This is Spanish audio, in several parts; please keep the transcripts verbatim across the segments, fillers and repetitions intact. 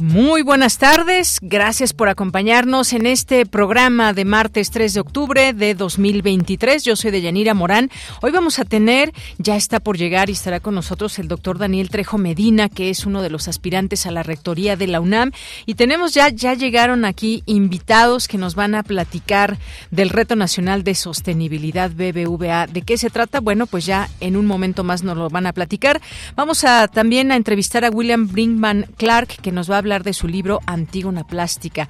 Muy buenas tardes, gracias por acompañarnos en este programa de martes tres de octubre de dos mil veintitrés. Yo soy Deyanira Morán. Hoy vamos a tener, ya está por llegar y estará con nosotros el doctor Daniel Trejo Medina, que es uno de los aspirantes a la rectoría de la UNAM. Y tenemos ya, ya llegaron aquí invitados que nos van a platicar del Reto Nacional de Sostenibilidad B B V A. ¿De qué se trata? Bueno, pues ya en un momento más nos lo van a platicar. Vamos a también a entrevistar a William Brinkman Clark, que nos va a hablar de su libro Antígona Plástica.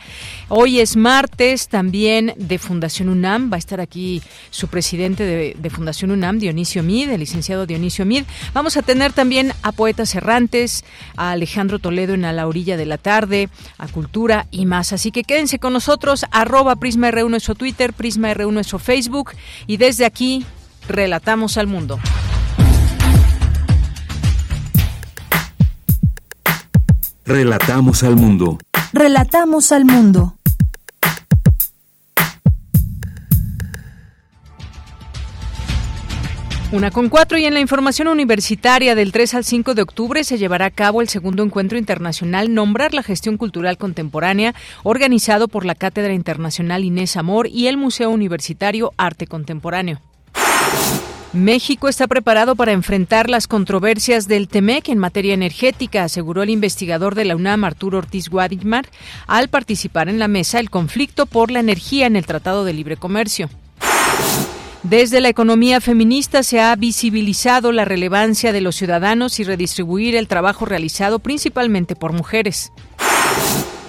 Hoy es martes también de Fundación UNAM. Va a estar aquí su presidente de, de Fundación UNAM, Dionisio Mid, el licenciado Dionisio Mid. Vamos a tener también a Poetas Errantes, a Alejandro Toledo en A la Orilla de la Tarde, a Cultura y más. Así que quédense con nosotros, arroba Prisma R U nuestro Twitter, Prisma R U nuestro Facebook, y desde aquí relatamos al mundo. Relatamos al mundo. Relatamos al mundo. Una con cuatro, y en la información universitaria, del tres al cinco de octubre se llevará a cabo el segundo encuentro internacional Nombrar la Gestión Cultural Contemporánea, organizado por la Cátedra Internacional Inés Amor y el Museo Universitario Arte Contemporáneo. México está preparado para enfrentar las controversias del T M E C en materia energética, aseguró el investigador de la UNAM, Arturo Ortiz Wadgymar, al participar en la mesa El conflicto por la energía en el Tratado de Libre Comercio. Desde la economía feminista se ha visibilizado la relevancia de los ciudadanos y redistribuir el trabajo realizado principalmente por mujeres.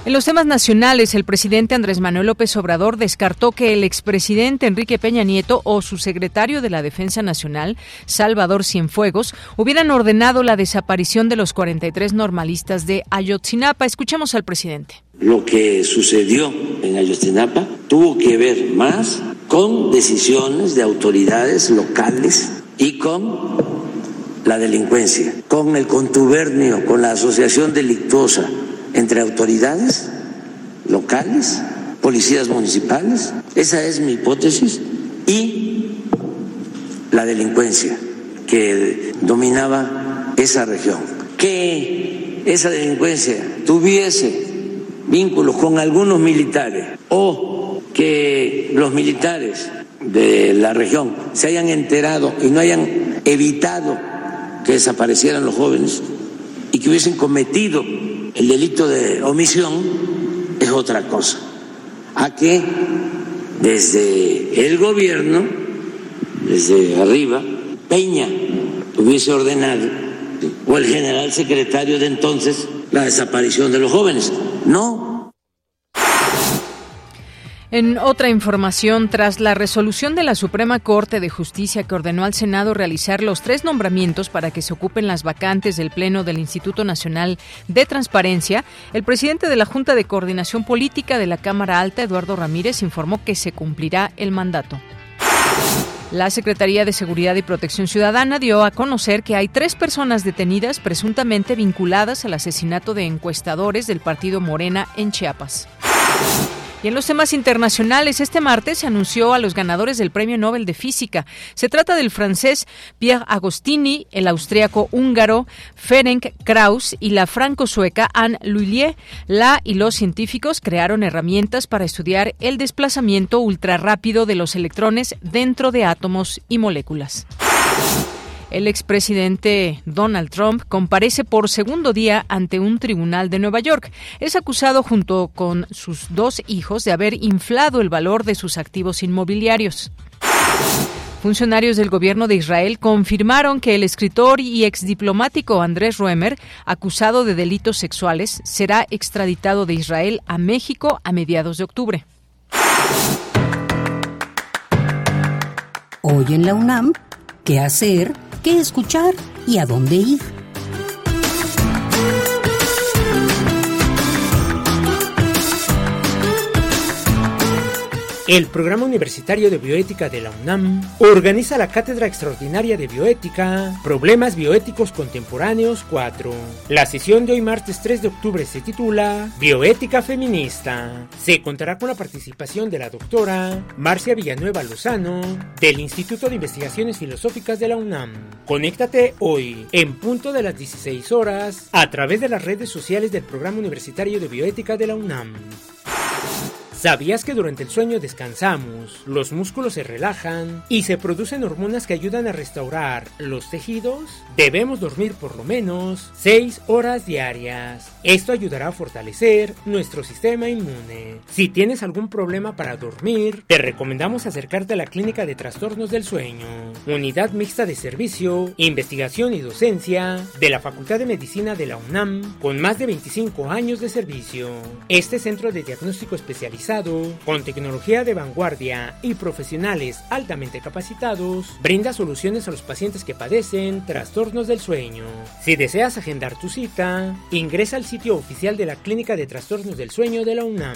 En los temas nacionales, el presidente Andrés Manuel López Obrador descartó que el expresidente Enrique Peña Nieto o su secretario de la Defensa Nacional, Salvador Cienfuegos, hubieran ordenado la desaparición de los cuarenta y tres normalistas de Ayotzinapa. Escuchemos al presidente. Lo que sucedió en Ayotzinapa tuvo que ver más con decisiones de autoridades locales y con la delincuencia, con el contubernio, con la asociación delictuosa entre autoridades locales, policías municipales. Esa es mi hipótesis, y la delincuencia que dominaba esa región. Que esa delincuencia tuviese vínculos con algunos militares, o que los militares de la región se hayan enterado y no hayan evitado que desaparecieran los jóvenes y que hubiesen cometido el delito de omisión, es otra cosa. A que desde el gobierno, desde arriba, Peña hubiese ordenado, o el general secretario de entonces, la desaparición de los jóvenes. No. En otra información, tras la resolución de la Suprema Corte de Justicia que ordenó al Senado realizar los tres nombramientos para que se ocupen las vacantes del Pleno del Instituto Nacional de Transparencia, el presidente de la Junta de Coordinación Política de la Cámara Alta, Eduardo Ramírez, informó que se cumplirá el mandato. La Secretaría de Seguridad y Protección Ciudadana dio a conocer que hay tres personas detenidas presuntamente vinculadas al asesinato de encuestadores del partido Morena en Chiapas. Y en los temas internacionales, este martes se anunció a los ganadores del Premio Nobel de Física. Se trata del francés Pierre Agostini, el austríaco húngaro Ferenc Krauss y la franco-sueca Anne Lullier. La y los científicos crearon herramientas para estudiar el desplazamiento ultrarrápido de los electrones dentro de átomos y moléculas. El expresidente Donald Trump comparece por segundo día ante un tribunal de Nueva York. Es acusado junto con sus dos hijos de haber inflado el valor de sus activos inmobiliarios. Funcionarios del gobierno de Israel confirmaron que el escritor y exdiplomático Andrés Roemer, acusado de delitos sexuales, será extraditado de Israel a México a mediados de octubre. Hoy en la UNAM, ¿qué hacer, qué escuchar y a dónde ir? El Programa Universitario de Bioética de la UNAM organiza la Cátedra Extraordinaria de Bioética, Problemas Bioéticos Contemporáneos cuatro. La sesión de hoy martes tres de octubre se titula Bioética Feminista. Se contará con la participación de la doctora Marcia Villanueva Lozano del Instituto de Investigaciones Filosóficas de la UNAM. Conéctate hoy, en punto de las dieciséis horas, a través de las redes sociales del Programa Universitario de Bioética de la UNAM. ¿Sabías que durante el sueño descansamos, los músculos se relajan y se producen hormonas que ayudan a restaurar los tejidos? Debemos dormir por lo menos seis horas diarias. Esto ayudará a fortalecer nuestro sistema inmune. Si tienes algún problema para dormir, te recomendamos acercarte a la Clínica de Trastornos del Sueño, Unidad Mixta de Servicio, Investigación y Docencia de la Facultad de Medicina de la UNAM, con más de veinticinco años de servicio. Este centro de diagnóstico especializado con tecnología de vanguardia y profesionales altamente capacitados, brinda soluciones a los pacientes que padecen trastornos del sueño. Si deseas agendar tu cita, ingresa al sitio oficial de la Clínica de Trastornos del Sueño de la UNAM.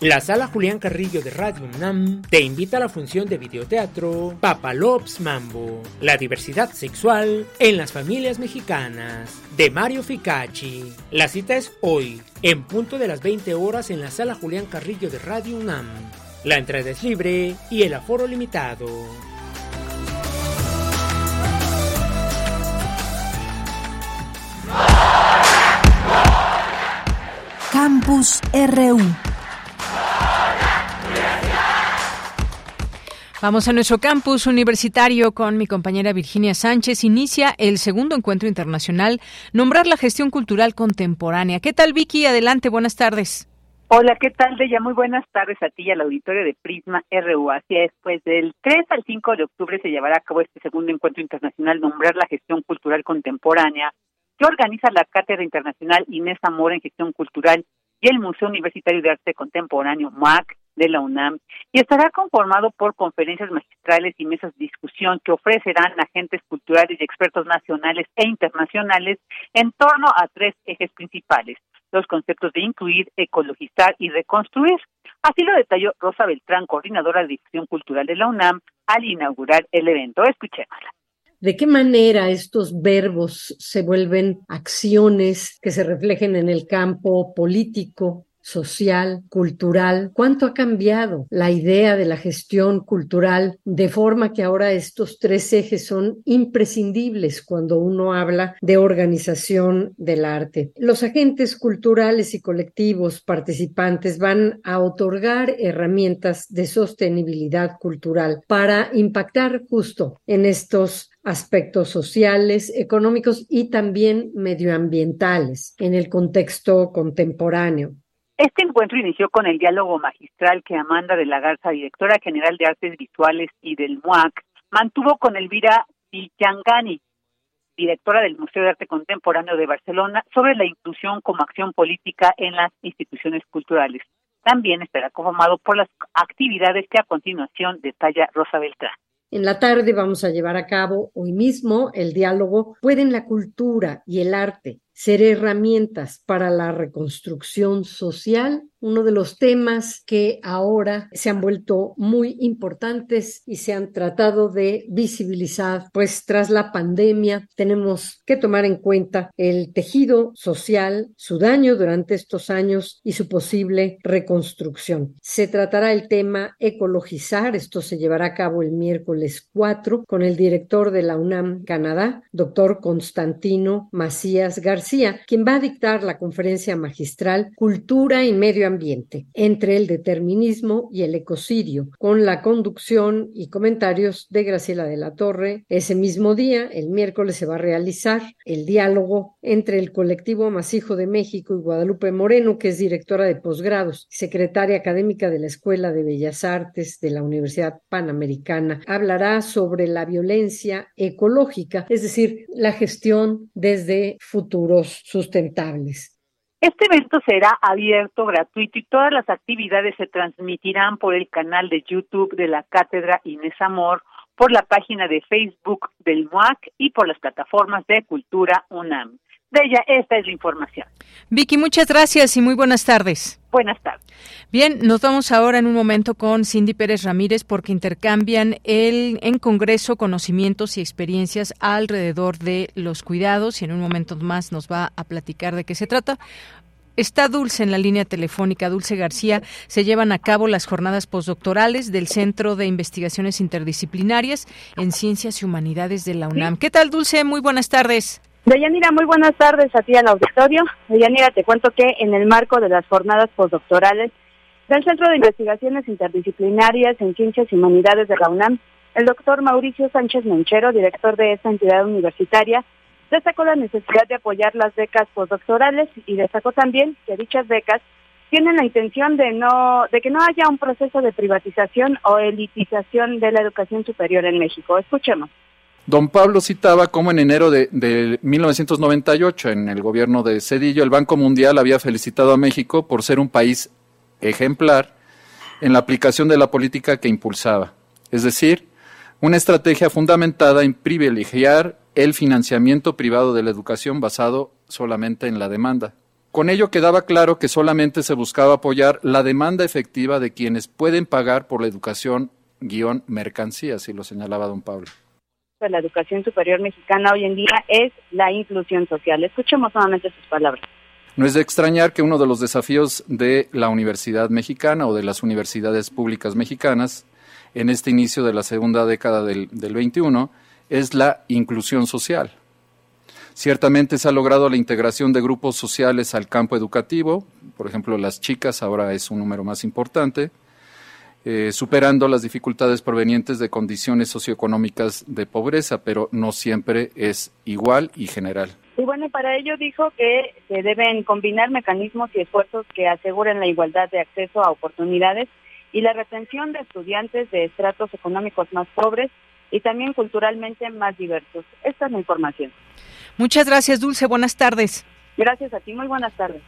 La Sala Julián Carrillo de Radio UNAM te invita a la función de videoteatro Papalops Mambo, la diversidad sexual en las familias mexicanas, de Mario Ficacci. La cita es hoy, en punto de las veinte horas en la Sala Julián Carrillo de Radio UNAM. La entrada es libre y el aforo limitado. Campus R U. Vamos a nuestro campus universitario con mi compañera Virginia Sánchez. Inicia el segundo encuentro internacional, Nombrar la Gestión Cultural Contemporánea. ¿Qué tal, Vicky? Adelante, buenas tardes. Hola, ¿qué tal, Deya? Muy buenas tardes a ti y al auditorio de Prisma R U. Así es, pues del tres al cinco de octubre se llevará a cabo este segundo encuentro internacional, Nombrar la Gestión Cultural Contemporánea, que organiza la Cátedra Internacional Inés Amor en Gestión Cultural y el Museo Universitario de Arte Contemporáneo, M U A C, de la UNAM, y estará conformado por conferencias magistrales y mesas de discusión que ofrecerán agentes culturales y expertos nacionales e internacionales en torno a tres ejes principales: los conceptos de incluir, ecologizar y reconstruir. Así lo detalló Rosa Beltrán, coordinadora de difusión cultural de la UNAM, al inaugurar el evento. Escuchémosla. ¿De qué manera estos verbos se vuelven acciones que se reflejen en el campo político, social, cultural? ¿Cuánto ha cambiado la idea de la gestión cultural? De forma que ahora estos tres ejes son imprescindibles cuando uno habla de organización del arte. Los agentes culturales y colectivos participantes van a otorgar herramientas de sostenibilidad cultural para impactar justo en estos aspectos sociales, económicos y también medioambientales en el contexto contemporáneo. Este encuentro inició con el diálogo magistral que Amanda de la Garza, directora general de Artes Visuales y del M U A C, mantuvo con Elvira Vilchangani, directora del Museo de Arte Contemporáneo de Barcelona, sobre la inclusión como acción política en las instituciones culturales. También estará conformado por las actividades que a continuación detalla Rosa Beltrán. En la tarde vamos a llevar a cabo hoy mismo el diálogo ¿Pueden la cultura y el arte ser herramientas para la reconstrucción social? Uno de los temas que ahora se han vuelto muy importantes y se han tratado de visibilizar, pues tras la pandemia tenemos que tomar en cuenta el tejido social, su daño durante estos años y su posible reconstrucción. Se tratará el tema ecologizar, esto se llevará a cabo el miércoles cuatro con el director de la UNAM Canadá, doctor Constantino Macías García, quien va a dictar la conferencia magistral Cultura y Medio ambiente, entre el determinismo y el ecocidio, con la conducción y comentarios de Graciela de la Torre. Ese mismo día, el miércoles, se va a realizar el diálogo entre el colectivo Amasijo de México y Guadalupe Moreno, que es directora de posgrados, secretaria académica de la Escuela de Bellas Artes de la Universidad Panamericana. Hablará sobre la violencia ecológica, es decir, la gestión desde futuros sustentables. Este evento será abierto, gratuito, y todas las actividades se transmitirán por el canal de YouTube de la Cátedra Inés Amor, por la página de Facebook del M U A C y por las plataformas de Cultura UNAM. De ella, esta es la información. Vicky, muchas gracias y muy buenas tardes. Buenas tardes. Bien, nos vamos ahora en un momento con Cindy Pérez Ramírez porque intercambian el en Congreso conocimientos y experiencias alrededor de los cuidados y en un momento más nos va a platicar de qué se trata. Está Dulce en la línea telefónica. Dulce García, se llevan a cabo las jornadas postdoctorales del Centro de Investigaciones Interdisciplinarias en Ciencias y Humanidades de la UNAM. ¿Qué tal, Dulce? Muy buenas tardes. Deyanira, muy buenas tardes a ti al auditorio. Deyanira, te cuento que en el marco de las jornadas postdoctorales del Centro de Investigaciones Interdisciplinarias en Ciencias y Humanidades de la UNAM, el doctor Mauricio Sánchez Menchero, director de esta entidad universitaria, destacó la necesidad de apoyar las becas postdoctorales y destacó también que dichas becas tienen la intención de no de que no haya un proceso de privatización o elitización de la educación superior en México. Escuchemos. Don Pablo citaba cómo en enero de, de mil novecientos noventa y ocho, en el gobierno de Zedillo, el Banco Mundial había felicitado a México por ser un país ejemplar en la aplicación de la política que impulsaba, es decir, una estrategia fundamentada en privilegiar el financiamiento privado de la educación basado solamente en la demanda. Con ello quedaba claro que solamente se buscaba apoyar la demanda efectiva de quienes pueden pagar por la educación guión mercancía, así lo señalaba don Pablo. De la educación superior mexicana hoy en día es la inclusión social. Escuchemos nuevamente sus palabras. No es de extrañar que uno de los desafíos de la universidad mexicana o de las universidades públicas mexicanas en este inicio de la segunda década del, del veintiuno es la inclusión social. Ciertamente se ha logrado la integración de grupos sociales al campo educativo, por ejemplo las chicas ahora es un número más importante, Eh, superando las dificultades provenientes de condiciones socioeconómicas de pobreza, pero no siempre es igual y general. Y bueno, para ello dijo que se deben combinar mecanismos y esfuerzos que aseguren la igualdad de acceso a oportunidades y la retención de estudiantes de estratos económicos más pobres y también culturalmente más diversos. Esta es la información. Muchas gracias, Dulce. Buenas tardes. Gracias a ti, muy buenas tardes.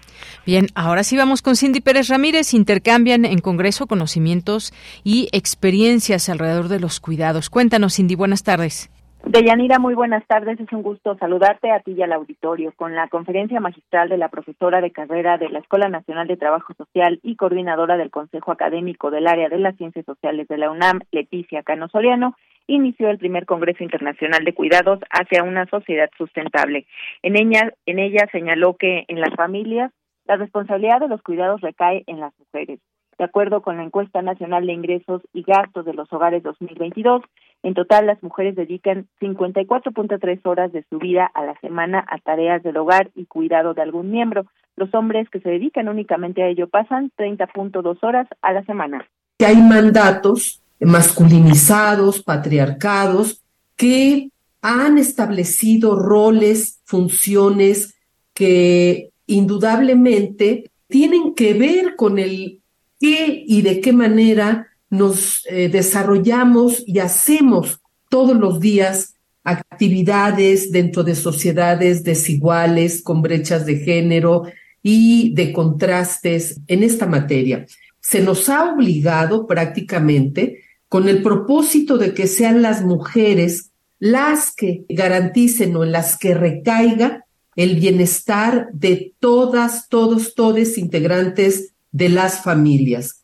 Bien, ahora sí vamos con Cindy Pérez Ramírez. Intercambian en Congreso conocimientos y experiencias alrededor de los cuidados. Cuéntanos, Cindy, buenas tardes. Deyanira, muy buenas tardes. Es un gusto saludarte a ti y al auditorio. Con la conferencia magistral de la profesora de carrera de la Escuela Nacional de Trabajo Social y coordinadora del Consejo Académico del Área de las Ciencias Sociales de la UNAM, Leticia Cano Soriano, inició el primer Congreso Internacional de Cuidados hacia una sociedad sustentable. En ella, en ella señaló que en las familias la responsabilidad de los cuidados recae en las mujeres. De acuerdo con la Encuesta Nacional de Ingresos y Gastos de los Hogares dos mil veintidós, en total las mujeres dedican cincuenta y cuatro punto tres horas de su vida a la semana a tareas del hogar y cuidado de algún miembro. Los hombres que se dedican únicamente a ello pasan treinta punto dos horas a la semana. Hay mandatos masculinizados, patriarcados, que han establecido roles, funciones que indudablemente tienen que ver con el qué y de qué manera nos eh, desarrollamos y hacemos todos los días actividades dentro de sociedades desiguales, con brechas de género y de contrastes en esta materia. Se nos ha obligado prácticamente con el propósito de que sean las mujeres las que garanticen o en las que recaiga el bienestar de todas, todos, todes integrantes de las familias.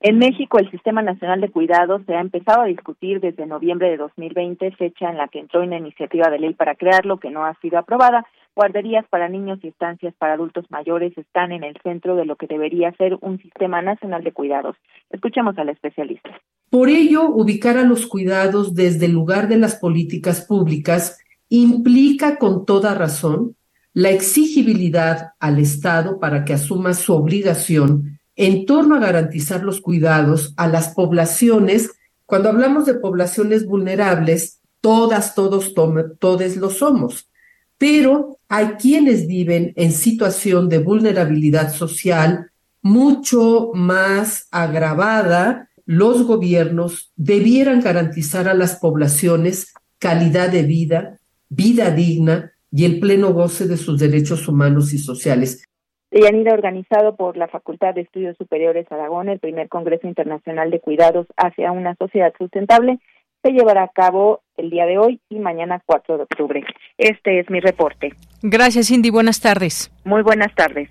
En México, el Sistema Nacional de Cuidados se ha empezado a discutir desde noviembre de dos mil veinte, fecha en la que entró una iniciativa de ley para crearlo que no ha sido aprobada. Guarderías para niños y estancias para adultos mayores están en el centro de lo que debería ser un sistema nacional de cuidados. Escuchemos al especialista. Por ello, ubicar a los cuidados desde el lugar de las políticas públicas implica con toda razón la exigibilidad al Estado para que asuma su obligación en torno a garantizar los cuidados a las poblaciones. Cuando hablamos de poblaciones vulnerables, todas, todos, to- todos lo somos, pero hay quienes viven en situación de vulnerabilidad social mucho más agravada. Los gobiernos debieran garantizar a las poblaciones calidad de vida, vida digna y el pleno goce de sus derechos humanos y sociales. Deyanira, organizado por la Facultad de Estudios Superiores Aragón, el primer Congreso Internacional de Cuidados hacia una Sociedad Sustentable se llevará a cabo el día de hoy y mañana cuatro de octubre. Este es mi reporte. Gracias, Cindy. Buenas tardes. Muy buenas tardes.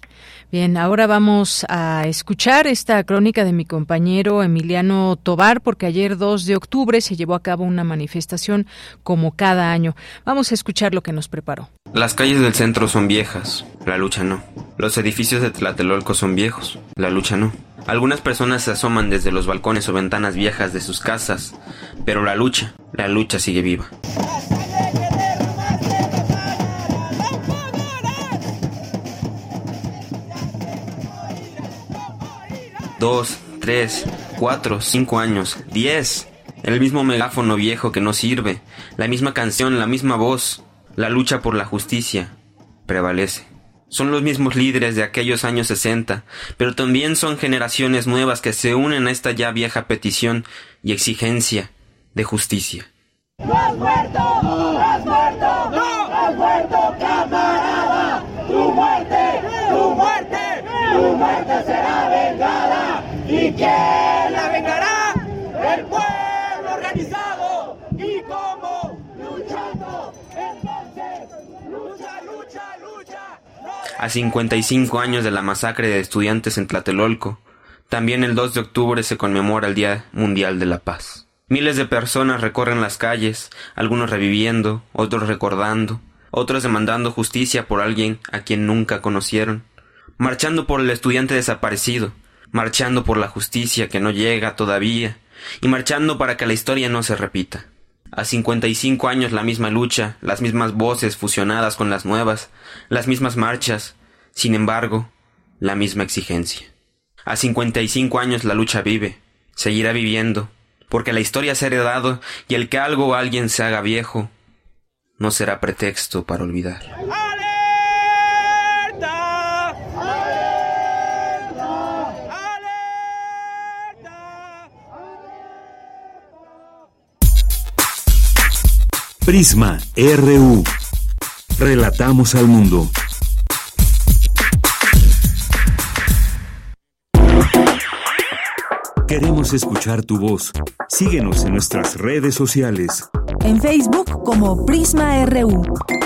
Bien, ahora vamos a escuchar esta crónica de mi compañero Emiliano Tobar, porque ayer dos de octubre se llevó a cabo una manifestación como cada año. Vamos a escuchar lo que nos preparó. Las calles del centro son viejas, la lucha no. Los edificios de Tlatelolco son viejos, la lucha no. Algunas personas se asoman desde los balcones o ventanas viejas de sus casas, pero la lucha, la lucha sigue viva. Dos, tres, cuatro, cinco años, diez. El mismo megáfono viejo que no sirve, la misma canción, la misma voz. La lucha por la justicia prevalece. Son los mismos líderes de aquellos años sesenta, pero también son generaciones nuevas que se unen a esta ya vieja petición y exigencia de justicia. ¡No has muerto! ¡No has muerto! ¡No has muerto, camarada! ¡Tu muerte! ¡Tu muerte! ¡Tu muerte será vengada! ¿Y quién la vengará? ¡El pueblo organizado! ¿Y cómo? ¡Luchando! ¡Entonces! ¡Lucha, lucha, lucha! A cincuenta y cinco años de la masacre de estudiantes en Tlatelolco, también el dos de octubre se conmemora el Día Mundial de la Paz. Miles de personas recorren las calles, algunos reviviendo, otros recordando, otros demandando justicia por alguien a quien nunca conocieron, marchando por el estudiante desaparecido, marchando por la justicia que no llega todavía y marchando para que la historia no se repita. A cincuenta y cinco años la misma lucha, las mismas voces fusionadas con las nuevas, las mismas marchas, sin embargo, la misma exigencia. A cincuenta y cinco años la lucha vive, seguirá viviendo, porque la historia se ha heredado y el que algo o alguien se haga viejo no será pretexto para olvidar. ¡Alerta! ¡Alerta! ¡Alerta! Prisma R U. Relatamos al mundo. Queremos escuchar tu voz. Síguenos en nuestras redes sociales. En Facebook como Prisma R U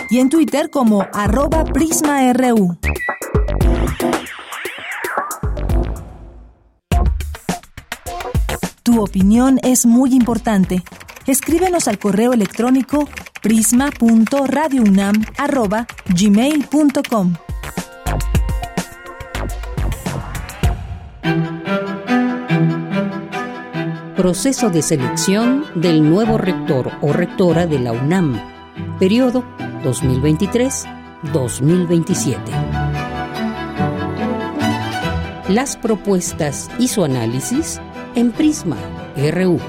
y en Twitter como arroba Prisma R U. Tu opinión es muy importante. Escríbenos al correo electrónico prisma punto radio unam arroba gmail punto com. Proceso de selección del nuevo rector o rectora de la UNAM, periodo dos mil veintitrés a dos mil veintisiete. Las propuestas y su análisis en Prisma R U.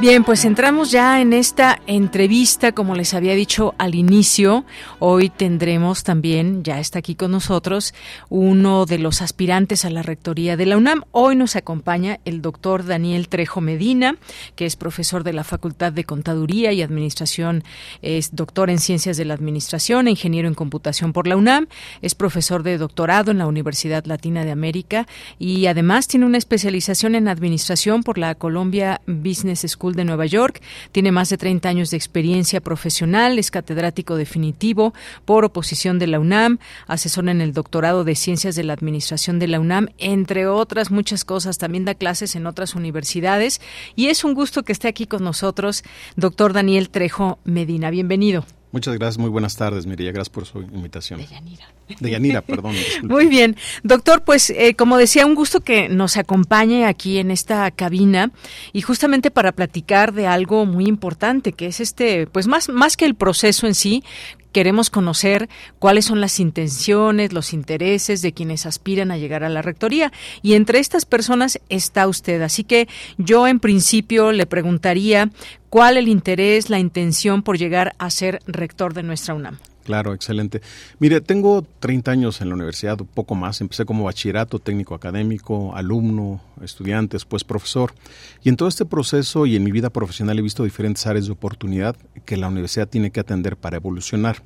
Bien, pues entramos ya en esta entrevista, como les había dicho al inicio. Hoy tendremos también, ya está aquí con nosotros, uno de los aspirantes a la rectoría de la UNAM. Hoy nos acompaña el doctor Daniel Trejo Medina, que es profesor de la Facultad de Contaduría y Administración, es doctor en Ciencias de la Administración, ingeniero en Computación por la UNAM, es profesor de doctorado en la Universidad Latina de América y además tiene una especialización en Administración por la Columbia Business School de Nueva York. Tiene más de treinta años de experiencia profesional, es catedrático definitivo por oposición de la UNAM, asesor en el doctorado de Ciencias de la Administración de la UNAM, entre otras muchas cosas. También da clases en otras universidades y es un gusto que esté aquí con nosotros, doctor Daniel Trejo Medina. Bienvenido. Muchas gracias, muy buenas tardes, Mireya, gracias por su invitación. Deyanira. Deyanira, perdón. Disculpe. Muy bien. Doctor, pues eh, como decía, un gusto que nos acompañe aquí en esta cabina y justamente para platicar de algo muy importante que es este, pues más, más que el proceso en sí, queremos conocer cuáles son las intenciones, los intereses de quienes aspiran a llegar a la rectoría, y entre estas personas está usted. Así que yo en principio le preguntaría cuál el interés, la intención por llegar a ser rector de nuestra UNAM. Claro, excelente. Mire, tengo treinta años en la universidad, un poco más. Empecé como bachillerato, técnico académico, alumno, estudiante, después profesor. Y en todo este proceso y en mi vida profesional he visto diferentes áreas de oportunidad que la universidad tiene que atender para evolucionar.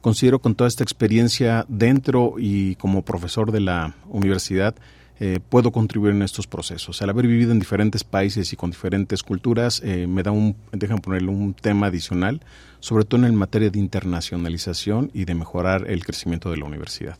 Considero con toda esta experiencia dentro y como profesor de la universidad, Eh, puedo contribuir en estos procesos. Al haber vivido en diferentes países y con diferentes culturas, eh, me da un, déjame ponerle un tema adicional, sobre todo en materia de internacionalización y de mejorar el crecimiento de la universidad.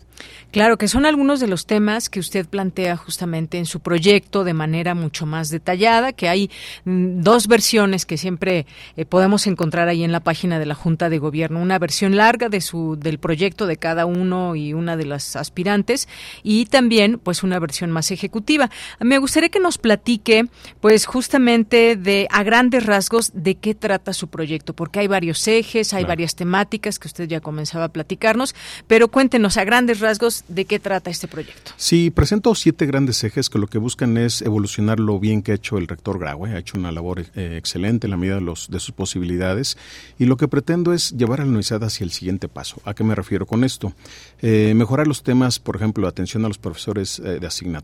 Claro que son algunos de los temas que usted plantea justamente en su proyecto de manera mucho más detallada, que hay mm, dos versiones que siempre eh, podemos encontrar ahí en la página de la Junta de Gobierno, una versión larga de su del proyecto de cada uno y una de las aspirantes, y también pues una versión más ejecutiva. Me gustaría que nos platique, pues justamente de a grandes rasgos de qué trata su proyecto, porque hay varios ejes, hay claro. varias temáticas que usted ya comenzaba a platicarnos, pero cuéntenos a grandes rasgos de qué trata este proyecto. Sí, presento siete grandes ejes que lo que buscan es evolucionar lo bien que ha hecho el rector Graue. Ha hecho una labor eh, excelente en la medida de, los, de sus posibilidades, y lo que pretendo es llevar a la universidad hacia el siguiente paso. ¿A qué me refiero con esto? Eh, mejorar los temas, por ejemplo, atención a los profesores eh, de asignación,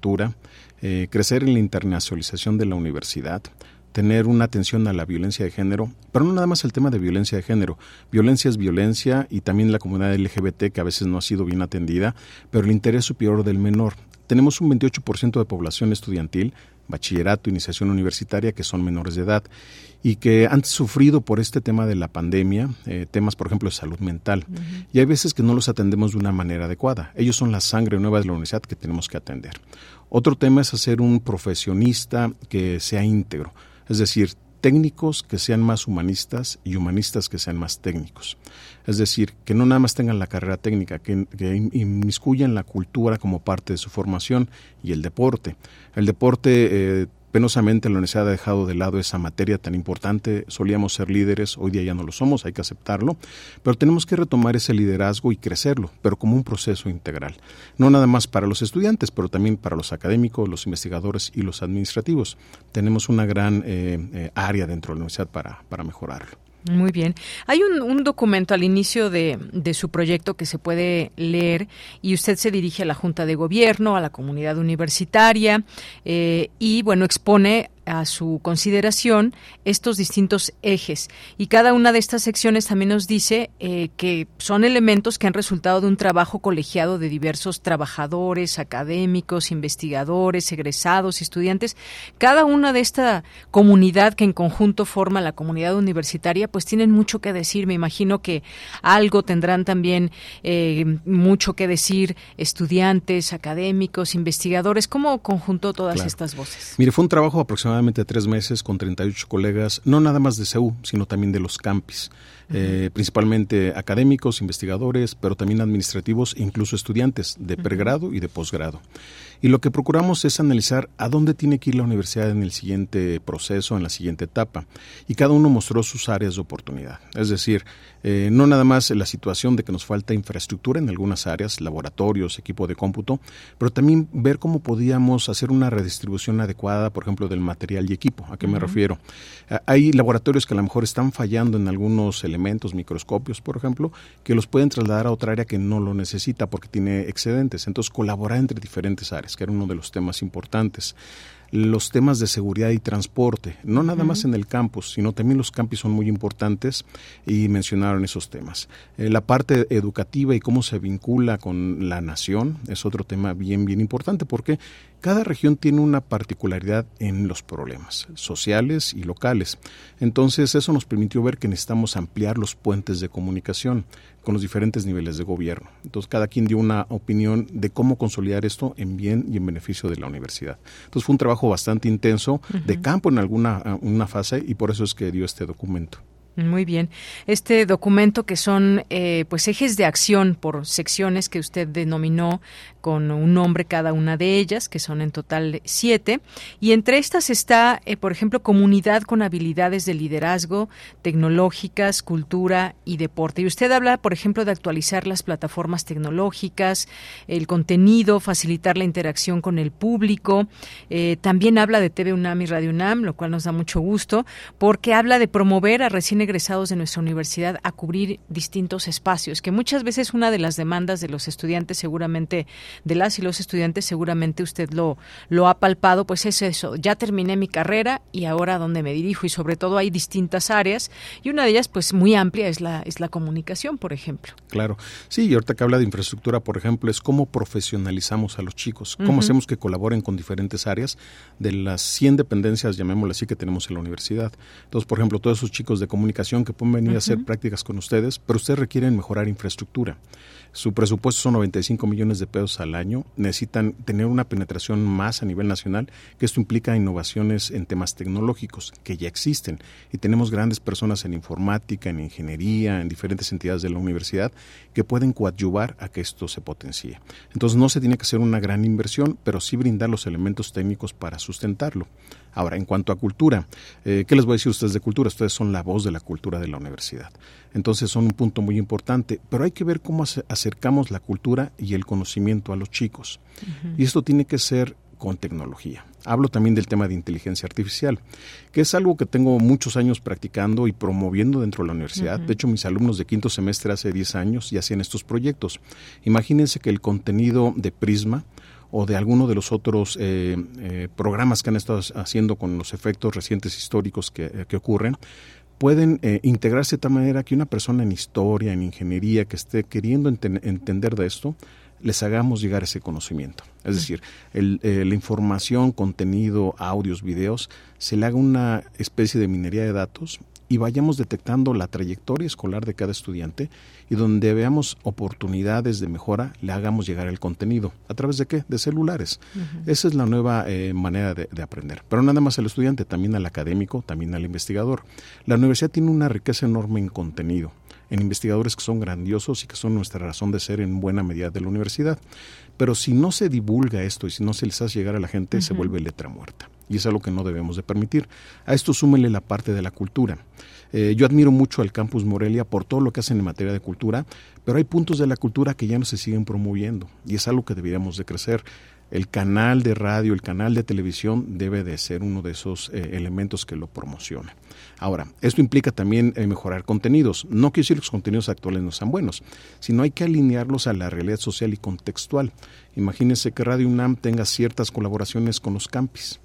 Eh, crecer en la internacionalización de la universidad, tener una atención a la violencia de género, pero no nada más el tema de violencia de género. Violencia es violencia, y también la comunidad L G B T, que a veces no ha sido bien atendida, pero el interés superior del menor. Tenemos un veintiocho por ciento de población estudiantil, bachillerato, iniciación universitaria, que son menores de edad y que han sufrido por este tema de la pandemia, eh, temas, por ejemplo, de salud mental. Uh-huh. Y hay veces que no los atendemos de una manera adecuada. Ellos son la sangre nueva de la universidad que tenemos que atender. Otro tema es hacer un profesionista que sea íntegro, es decir, técnicos que sean más humanistas y humanistas que sean más técnicos. Es decir, que no nada más tengan la carrera técnica, que, que inmiscuyan la cultura como parte de su formación, y el deporte. El deporte, eh, penosamente, la universidad ha dejado de lado esa materia tan importante. Solíamos ser líderes, hoy día ya no lo somos, hay que aceptarlo, pero tenemos que retomar ese liderazgo y crecerlo, pero como un proceso integral. No nada más para los estudiantes, pero también para los académicos, los investigadores y los administrativos. Tenemos una gran eh, eh, área dentro de la universidad para, para mejorarlo. Muy bien. Hay un, un documento al inicio de, de su proyecto que se puede leer, y usted se dirige a la Junta de Gobierno, a la comunidad universitaria, eh, y bueno, expone a su consideración estos distintos ejes, y cada una de estas secciones también nos dice eh, que son elementos que han resultado de un trabajo colegiado de diversos trabajadores, académicos, investigadores, egresados, estudiantes. Cada una de esta comunidad que en conjunto forma la comunidad universitaria, pues tienen mucho que decir. Me imagino que algo tendrán también eh, mucho que decir estudiantes, académicos, investigadores. ¿Cómo conjuntó todas claro. estas voces? Mire, fue un trabajo aproximadamente aproximadamente tres meses con treinta y ocho colegas, no nada más de C U, sino también de los campis, uh-huh. eh, principalmente académicos, investigadores, pero también administrativos, incluso estudiantes de uh-huh. pregrado y de posgrado. Y lo que procuramos es analizar a dónde tiene que ir la universidad en el siguiente proceso, en la siguiente etapa, y cada uno mostró sus áreas de oportunidad. Es decir, eh, no nada más la situación de que nos falta infraestructura en algunas áreas, laboratorios, equipo de cómputo, pero también ver cómo podíamos hacer una redistribución adecuada, por ejemplo, del material material y equipo. ¿A qué me uh-huh. refiero? Uh, hay laboratorios que a lo mejor están fallando en algunos elementos, microscopios, por ejemplo, que los pueden trasladar a otra área que no lo necesita porque tiene excedentes. Entonces, colaborar entre diferentes áreas, que era uno de los temas importantes. Los temas de seguridad y transporte, no nada uh-huh. más en el campus, sino también los campi son muy importantes, y mencionaron esos temas. Eh, la parte educativa y cómo se vincula con la nación es otro tema bien, bien importante, porque cada región tiene una particularidad en los problemas sociales y locales. Entonces, eso nos permitió ver que necesitamos ampliar los puentes de comunicación con los diferentes niveles de gobierno. Entonces, cada quien dio una opinión de cómo consolidar esto en bien y en beneficio de la universidad. Entonces, fue un trabajo bastante intenso, uh-huh. de campo en alguna una fase, y por eso es que dio este documento. Muy bien. Este documento que son eh, pues ejes de acción por secciones que usted denominó con un nombre cada una de ellas, que son en total siete, y entre estas está, eh, por ejemplo, comunidad con habilidades de liderazgo, tecnológicas, cultura y deporte. Y usted habla, por ejemplo, de actualizar las plataformas tecnológicas, el contenido, facilitar la interacción con el público. Eh, también habla de T V UNAM y Radio UNAM, lo cual nos da mucho gusto, porque habla de promover a recién egresados de nuestra universidad a cubrir distintos espacios, que muchas veces una de las demandas de los estudiantes, seguramente de las y los estudiantes, seguramente usted lo, lo ha palpado, pues es eso, ya terminé mi carrera y ahora dónde me dirijo, y sobre todo hay distintas áreas, y una de ellas pues muy amplia es la, es la comunicación, por ejemplo. Claro, sí, y ahorita que habla de infraestructura, por ejemplo, es cómo profesionalizamos a los chicos, cómo uh-huh. hacemos que colaboren con diferentes áreas de las cien dependencias, llamémosle así, que tenemos en la universidad. Entonces, por ejemplo, todos esos chicos de comunicación que pueden venir uh-huh. a hacer prácticas con ustedes, pero ustedes requieren mejorar infraestructura. Su presupuesto son noventa y cinco millones de pesos al año. Necesitan tener una penetración más a nivel nacional, que esto implica innovaciones en temas tecnológicos que ya existen. Y tenemos grandes personas en informática, en ingeniería, en diferentes entidades de la universidad que pueden coadyuvar a que esto se potencie. Entonces no se tiene que hacer una gran inversión, pero sí brindar los elementos técnicos para sustentarlo. Ahora, en cuanto a cultura, eh, ¿qué les voy a decir a ustedes de cultura? Ustedes son la voz de la cultura de la universidad. Entonces son un punto muy importante, pero hay que ver cómo acercamos la cultura y el conocimiento a los chicos. Uh-huh. Y esto tiene que ser con tecnología. Hablo también del tema de inteligencia artificial, que es algo que tengo muchos años practicando y promoviendo dentro de la universidad. Uh-huh. De hecho, mis alumnos de quinto semestre hace diez años ya hacían estos proyectos. Imagínense que el contenido de Prisma o de alguno de los otros eh, eh, programas que han estado haciendo con los efectos recientes históricos que, eh, que ocurren, pueden eh, integrarse de tal manera que una persona en historia, en ingeniería, que esté queriendo enten- entender de esto, les hagamos llegar ese conocimiento. Es decir, el, eh, la información, contenido, audios, videos, se le haga una especie de minería de datos y vayamos detectando la trayectoria escolar de cada estudiante, y donde veamos oportunidades de mejora, le hagamos llegar el contenido. ¿A través de qué? De celulares. Uh-huh. Esa es la nueva eh, manera de, de aprender. Pero nada más al estudiante, también al académico, también al investigador. La universidad tiene una riqueza enorme en contenido, en investigadores que son grandiosos y que son nuestra razón de ser en buena medida de la universidad. Pero si no se divulga esto y si no se les hace llegar a la gente, uh-huh. se vuelve letra muerta. Y es algo que no debemos de permitir. A esto súmele la parte de la cultura. Eh, yo admiro mucho al Campus Morelia por todo lo que hacen en materia de cultura, pero hay puntos de la cultura que ya no se siguen promoviendo, y es algo que deberíamos de crecer. El canal de radio, el canal de televisión debe de ser uno de esos eh, elementos que lo promociona. Ahora, esto implica también eh, mejorar contenidos. No quiero decir que los contenidos actuales no sean buenos, sino hay que alinearlos a la realidad social y contextual. Imagínense que Radio UNAM tenga ciertas colaboraciones con los campis.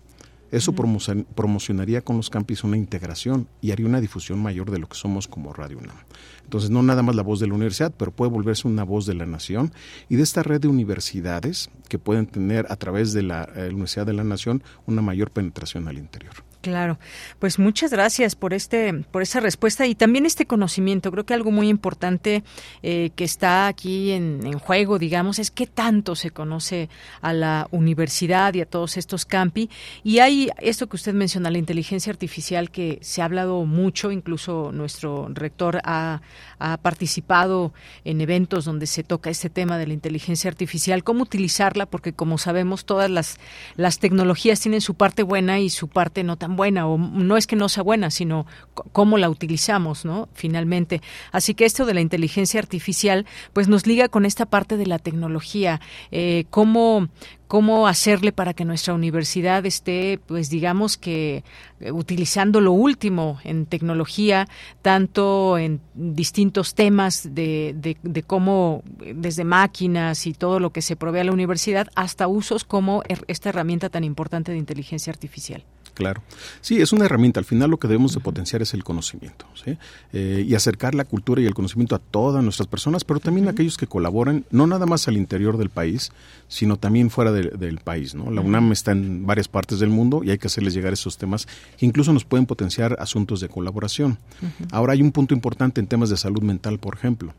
Eso promocionaría con los campis una integración y haría una difusión mayor de lo que somos como Radio UNAM. Entonces, no nada más la voz de la universidad, pero puede volverse una voz de la nación, y de esta red de universidades que pueden tener a través de la eh, Universidad de la Nación una mayor penetración al interior. Claro, pues muchas gracias por este, por esa respuesta y también este conocimiento. Creo que algo muy importante eh, que está aquí en, en juego, digamos, es qué tanto se conoce a la universidad y a todos estos campi. Y hay esto que usted menciona, la inteligencia artificial, que se ha hablado mucho, incluso nuestro rector ha, ha participado en eventos donde se toca este tema de la inteligencia artificial, cómo utilizarla, porque como sabemos todas las, las tecnologías tienen su parte buena y su parte no tan buena, o no es que no sea buena, sino c- cómo la utilizamos, ¿no? Finalmente. Así que esto de la inteligencia artificial, pues nos liga con esta parte de la tecnología, eh, cómo... cómo hacerle para que nuestra universidad esté, pues digamos que utilizando lo último en tecnología, tanto en distintos temas de, de, de cómo, desde máquinas y todo lo que se provee a la universidad, hasta usos como esta herramienta tan importante de inteligencia artificial. Claro. Sí, es una herramienta. Al final lo que debemos de potenciar es el conocimiento, ¿sí? Eh, y acercar la cultura y el conocimiento a todas nuestras personas, pero también uh-huh. a aquellos que colaboran, no nada más al interior del país, sino también fuera de Del, del país, ¿no? La UNAM está en varias partes del mundo y hay que hacerles llegar esos temas que incluso nos pueden potenciar asuntos de colaboración. Uh-huh. Ahora hay un punto importante en temas de salud mental, por ejemplo,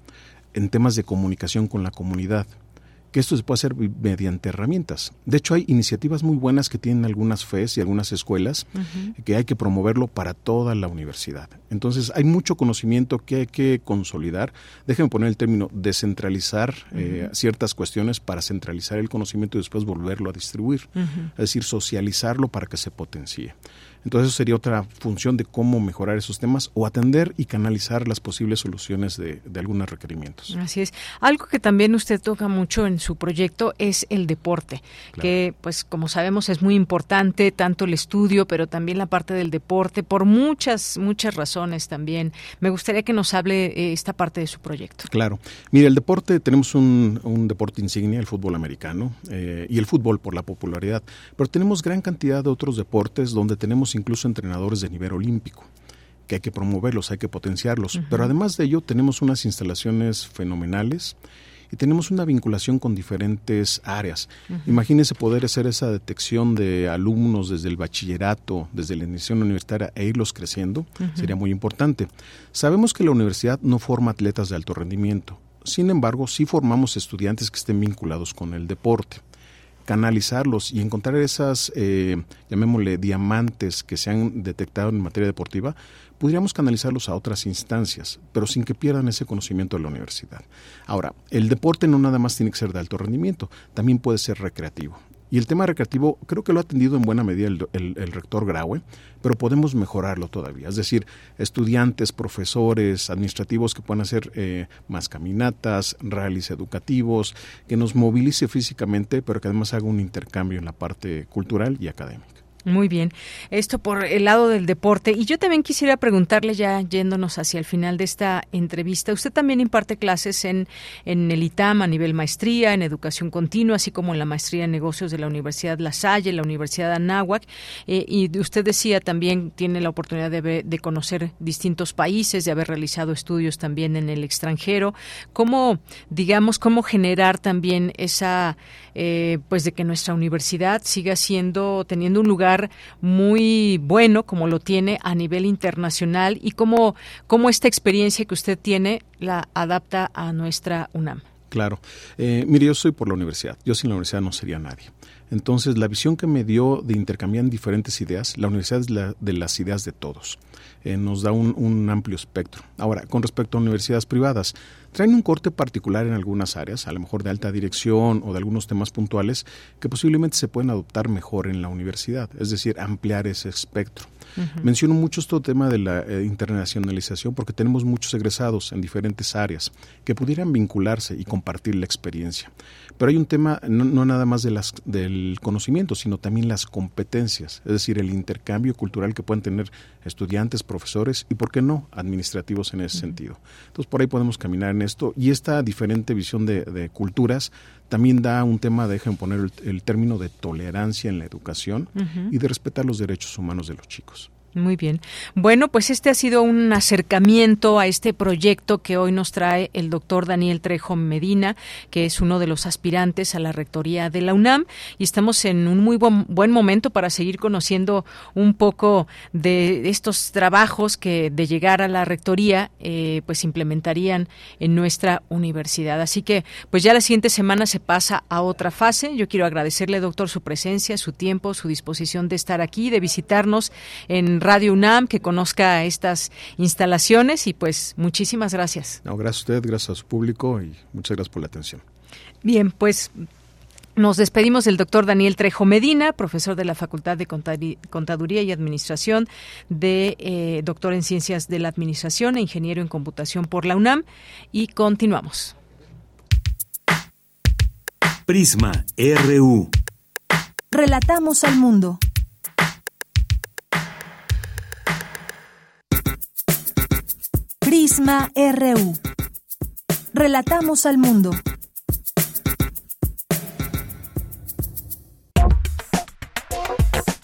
en temas de comunicación con la comunidad. que esto se puede hacer mediante herramientas. De hecho, hay iniciativas muy buenas que tienen algunas F E S y algunas escuelas, uh-huh, que hay que promoverlo para toda la universidad. Entonces, hay mucho conocimiento que hay que consolidar. Déjenme poner el término descentralizar, uh-huh, eh, ciertas cuestiones para centralizar el conocimiento y después volverlo a distribuir. Uh-huh. Es decir, socializarlo para que se potencie. Entonces, eso sería otra función de cómo mejorar esos temas o atender y canalizar las posibles soluciones de, de algunos requerimientos. Así es. Algo que también usted toca mucho en su proyecto es el deporte, claro, que, pues, como sabemos, es muy importante, tanto el estudio, pero también la parte del deporte, por muchas, muchas razones también. Me gustaría que nos hable eh, esta parte de su proyecto. Claro. Mire, el deporte, tenemos un, un deporte insignia, el fútbol americano, eh, y el fútbol por la popularidad, pero tenemos gran cantidad de otros deportes donde tenemos incluso entrenadores de nivel olímpico, que hay que promoverlos, hay que potenciarlos, uh-huh, pero además de ello tenemos unas instalaciones fenomenales y tenemos una vinculación con diferentes áreas. Uh-huh. Imagínense poder hacer esa detección de alumnos desde el bachillerato, desde la iniciación universitaria e irlos creciendo, uh-huh, sería muy importante. Sabemos que la universidad no forma atletas de alto rendimiento, sin embargo, sí formamos estudiantes que estén vinculados con el deporte. Canalizarlos y encontrar esas, eh, llamémosle, diamantes que se han detectado en materia deportiva, podríamos canalizarlos a otras instancias, pero sin que pierdan ese conocimiento de la universidad. Ahora, el deporte no nada más tiene que ser de alto rendimiento, también puede ser recreativo. Y el tema recreativo creo que lo ha atendido en buena medida el, el, el rector Graue, pero podemos mejorarlo todavía. Es decir, estudiantes, profesores, administrativos que puedan hacer eh, más caminatas, rallies educativos, que nos movilice físicamente, pero que además haga un intercambio en la parte cultural y académica. Muy bien, esto por el lado del deporte. Y yo también quisiera preguntarle, ya yéndonos hacia el final de esta entrevista, usted también imparte clases en, en el ITAM a nivel maestría, en educación continua, así como en la maestría en negocios de la Universidad La Salle, la Universidad Anáhuac, eh, y usted decía también tiene la oportunidad de, ver, de conocer distintos países, de haber realizado estudios también en el extranjero. ¿Cómo, digamos, cómo generar también esa, eh, pues de que nuestra universidad siga siendo, teniendo un lugar muy bueno como lo tiene a nivel internacional y cómo, cómo esta experiencia que usted tiene la adapta a nuestra UNAM? Claro. Eh, mire, yo soy por la universidad. Yo sin la universidad no sería nadie. Entonces, la visión que me dio de intercambiar diferentes ideas, la universidad es la de las ideas de todos. Eh, nos da un, un amplio espectro. Ahora, con respecto a universidades privadas, traen un corte particular en algunas áreas, a lo mejor de alta dirección o de algunos temas puntuales, que posiblemente se pueden adoptar mejor en la universidad, es decir, ampliar ese espectro. Uh-huh. Menciono mucho este tema de la eh, internacionalización porque tenemos muchos egresados en diferentes áreas que pudieran vincularse y compartir la experiencia. Pero hay un tema no, no nada más de las, del conocimiento, sino también las competencias, es decir, el intercambio cultural que pueden tener estudiantes, profesores y, ¿por qué no?, administrativos en ese uh-huh. sentido. Entonces, por ahí podemos caminar en esto y esta diferente visión de, de culturas también da un tema, dejen poner el, el término de tolerancia en la educación uh-huh. y de respetar los derechos humanos de los chicos. Muy bien. Bueno, pues este ha sido un acercamiento a este proyecto que hoy nos trae el doctor Daniel Trejo Medina, que es uno de los aspirantes a la rectoría de la UNAM, y estamos en un muy buen, buen momento para seguir conociendo un poco de estos trabajos que de llegar a la rectoría eh, pues implementarían en nuestra universidad. Así que pues ya la siguiente semana se pasa a otra fase. Yo quiero agradecerle, doctor, su presencia, su tiempo, su disposición de estar aquí, de visitarnos en Radio UNAM, que conozca estas instalaciones y pues muchísimas gracias. No, gracias a usted, gracias a su público y muchas gracias por la atención. Bien, pues nos despedimos del doctor Daniel Trejo Medina, profesor de la Facultad de Contaduría y Administración, de eh, doctor en Ciencias de la Administración e ingeniero en Computación por la UNAM, y continuamos. Prisma R U. Relatamos al mundo. Prisma R U. Relatamos al mundo.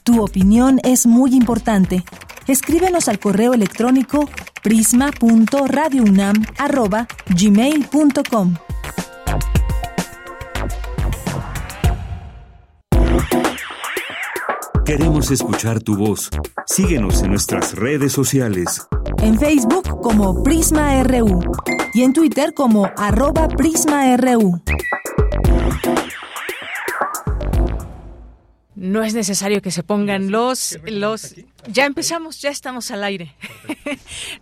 Tu opinión es muy importante. Escríbenos al correo electrónico prisma punto radio unam arroba gmail punto com. Queremos escuchar tu voz. Síguenos en nuestras redes sociales. En Facebook como Prisma R U y en Twitter como arroba Prisma R U. No es necesario que se pongan los... los ya empezamos, ya estamos al aire.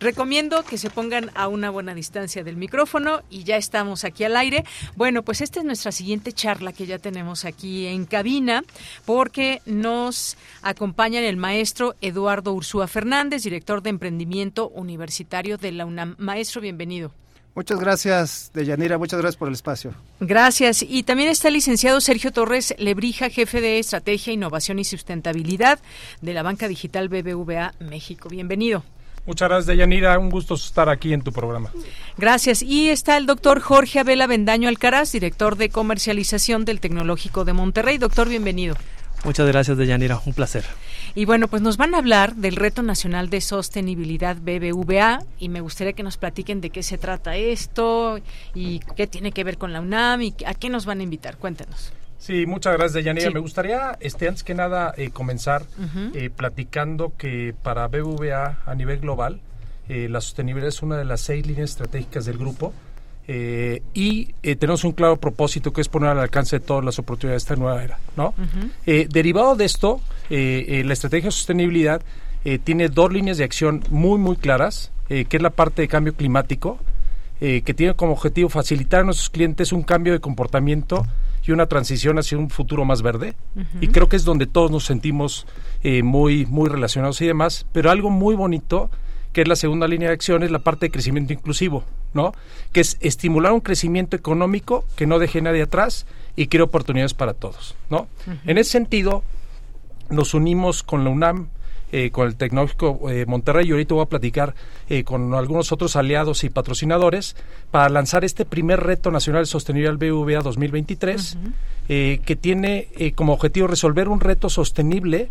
Recomiendo que se pongan a una buena distancia del micrófono y ya estamos aquí al aire. Bueno, pues esta es nuestra siguiente charla que ya tenemos aquí en cabina, porque nos acompañan el maestro Eduardo Ursúa Fernández, director de Emprendimiento Universitario de la UNAM. Maestro, bienvenido. Muchas gracias, Deyanira, muchas gracias por el espacio. Gracias. Y también está el licenciado Sergio Torres Lebrija, jefe de Estrategia, Innovación y Sustentabilidad de la Banca Digital B B V A México. Bienvenido. Muchas gracias, Deyanira. Un gusto estar aquí en tu programa. Gracias. Y está el doctor Jorge Abel Avendaño Alcaraz, director de Comercialización del Tecnológico de Monterrey. Doctor, bienvenido. Muchas gracias, Deyanira. Un placer. Y bueno, pues nos van a hablar del Reto Nacional de Sostenibilidad B B V A y me gustaría que nos platiquen de qué se trata esto y qué tiene que ver con la UNAM y a qué nos van a invitar. Cuéntanos. Sí, muchas gracias, Deyanira. Sí. Me gustaría, este, antes que nada, eh, comenzar uh-huh. eh, platicando que para B B V A a nivel global, eh, la sostenibilidad es una de las seis líneas estratégicas del grupo. Eh, y eh, tenemos un claro propósito que es poner al alcance de todas las oportunidades de esta nueva era, ¿no? Uh-huh. Eh, derivado de esto, eh, eh, la estrategia de sostenibilidad eh, tiene dos líneas de acción muy, muy claras, eh, que es la parte de cambio climático, eh, que tiene como objetivo facilitar a nuestros clientes un cambio de comportamiento y una transición hacia un futuro más verde. Uh-huh. Y creo que es donde todos nos sentimos eh, muy, muy relacionados y demás, pero algo muy bonito que es la segunda línea de acción, es la parte de crecimiento inclusivo, ¿no? Que es estimular un crecimiento económico que no deje nadie atrás y crea oportunidades para todos, ¿no? Uh-huh. En ese sentido, nos unimos con la UNAM, eh, con el Tecnológico eh, Monterrey, y ahorita voy a platicar eh, con algunos otros aliados y patrocinadores para lanzar este primer Reto Nacional de Sostenibilidad B B V A dos mil veintitrés, uh-huh. eh, que tiene eh, como objetivo resolver un reto sostenible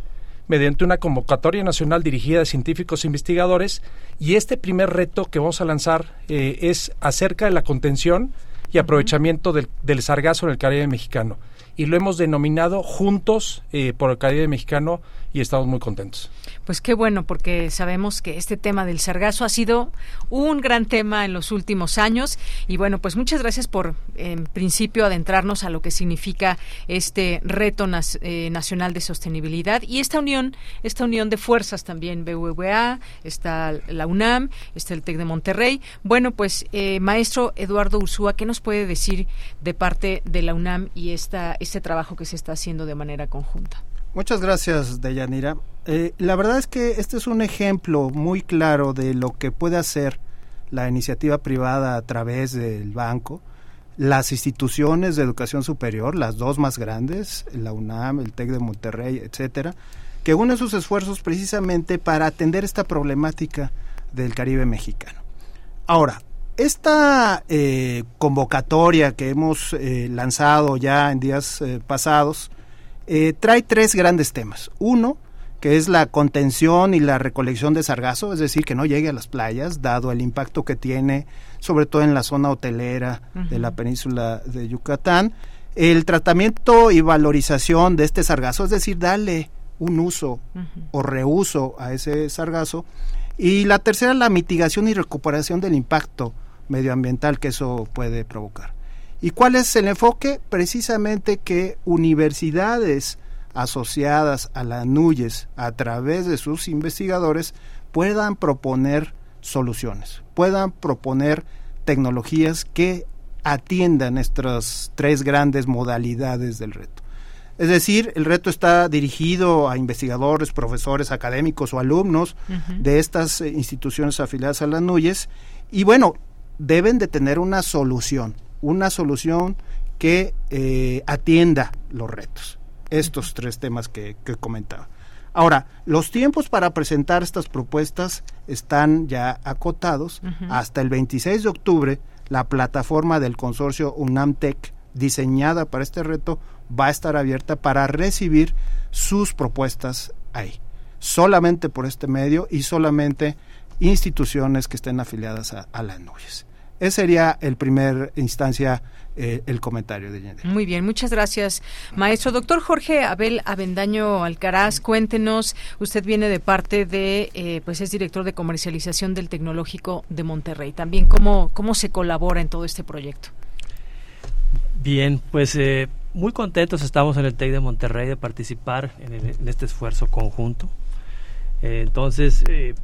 mediante una convocatoria nacional dirigida a científicos e investigadores, y este primer reto que vamos a lanzar eh, es acerca de la contención y aprovechamiento del, del sargazo en el Caribe mexicano, y lo hemos denominado Juntos eh, por el Caribe mexicano, y estamos muy contentos. Pues qué bueno, porque sabemos que este tema del sargazo ha sido un gran tema en los últimos años, y bueno, pues muchas gracias por, en principio, adentrarnos a lo que significa este Reto nas, eh, Nacional de Sostenibilidad, y esta unión, esta unión de fuerzas también, B B V A, está la UNAM, está el TEC de Monterrey. Bueno, pues, eh, maestro Eduardo Ursúa, ¿qué nos puede decir de parte de la UNAM y esta, este trabajo que se está haciendo de manera conjunta? Muchas gracias, Deyanira. Eh, la verdad es que este es un ejemplo muy claro de lo que puede hacer la iniciativa privada a través del banco, las instituciones de educación superior, las dos más grandes, la UNAM, el TEC de Monterrey, etcétera, que unen sus esfuerzos precisamente para atender esta problemática del Caribe mexicano. Ahora, esta eh, convocatoria que hemos eh, lanzado ya en días eh, pasados eh, trae tres grandes temas. Uno, que es la contención y la recolección de sargazo, es decir, que no llegue a las playas, dado el impacto que tiene, sobre todo en la zona hotelera uh-huh. de la península de Yucatán. El tratamiento y valorización de este sargazo, es decir, darle un uso uh-huh. o reuso a ese sargazo. Y la tercera, la mitigación y recuperación del impacto medioambiental que eso puede provocar. ¿Y cuál es el enfoque? Precisamente que universidades asociadas a la NUYES, a través de sus investigadores, puedan proponer soluciones, puedan proponer tecnologías que atiendan estas tres grandes modalidades del reto. Es decir, el reto está dirigido a investigadores, profesores, académicos o alumnos uh-huh. de estas instituciones afiliadas a las NUYES, y bueno, deben de tener una solución, una solución que eh, atienda los retos, estos uh-huh. tres temas que, que comentaba. Ahora, los tiempos para presentar estas propuestas están ya acotados. Uh-huh. Hasta el veintiséis de octubre, la plataforma del consorcio UNAMTEC, diseñada para este reto, va a estar abierta para recibir sus propuestas ahí, solamente por este medio y solamente instituciones que estén afiliadas a, a las NUYES. Ese sería el primer instancia, eh, el comentario de Yende. Muy bien, muchas gracias, maestro. Doctor Jorge Abel Avendaño Alcaraz, cuéntenos, usted viene de parte de, eh, pues es director de comercialización del Tecnológico de Monterrey. También, ¿cómo, cómo se colabora en todo este proyecto? Bien, pues eh, Muy contentos estamos en el TEC de Monterrey de participar en, el, en este esfuerzo conjunto. Eh, entonces, eh,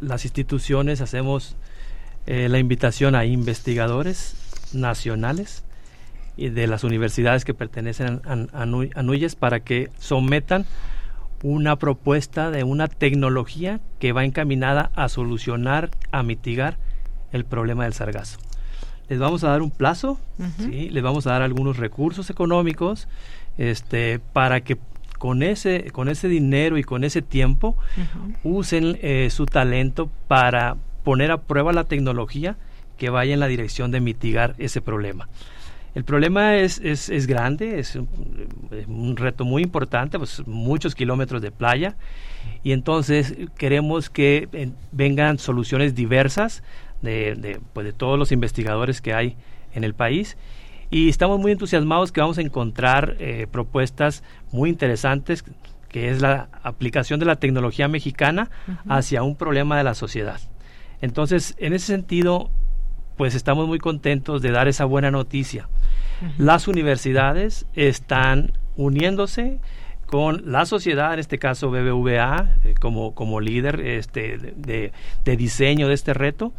las instituciones hacemos eh, la invitación a investigadores nacionales y de las universidades que pertenecen a, a, a NUYES para que sometan una propuesta de una tecnología que va encaminada a solucionar, a mitigar el problema del sargazo. Les vamos a dar un plazo, uh-huh. ¿sí? Les vamos a dar algunos recursos económicos este, para que con ese, con ese dinero y con ese tiempo uh-huh. usen eh, su talento para poner a prueba la tecnología que vaya en la dirección de mitigar ese problema. El problema es, es, es grande, es un, es un reto muy importante, pues muchos kilómetros de playa, y entonces queremos que eh, vengan soluciones diversas de, de, pues de todos los investigadores que hay en el país, y estamos muy entusiasmados que vamos a encontrar eh, propuestas muy interesantes, que es la aplicación de la tecnología mexicana uh-huh. hacia un problema de la sociedad. Entonces, en ese sentido, pues estamos muy contentos de dar esa buena noticia. Uh-huh. Las universidades están uniéndose con la sociedad, en este caso B B V A, eh, como, como líder este, de, de diseño de este reto,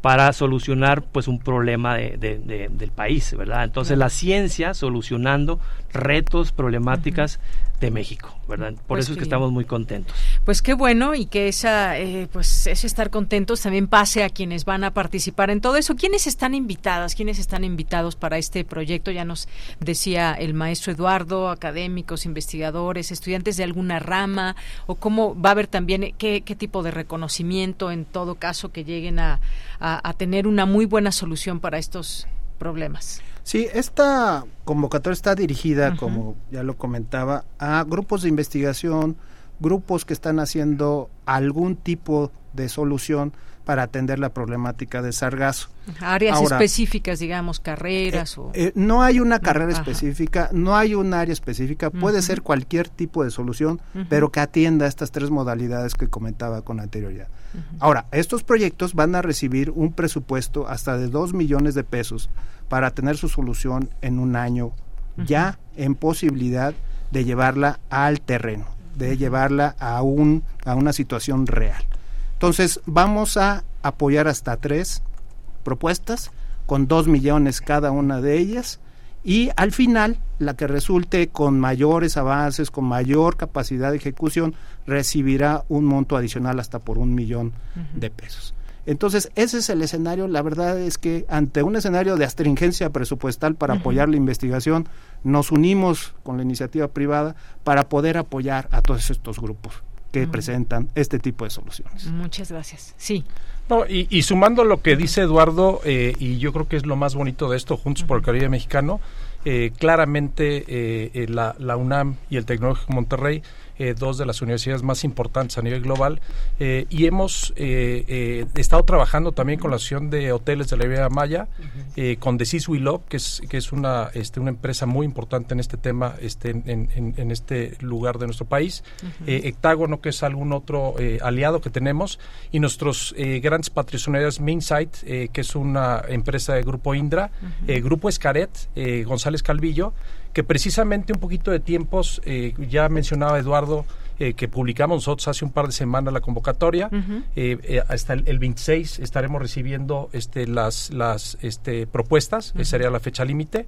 para solucionar pues un problema de, de, de, del país, ¿verdad? Entonces, uh-huh. la ciencia solucionando retos, problemáticas uh-huh. de México, ¿verdad? Por pues eso es que estamos muy contentos. Pues qué bueno, y que esa eh, pues ese estar contentos también pase a quienes van a participar en todo eso. ¿Quiénes están invitadas? ¿Quiénes están invitados para este proyecto? Ya nos decía el maestro Eduardo, académicos, investigadores, estudiantes de alguna rama, o cómo va a haber también, qué, qué tipo de reconocimiento en todo caso que lleguen a, a, a tener una muy buena solución para estos problemas. Sí, esta convocatoria está dirigida, uh-huh. como ya lo comentaba, a grupos de investigación, grupos que están haciendo algún tipo de solución para atender la problemática de sargazo. Áreas Ahora, específicas, digamos, carreras. Eh, o... eh, no hay una carrera uh-huh. específica, no hay un área específica, puede uh-huh. ser cualquier tipo de solución, uh-huh. pero que atienda estas tres modalidades que comentaba con anterioridad. Uh-huh. Ahora, estos proyectos van a recibir un presupuesto hasta de dos millones de pesos para tener su solución en un año, uh-huh. ya en posibilidad de llevarla al terreno, de llevarla a un a una situación real. Entonces, vamos a apoyar hasta tres propuestas, con dos millones cada una de ellas, y al final, la que resulte con mayores avances, con mayor capacidad de ejecución, recibirá un monto adicional hasta por un millón uh-huh. de pesos. Entonces, ese es el escenario. La verdad es que ante un escenario de astringencia presupuestal para uh-huh. apoyar la investigación, nos unimos con la iniciativa privada para poder apoyar a todos estos grupos que uh-huh. presentan este tipo de soluciones. Muchas gracias. Sí. No, y, y sumando lo que dice Eduardo, eh, y yo creo que es lo más bonito de esto, Juntos uh-huh. por el Caribe Mexicano, eh, claramente eh, eh, la, la UNAM y el Tecnológico de Monterrey, Eh, dos de las universidades más importantes a nivel global, eh, y hemos eh, eh, estado trabajando también con la Asociación de Hoteles de la Riviera Maya, uh-huh. eh, con The Seas We Love, que es, que es una, este, una empresa muy importante en este tema, este, en, en, en este lugar de nuestro país, uh-huh. eh, Hectágono, que es algún otro eh, aliado que tenemos, y nuestros eh, grandes patrocinadores, Minsight, eh, que es una empresa de Grupo Indra, uh-huh. eh, Grupo Escaret, eh, González Calvillo, que precisamente un poquito de tiempos, eh, ya mencionaba Eduardo, eh, que publicamos nosotros hace un par de semanas la convocatoria, uh-huh. eh, eh, hasta el, el veintiséis estaremos recibiendo este, las, las este, propuestas, uh-huh. esa sería la fecha límite.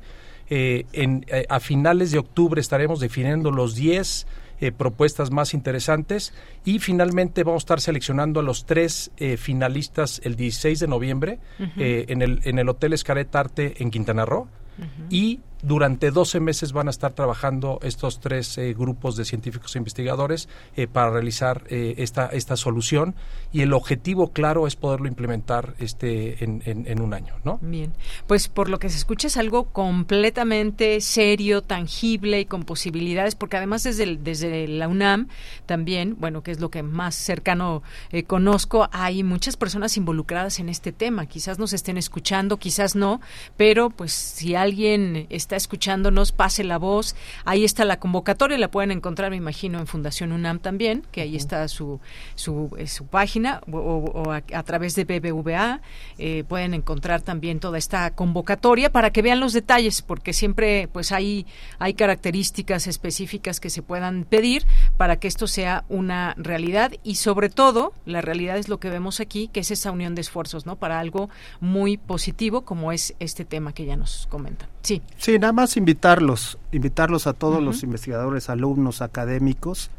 Eh, en, eh, a finales de octubre estaremos definiendo los diez eh, propuestas más interesantes, y finalmente vamos a estar seleccionando a los tres eh, finalistas el dieciséis de noviembre uh-huh. eh, en, el, en el Hotel Escaret Arte en Quintana Roo, uh-huh. y durante doce meses van a estar trabajando estos tres eh, grupos de científicos e investigadores eh, para realizar eh, esta esta solución, y el objetivo claro es poderlo implementar este en, en, en un año, ¿no? Bien, pues por lo que se escucha es algo completamente serio, tangible y con posibilidades, porque además desde, el, desde la UNAM también, bueno, que es lo que más cercano eh, conozco, hay muchas personas involucradas en este tema, quizás nos estén escuchando, quizás no, pero pues si alguien está está escuchándonos, pase la voz. Ahí está la convocatoria, la pueden encontrar, me imagino, en Fundación UNAM también, que ahí está su su, su página, o, o a, a través de B B V A eh, pueden encontrar también toda esta convocatoria para que vean los detalles, porque siempre pues hay, hay características específicas que se puedan pedir para que esto sea una realidad, y sobre todo la realidad es lo que vemos aquí, que es esa unión de esfuerzos, ¿no?, para algo muy positivo como es este tema que ya nos comentan. Sí, sí, nada más invitarlos, invitarlos a todos uh-huh. los investigadores, alumnos, académicos,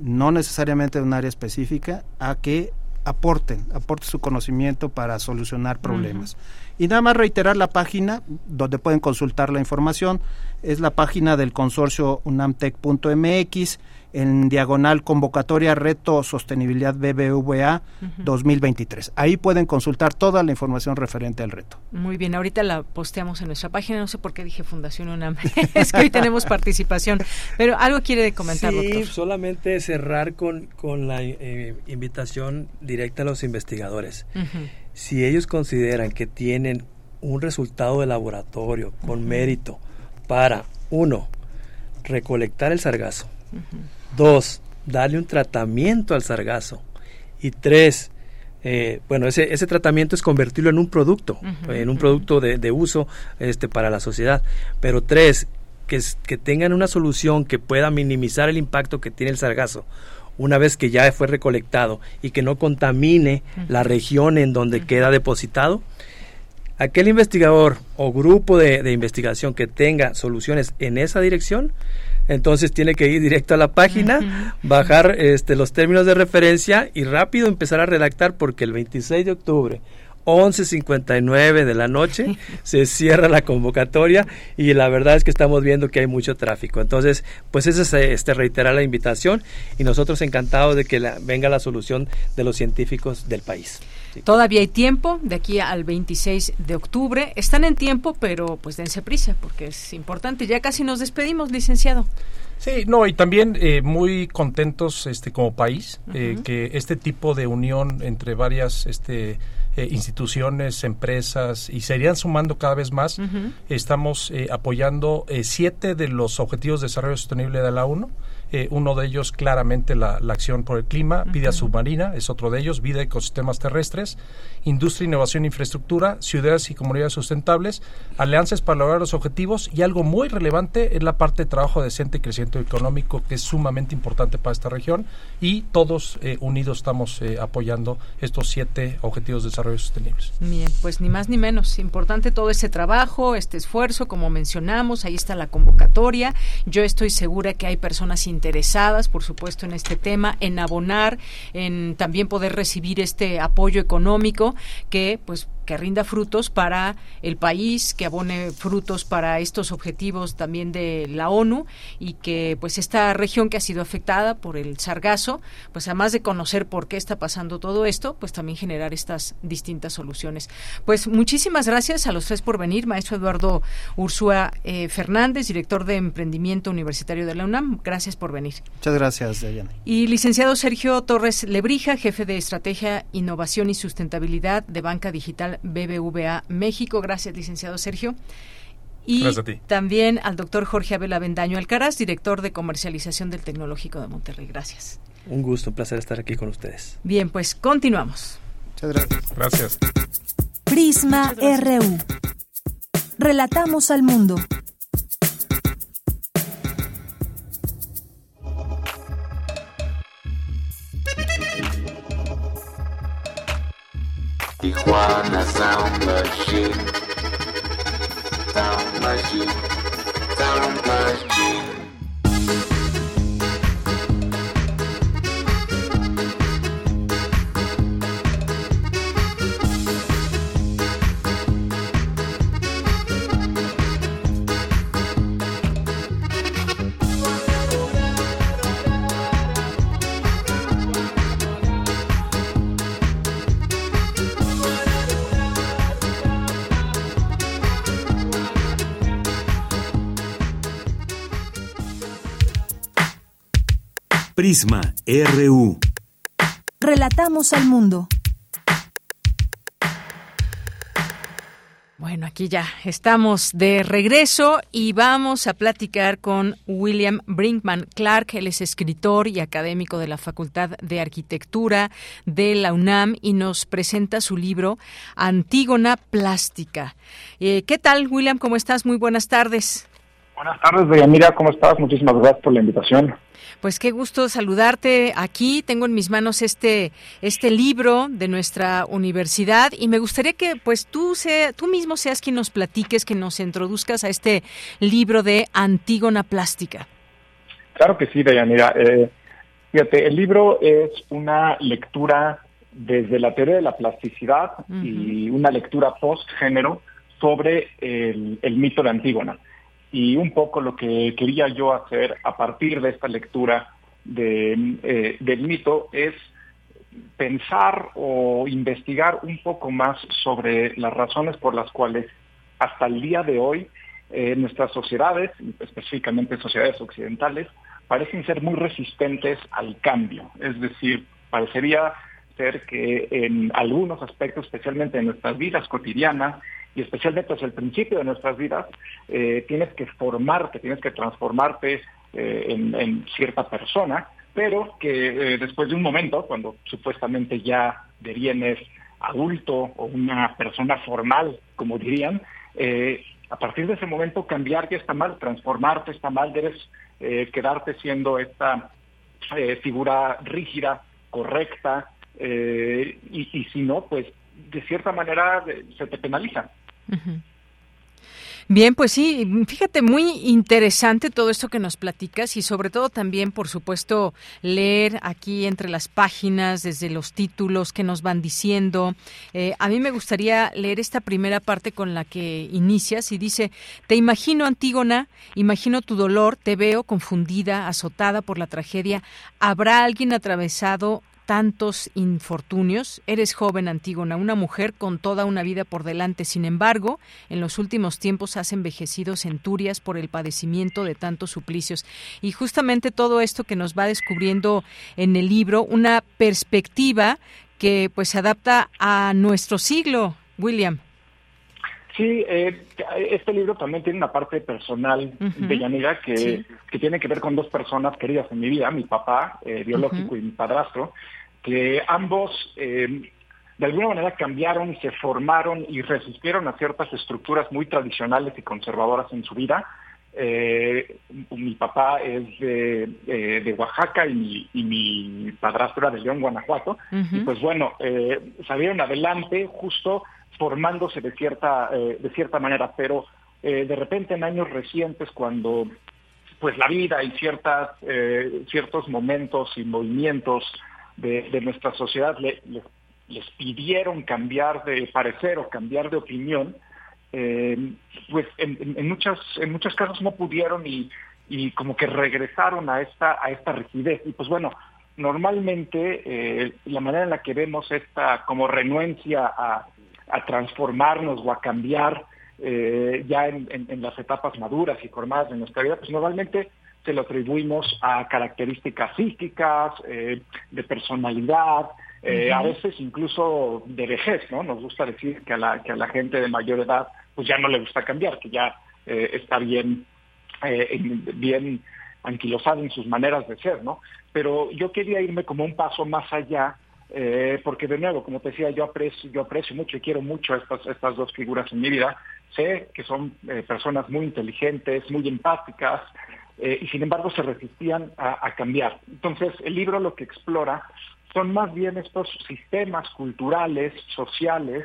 no necesariamente de un área específica, a que aporten, aporten su conocimiento para solucionar problemas. Uh-huh. Y nada más reiterar la página donde pueden consultar la información, es la página del consorcio unamtec punto m x, en diagonal convocatoria Reto Sostenibilidad B B V A uh-huh. dos mil veintitrés. Ahí pueden consultar toda la información referente al reto. Muy bien, ahorita la posteamos en nuestra página, no sé por qué dije Fundación UNAM, es que hoy tenemos participación, pero algo quiere comentar, sí, doctor. Sí, solamente cerrar con, con la eh, invitación directa a los investigadores. Uh-huh. Si ellos consideran que tienen un resultado de laboratorio con uh-huh. mérito para, uno, recolectar el sargazo, uh-huh. dos, darle un tratamiento al sargazo, y tres, eh, bueno, ese ese tratamiento es convertirlo en un producto, uh-huh, en un uh-huh. producto de, de uso este para la sociedad, pero tres, que, que tengan una solución que pueda minimizar el impacto que tiene el sargazo una vez que ya fue recolectado y que no contamine uh-huh. la región en donde uh-huh. queda depositado. Aquel investigador o grupo de, de investigación que tenga soluciones en esa dirección, entonces tiene que ir directo a la página, uh-huh. bajar este, los términos de referencia y rápido empezar a redactar, porque el veintiséis de octubre, once cincuenta y nueve de la noche, se cierra la convocatoria, y la verdad es que estamos viendo que hay mucho tráfico. Entonces, pues eso es este, reiterar la invitación, y nosotros encantados de que la, venga la solución de los científicos del país. Sí. Todavía hay tiempo, de aquí al veintiséis de octubre. Están en tiempo, pero pues dense prisa, porque es importante. Ya casi nos despedimos, licenciado. Sí, no, y también eh, muy contentos este como país, uh-huh. eh, que este tipo de unión entre varias este eh, instituciones, empresas, y se irían sumando cada vez más. Uh-huh. Estamos eh, apoyando eh, siete de los Objetivos de Desarrollo Sostenible de la ONU. Eh, uno de ellos claramente la, la acción por el clima, uh-huh. vida submarina es otro de ellos, vida y ecosistemas terrestres, industria, innovación, infraestructura, ciudades y comunidades sustentables, alianzas para lograr los objetivos, y algo muy relevante es la parte de trabajo decente y crecimiento económico, que es sumamente importante para esta región, y todos eh, unidos estamos eh, apoyando estos siete objetivos de desarrollo sostenibles. Bien, pues ni más ni menos, importante todo ese trabajo, este esfuerzo, como mencionamos, ahí está la convocatoria. Yo estoy segura que hay personas interesadas, por supuesto, en este tema, en abonar, en también poder recibir este apoyo económico que pues que rinda frutos para el país, que abone frutos para estos objetivos también de la ONU, y que pues esta región que ha sido afectada por el sargazo, pues además de conocer por qué está pasando todo esto, pues también generar estas distintas soluciones. Pues muchísimas gracias a los tres por venir, maestro Eduardo Ursúa eh, Fernández, director de Emprendimiento Universitario de la UNAM, gracias por venir. Muchas gracias, Dayana. Y licenciado Sergio Torres Lebrija, jefe de Estrategia, Innovación y Sustentabilidad de Banca Digital B B V A México. Gracias, licenciado Sergio. Y gracias a ti. También al doctor Jorge Abel Avendaño Alcaraz, director de comercialización del Tecnológico de Monterrey. Gracias. Un gusto, un placer estar aquí con ustedes. Bien, pues continuamos. Muchas gracias. Gracias. Prisma R U. Relatamos al mundo. Tijuana Sound Machine, Sound Machine, Sound Machine. Prisma R U. Relatamos al mundo. Bueno, aquí ya estamos de regreso y vamos a platicar con William Brinkman Clark. Él es escritor y académico de la Facultad de Arquitectura de la UNAM y nos presenta su libro Antígona Plástica. Eh, ¿Qué tal, William? ¿Cómo estás? Muy buenas tardes. Buenas tardes, Deyanira. ¿Cómo estás? Muchísimas gracias por la invitación. Pues qué gusto saludarte aquí. Tengo en mis manos este este libro de nuestra universidad y me gustaría que pues tú sea, tú mismo seas quien nos platiques, que nos introduzcas a este libro de Antígona Plástica. Claro que sí, Deyanira. Eh, fíjate, el libro es una lectura desde la teoría de la plasticidad uh-huh. y una lectura post-género sobre el, el mito de Antígona. Y un poco lo que quería yo hacer a partir de esta lectura de, eh, del mito es pensar o investigar un poco más sobre las razones por las cuales hasta el día de hoy eh, nuestras sociedades, específicamente sociedades occidentales, parecen ser muy resistentes al cambio. Es decir, parecería ser que en algunos aspectos, especialmente en nuestras vidas cotidianas, y especialmente desde el principio de nuestras vidas, eh, tienes que formarte, tienes que transformarte eh, en, en cierta persona, pero que eh, después de un momento, cuando supuestamente ya devienes adulto o una persona formal, como dirían, eh, a partir de ese momento cambiar ya está mal, transformarte está mal, debes eh, quedarte siendo esta eh, figura rígida, correcta, eh, y, y si no, pues de cierta manera se te penaliza. Uh-huh. Bien, pues sí, fíjate, muy interesante todo esto que nos platicas y sobre todo también, por supuesto, leer aquí entre las páginas, desde los títulos que nos van diciendo. Eh, a mí me gustaría leer esta primera parte con la que inicias y dice: te imagino, Antígona, imagino tu dolor, te veo confundida, azotada por la tragedia. ¿Habrá alguien atravesado tantos infortunios? Eres joven, Antígona, una mujer con toda una vida por delante. Sin embargo, en los últimos tiempos has envejecido centurias por el padecimiento de tantos suplicios. Y justamente todo esto que nos va descubriendo en el libro, una perspectiva que pues se adapta a nuestro siglo, William. Sí, eh, este libro también tiene una parte personal, uh-huh. de Yanira, que, sí. que tiene que ver con dos personas queridas en mi vida, mi papá eh, biológico uh-huh. y mi padrastro, que ambos eh, de alguna manera cambiaron, se formaron y resistieron a ciertas estructuras muy tradicionales y conservadoras en su vida. Eh, mi papá es de, eh, de Oaxaca y mi, y mi padrastro era de León, Guanajuato. Uh-huh. Y pues bueno, eh, salieron adelante justo formándose de cierta eh, de cierta manera, pero eh, de repente en años recientes, cuando pues la vida y ciertas eh, ciertos momentos y movimientos de, de nuestra sociedad le, le, les pidieron cambiar de parecer o cambiar de opinión, eh, pues en, en muchas en muchos casos no pudieron y, y como que regresaron a esta a esta rigidez. Y pues bueno, normalmente eh, la manera en la que vemos esta como renuencia a a transformarnos o a cambiar eh, ya en, en, en las etapas maduras y formadas de nuestra vida, pues normalmente se lo atribuimos a características psíquicas, eh, de personalidad, eh, uh-huh. a veces incluso de vejez, ¿no? Nos gusta decir que a la, que a la gente de mayor edad pues ya no le gusta cambiar, que ya eh, está bien, eh, bien anquilosada en sus maneras de ser, ¿no? Pero yo quería irme como un paso más allá, Eh, porque de nuevo, como te decía, yo aprecio, yo aprecio mucho y quiero mucho a estas, estas dos figuras en mi vida. Sé que son eh, personas muy inteligentes, muy empáticas, eh, y sin embargo se resistían a, a cambiar. Entonces, el libro lo que explora son más bien estos sistemas culturales, sociales,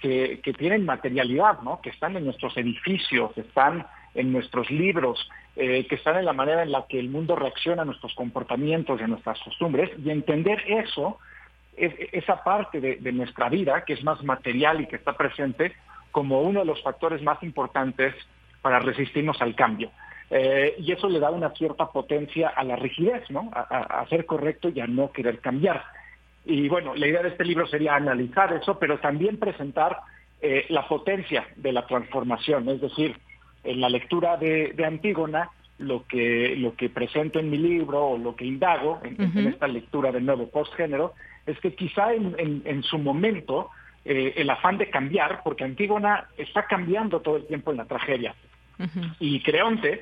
que, que tienen materialidad, ¿no? Que están en nuestros edificios, están en nuestros libros, eh, que están en la manera en la que el mundo reacciona a nuestros comportamientos y a nuestras costumbres, y entender eso, esa parte de, de nuestra vida que es más material y que está presente como uno de los factores más importantes para resistirnos al cambio. Eh, y eso le da una cierta potencia a la rigidez, ¿no? A, a, a ser correcto y a no querer cambiar. Y bueno, la idea de este libro sería analizar eso, pero también presentar eh, la potencia de la transformación. Es decir, en la lectura de, de Antígona, lo que, lo que presento en mi libro o lo que indago en, uh-huh. en esta lectura del nuevo postgénero es que quizá en, en, en su momento eh, el afán de cambiar, porque Antígona está cambiando todo el tiempo en la tragedia. Uh-huh. Y Creonte,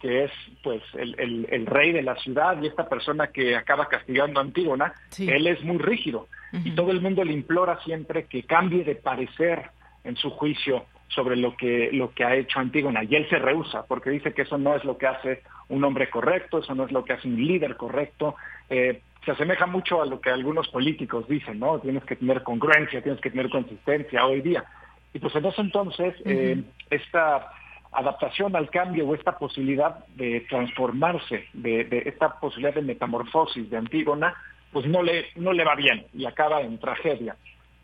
que es pues el, el, el rey de la ciudad y esta persona que acaba castigando a Antígona, sí. él es muy rígido. Uh-huh. Y todo el mundo le implora siempre que cambie de parecer en su juicio sobre lo que, lo que ha hecho Antígona. Y él se rehúsa, porque dice que eso no es lo que hace un hombre correcto, eso no es lo que hace un líder correcto. Eh, se asemeja mucho a lo que algunos políticos dicen, ¿no? Tienes que tener congruencia, tienes que tener consistencia hoy día. Y pues en ese entonces, uh-huh. eh, esta adaptación al cambio o esta posibilidad de transformarse, de, de esta posibilidad de metamorfosis de Antígona, pues no le, no le va bien y acaba en tragedia.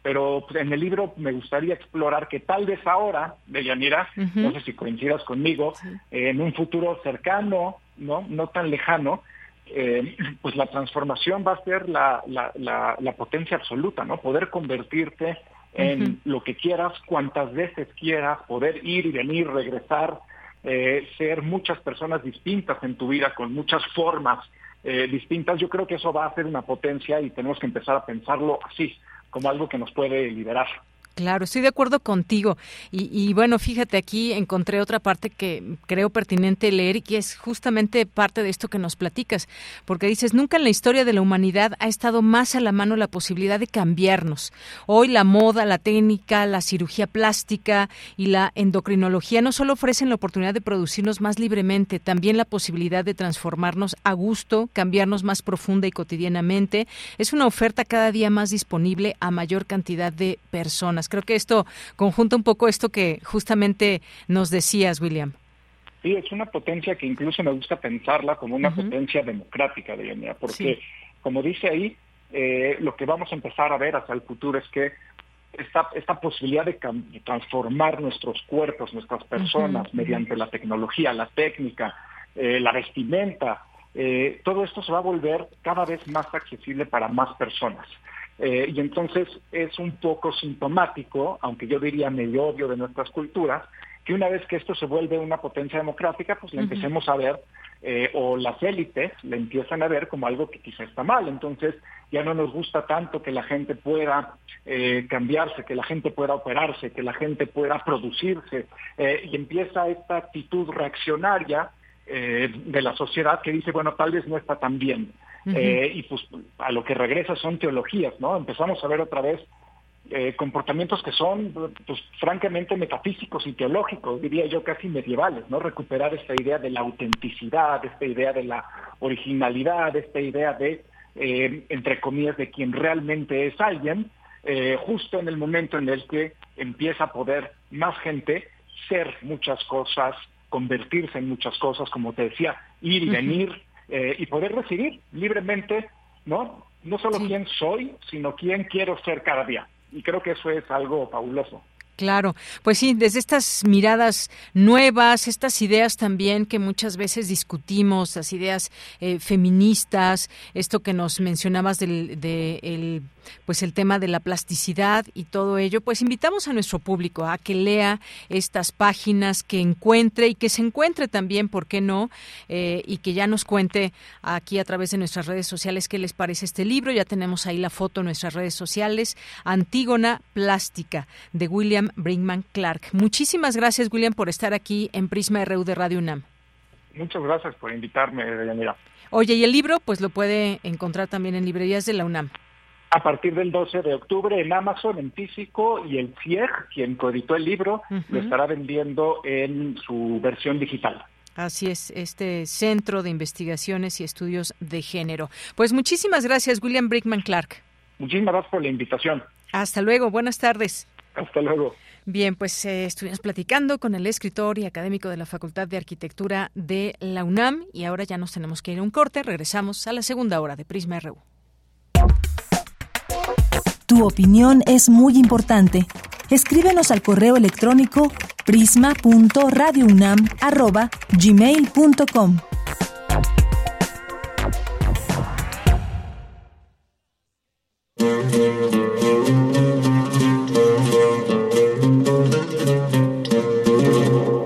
Pero en el libro me gustaría explorar que tal vez ahora, Deyanira, uh-huh. no sé si coincidas conmigo, sí. eh, en un futuro cercano, no no tan lejano, eh, pues la transformación va a ser la, la, la, la potencia absoluta, ¿no? Poder convertirte en uh-huh. lo que quieras, cuantas veces quieras, poder ir y venir, regresar, eh, ser muchas personas distintas en tu vida, con muchas formas eh, distintas. Yo creo que eso va a ser una potencia y tenemos que empezar a pensarlo así, como algo que nos puede liberar. Claro, estoy de acuerdo contigo. Y, y bueno, fíjate, aquí encontré otra parte que creo pertinente leer y que es justamente parte de esto que nos platicas, porque dices, nunca en la historia de la humanidad ha estado más a la mano la posibilidad de cambiarnos. Hoy la moda, la técnica, la cirugía plástica y la endocrinología no solo ofrecen la oportunidad de producirnos más libremente, también la posibilidad de transformarnos a gusto, cambiarnos más profunda y cotidianamente. Es una oferta cada día más disponible a mayor cantidad de personas. Creo que esto conjunta un poco esto que justamente nos decías, William. Sí, es una potencia que incluso me gusta pensarla como una uh-huh. potencia democrática, Diana, porque, sí. como dice ahí, eh, lo que vamos a empezar a ver hacia el futuro es que esta, esta posibilidad de, cam- de transformar nuestros cuerpos, nuestras personas, uh-huh. mediante la tecnología, la técnica, eh, la vestimenta, eh, todo esto se va a volver cada vez más accesible para más personas. Eh, y entonces es un poco sintomático, aunque yo diría medio obvio de nuestras culturas, que una vez que esto se vuelve una potencia democrática, pues la uh-huh. empecemos a ver, eh, o las élites la empiezan a ver como algo que quizá está mal. Entonces ya no nos gusta tanto que la gente pueda eh, cambiarse, que la gente pueda operarse, que la gente pueda producirse, eh, y empieza esta actitud reaccionaria eh, de la sociedad que dice, bueno, tal vez no está tan bien. Uh-huh. Eh, y pues a lo que regresa son teologías, ¿no? Empezamos a ver otra vez eh, comportamientos que son, pues francamente, metafísicos y teológicos, diría yo, casi medievales, ¿no? Recuperar esta idea de la autenticidad, esta idea de la originalidad, esta idea de, eh, entre comillas, de quien realmente es alguien, eh, justo en el momento en el que empieza a poder más gente ser muchas cosas, convertirse en muchas cosas, como te decía, ir y uh-huh. venir, Eh, y poder decidir libremente, ¿no? No solo sí. quién soy, sino quién quiero ser cada día. Y creo que eso es algo fabuloso. Claro, pues sí, desde estas miradas nuevas, estas ideas también que muchas veces discutimos, las ideas eh, feministas, esto que nos mencionabas del de el pues el tema de la plasticidad y todo ello, pues invitamos a nuestro público a que lea estas páginas, que encuentre y que se encuentre también, ¿por qué no? Eh, y que ya nos cuente aquí a través de nuestras redes sociales qué les parece este libro. Ya tenemos ahí la foto en nuestras redes sociales, Antígona Plástica, de William Brinkman Clark. Muchísimas gracias, William, por estar aquí en Prisma R U de Radio UNAM. Muchas gracias por invitarme, Deyanira. Oye, y el libro pues lo puede encontrar también en librerías de la UNAM. A partir del doce de octubre en Amazon, en físico, y el C I E G, quien coeditó el libro, uh-huh. lo estará vendiendo en su versión digital. Así es, este Centro de Investigaciones y Estudios de Género. Pues muchísimas gracias, William Brinkman Clark. Muchísimas gracias por la invitación. Hasta luego, buenas tardes. Hasta luego. Bien, pues eh, estuvimos platicando con el escritor y académico de la Facultad de Arquitectura de la UNAM, y ahora ya nos tenemos que ir a un corte. Regresamos a la segunda hora de Prisma R U. Tu opinión es muy importante. Escríbenos al correo electrónico prisma punto radio unam arroba gmail punto com.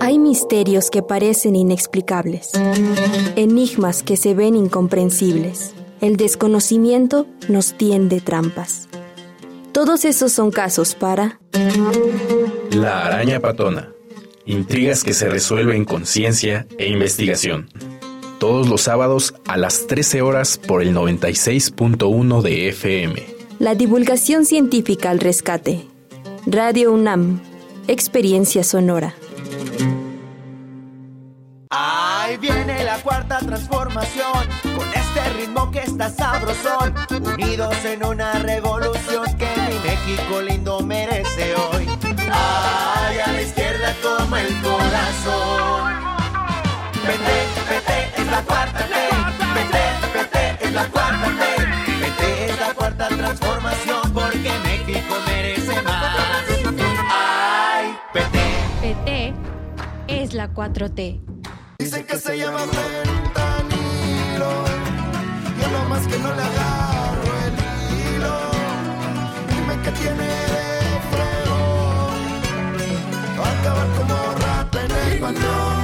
Hay misterios que parecen inexplicables, enigmas que se ven incomprensibles. El desconocimiento nos tiende trampas. Todos esos son casos para... La araña patona. Intrigas que se resuelven con ciencia e investigación. Todos los sábados a las trece horas por el noventa y seis punto uno de F M. La divulgación científica al rescate. Radio UNAM. Experiencia sonora. Ahí viene la cuarta transformación, con este ritmo que está sabrosón, unidos en una revolución que mi México lindo merece hoy. Ay, a la izquierda toma el corazón. P T, P T es la cuarta ley. P T, P T es la cuarta ley. P T es la cuarta transformación, porque México merece más. Ay, P T. P T es la cuatro T. Dicen que se llama fentanilo, yo nomás que no le agarro el hilo. Dime que tiene de fregón, va a acabar como rata en el panteón.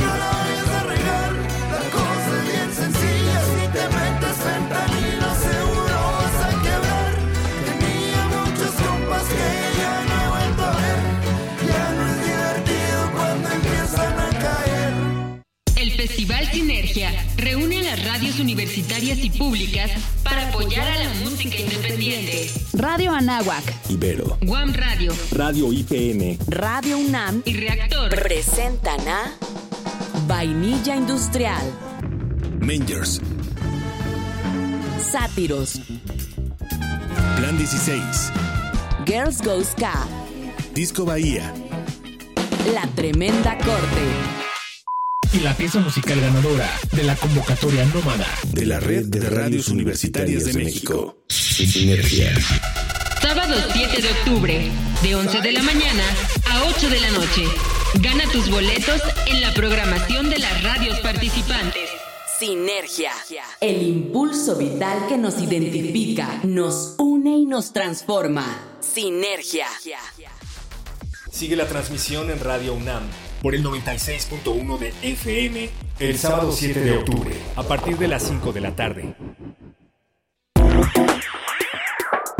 No la vayas a regar, la cosa es bien sencilla. Si te metes fentanilo seguro vas a quebrar. Tenía muchos compas que ya no he vuelto a ver. Ya no es divertido cuando empiezan a caer. El Festival Sinergia reúne a las radios universitarias y públicas para apoyar a la música independiente. Radio Anáhuac, Ibero, UAM Radio, Radio I P M, Radio UNAM y Reactor presentan a Vainilla Industrial, Mangers, Sátiros, Plan dieciséis, Girls Go Ska, Disco Bahía, La Tremenda Corte. Y la pieza musical ganadora de la convocatoria nómada de la Red de Radios Universitarias de México. Sinergia. Sábado siete de octubre, de once de la mañana a ocho de la noche. Gana tus boletos en la programación de las radios participantes. Sinergia. El impulso vital que nos identifica, nos une y nos transforma. Sinergia. Sigue la transmisión en Radio UNAM por el noventa y seis punto uno de F M el sábado siete de octubre a partir de las cinco de la tarde.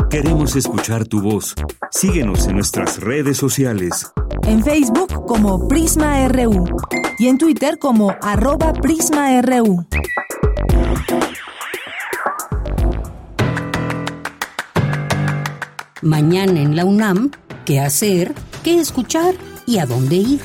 Queremos escuchar tu voz. Síguenos en nuestras redes sociales. En Facebook como Prisma R U y en Twitter como arroba Prisma R U. Mañana en la UNAM, ¿qué hacer? ¿Qué escuchar? ¿Y a dónde ir?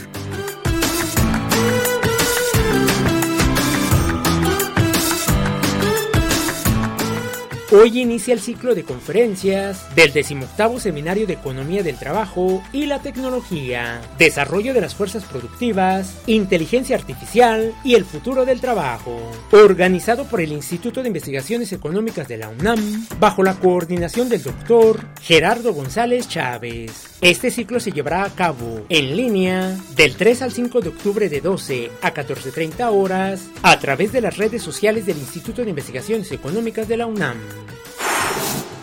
Hoy inicia el ciclo de conferencias del decimoctavo Seminario de Economía del Trabajo y la Tecnología, Desarrollo de las Fuerzas Productivas, Inteligencia Artificial y el Futuro del Trabajo, organizado por el Instituto de Investigaciones Económicas de la UNAM, bajo la coordinación del doctor Gerardo González Chávez. Este ciclo se llevará a cabo en línea del tres al cinco de octubre de doce a catorce treinta horas a través de las redes sociales del Instituto de Investigaciones Económicas de la UNAM.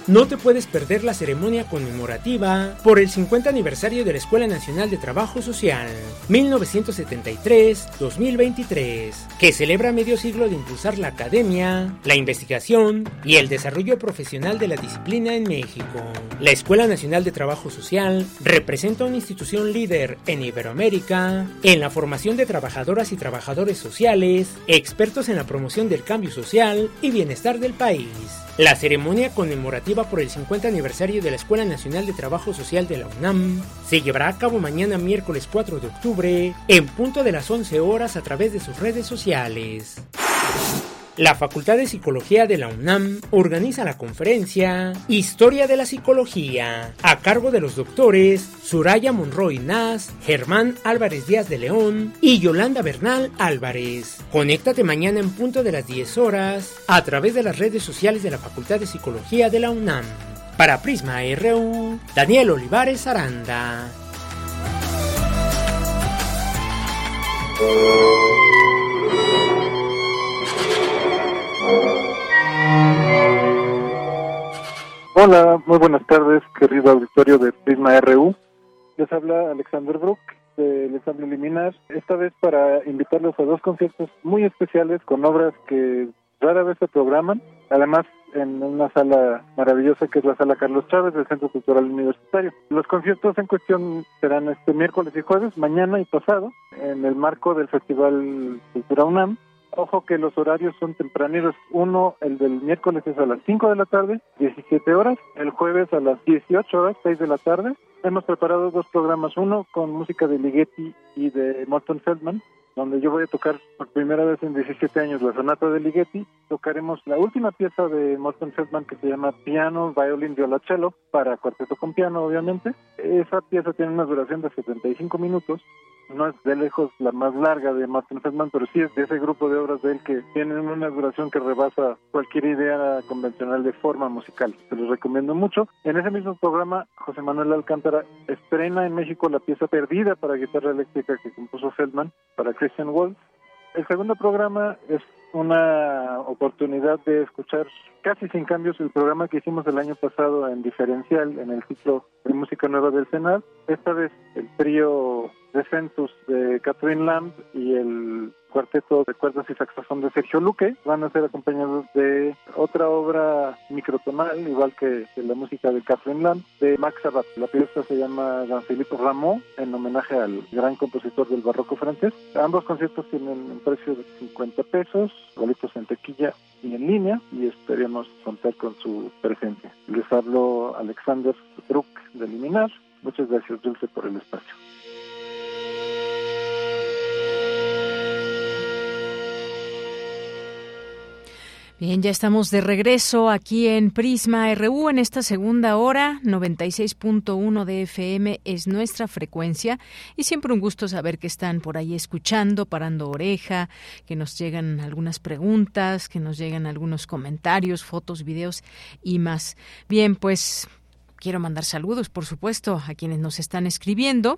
No te puedes perder la ceremonia conmemorativa por el cincuenta aniversario de la Escuela Nacional de Trabajo Social mil novecientos setenta y tres a dos mil veintitrés, que celebra medio siglo de impulsar la academia, la investigación y el desarrollo profesional de la disciplina en México. La Escuela Nacional de Trabajo Social representa una institución líder en Iberoamérica en la formación de trabajadoras y trabajadores sociales, expertos en la promoción del cambio social y bienestar del país. La ceremonia conmemorativa por el cincuenta aniversario de la Escuela Nacional de Trabajo Social de la UNAM se llevará a cabo mañana miércoles cuatro de octubre en punto de las once horas a través de sus redes sociales. La Facultad de Psicología de la UNAM organiza la conferencia Historia de la Psicología, a cargo de los doctores Soraya Monroy Naz, Germán Álvarez Díaz de León y Yolanda Bernal Álvarez. Conéctate mañana en punto de las diez horas a través de las redes sociales de la Facultad de Psicología de la UNAM. Para Prisma R U, Daniel Olivares Aranda. Hola, muy buenas tardes, querido auditorio de Prisma R U. Les habla Alexander Brook del Ensamble Liminar, esta vez para invitarlos a dos conciertos muy especiales con obras que rara vez se programan, además en una sala maravillosa que es la Sala Carlos Chávez del Centro Cultural Universitario. Los conciertos en cuestión serán este miércoles y jueves, mañana y pasado, en el marco del Festival Cultura UNAM. Ojo que los horarios son tempraneros. Uno, el del miércoles es a las cinco de la tarde, diecisiete horas. El jueves a las dieciocho horas, seis de la tarde. Hemos preparado dos programas. Uno con música de Ligeti y de Morton Feldman, donde yo voy a tocar por primera vez en diecisiete años la sonata de Ligeti. Tocaremos la última pieza de Morton Feldman que se llama Piano, Violín, Violoncello, para cuarteto con piano, obviamente. Esa pieza tiene una duración de setenta y cinco minutos. No es de lejos la más larga de Martin Feldman, pero sí es de ese grupo de obras de él que tienen una duración que rebasa cualquier idea convencional de forma musical. Se los recomiendo mucho. En ese mismo programa, José Manuel Alcántara estrena en México la pieza Perdida para guitarra eléctrica que compuso Feldman para Christian Wolff. El segundo programa es una oportunidad de escuchar casi sin cambios el programa que hicimos el año pasado en Diferencial, en el ciclo de Música Nueva del Senado. Esta vez el trío Descentus de Catherine Lamb y el cuarteto de cuerdas y saxofón de Sergio Luque van a ser acompañados de otra obra microtonal, igual que la música de Catherine Lamb, de Max Abad. La pieza se llama Jean-Philippe Rameau, en homenaje al gran compositor del barroco francés. Ambos conciertos tienen un precio de cincuenta pesos, boletos en taquilla y en línea, y esperemos contar con su presencia. Les hablo Alexander Druck de Liminar. Muchas gracias, Dulce, por el espacio. Bien, ya estamos de regreso aquí en Prisma R U en esta segunda hora. Noventa y seis punto uno de F M es nuestra frecuencia y siempre un gusto saber que están por ahí escuchando, parando oreja, que nos llegan algunas preguntas, que nos llegan algunos comentarios, fotos, videos y más. Bien, pues quiero mandar saludos, por supuesto, a quienes nos están escribiendo.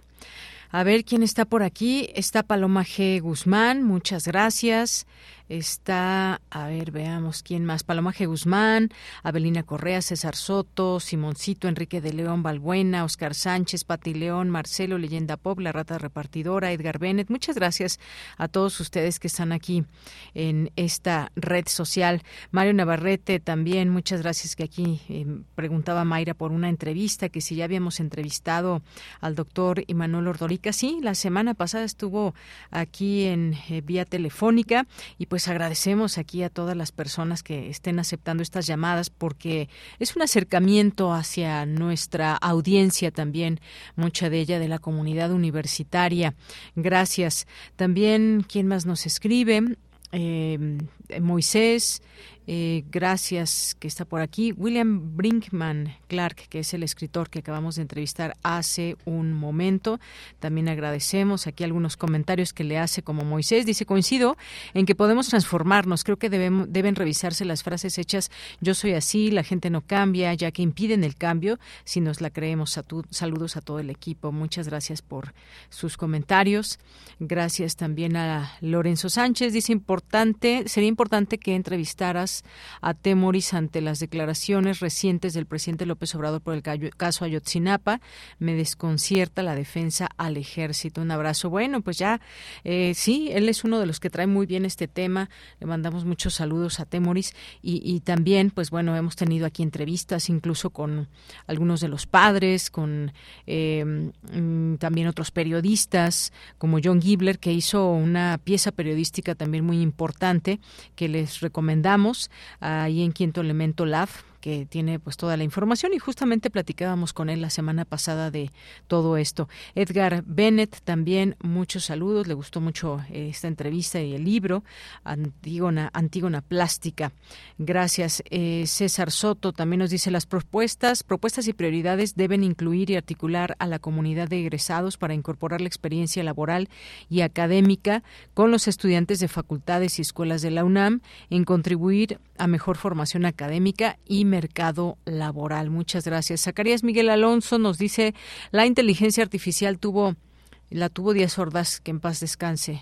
A ver quién está por aquí. Está Paloma G. Guzmán, muchas gracias. Está, a ver, veamos quién más. Paloma G. Guzmán, Abelina Correa, César Soto, Simoncito, Enrique de León Balbuena, Oscar Sánchez, Pati León, Marcelo, Leyenda Pop, La Rata Repartidora, Edgar Bennett. Muchas gracias a todos ustedes que están aquí en esta red social. Mario Navarrete también, muchas gracias, que aquí eh, preguntaba Mayra por una entrevista, que si ya habíamos entrevistado al doctor Imanol Ordorica. Sí, la semana pasada estuvo aquí en eh, vía telefónica, y pues agradecemos aquí a todas las personas que estén aceptando estas llamadas, porque es un acercamiento hacia nuestra audiencia también, mucha de ella de la comunidad universitaria. Gracias. También, ¿quién más nos escribe? Eh, Moisés, eh, gracias, que está por aquí. William Brinkman Clark, que es el escritor que acabamos de entrevistar hace un momento. También agradecemos aquí algunos comentarios que le hace, como Moisés. Dice, coincido en que podemos transformarnos. Creo que deben, deben revisarse las frases hechas. Yo soy así, la gente no cambia, ya que impiden el cambio si nos la creemos. A tu, saludos a todo el equipo. Muchas gracias por sus comentarios. Gracias también a Lorenzo Sánchez. Dice, importante, sería importante que entrevistaras a Temoris ante las declaraciones recientes del presidente López Obrador por el caso Ayotzinapa. Me desconcierta la defensa al ejército. Un abrazo. Bueno, pues ya, eh, sí, él es uno de los que trae muy bien este tema. Le mandamos muchos saludos a Temoris y, y también, pues bueno, hemos tenido aquí entrevistas incluso con algunos de los padres, con eh, también otros periodistas como John Gibler, que hizo una pieza periodística también muy importante que les recomendamos ahí en Quinto Elemento Lab, que tiene pues toda la información, y justamente platicábamos con él la semana pasada de todo esto. Edgar Bennett también, muchos saludos, le gustó mucho eh, esta entrevista y el libro Antígona, Antígona Plástica. Gracias. eh, César Soto también nos dice, las propuestas, propuestas y prioridades deben incluir y articular a la comunidad de egresados para incorporar la experiencia laboral y académica con los estudiantes de facultades y escuelas de la UNAM en contribuir a mejor formación académica y mercado laboral. Muchas gracias. Zacarías Miguel Alonso nos dice, la inteligencia artificial tuvo la tuvo Díaz Ordaz, que en paz descanse.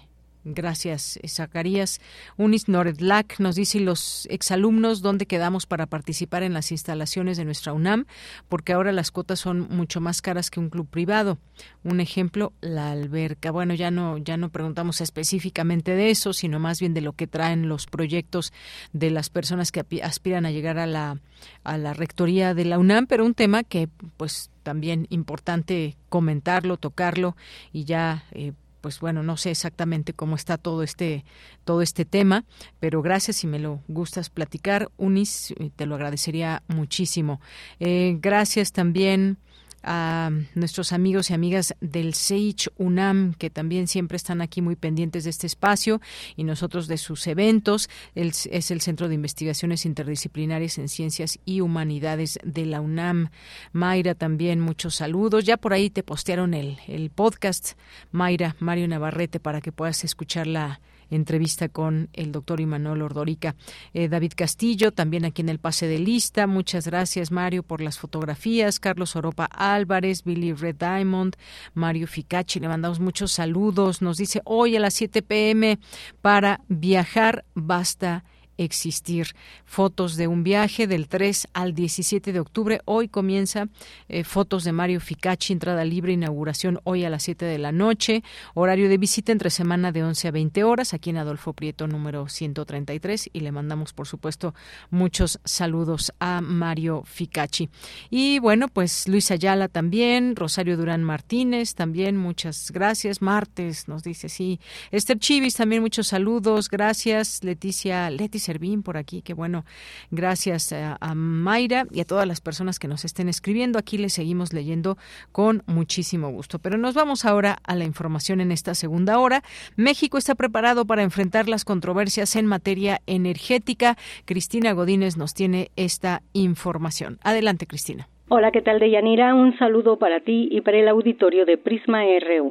Gracias, Zacarías. Unis Noretlak nos dice, los exalumnos, ¿dónde quedamos para participar en las instalaciones de nuestra UNAM? Porque ahora las cuotas son mucho más caras que un club privado. Un ejemplo, la alberca. Bueno, ya no, ya no preguntamos específicamente de eso, sino más bien de lo que traen los proyectos de las personas que aspiran a llegar a la, a la rectoría de la UNAM, pero un tema que pues también importante comentarlo, tocarlo y ya... Eh, pues bueno, no sé exactamente cómo está todo este todo este tema, pero gracias si me lo gustas platicar, Unis, te lo agradecería muchísimo. Eh, gracias también a nuestros amigos y amigas del C E I C H UNAM, que también siempre están aquí muy pendientes de este espacio y nosotros de sus eventos. El, es el Centro de Investigaciones Interdisciplinarias en Ciencias y Humanidades de la UNAM. Mayra, también muchos saludos. Ya por ahí te postearon el, el podcast, Mayra, Mario Navarrete, para que puedas escuchar la entrevista con el doctor Imanol Ordorica. Eh, David Castillo, también aquí en el pase de lista. Muchas gracias, Mario, por las fotografías. Carlos Oropa Álvarez, Billy Red Diamond, Mario Ficacci, le mandamos muchos saludos. Nos dice, hoy a las siete pm, para viajar basta existir. Fotos de un viaje del tres al diecisiete de octubre. Hoy comienza eh, fotos de Mario Ficacci, entrada libre, inauguración hoy a las siete de la noche. Horario de visita entre semana de once a veinte horas, aquí en Adolfo Prieto, número ciento treinta y tres. Y le mandamos, por supuesto, muchos saludos a Mario Ficacci. Y bueno, pues Luis Ayala también, Rosario Durán Martínez también, muchas gracias. Martes, nos dice, sí. Esther Chivis también, muchos saludos, gracias. Leticia, Leticia Servín por aquí, que bueno, gracias a, a Mayra y a todas las personas que nos estén escribiendo. Aquí les seguimos leyendo con muchísimo gusto. Pero nos vamos ahora a la información en esta segunda hora. México está preparado para enfrentar las controversias en materia energética. Cristina Godínez nos tiene esta información. Adelante, Cristina. Hola, ¿qué tal, Deyanira? Un saludo para ti y para el auditorio de Prisma R U.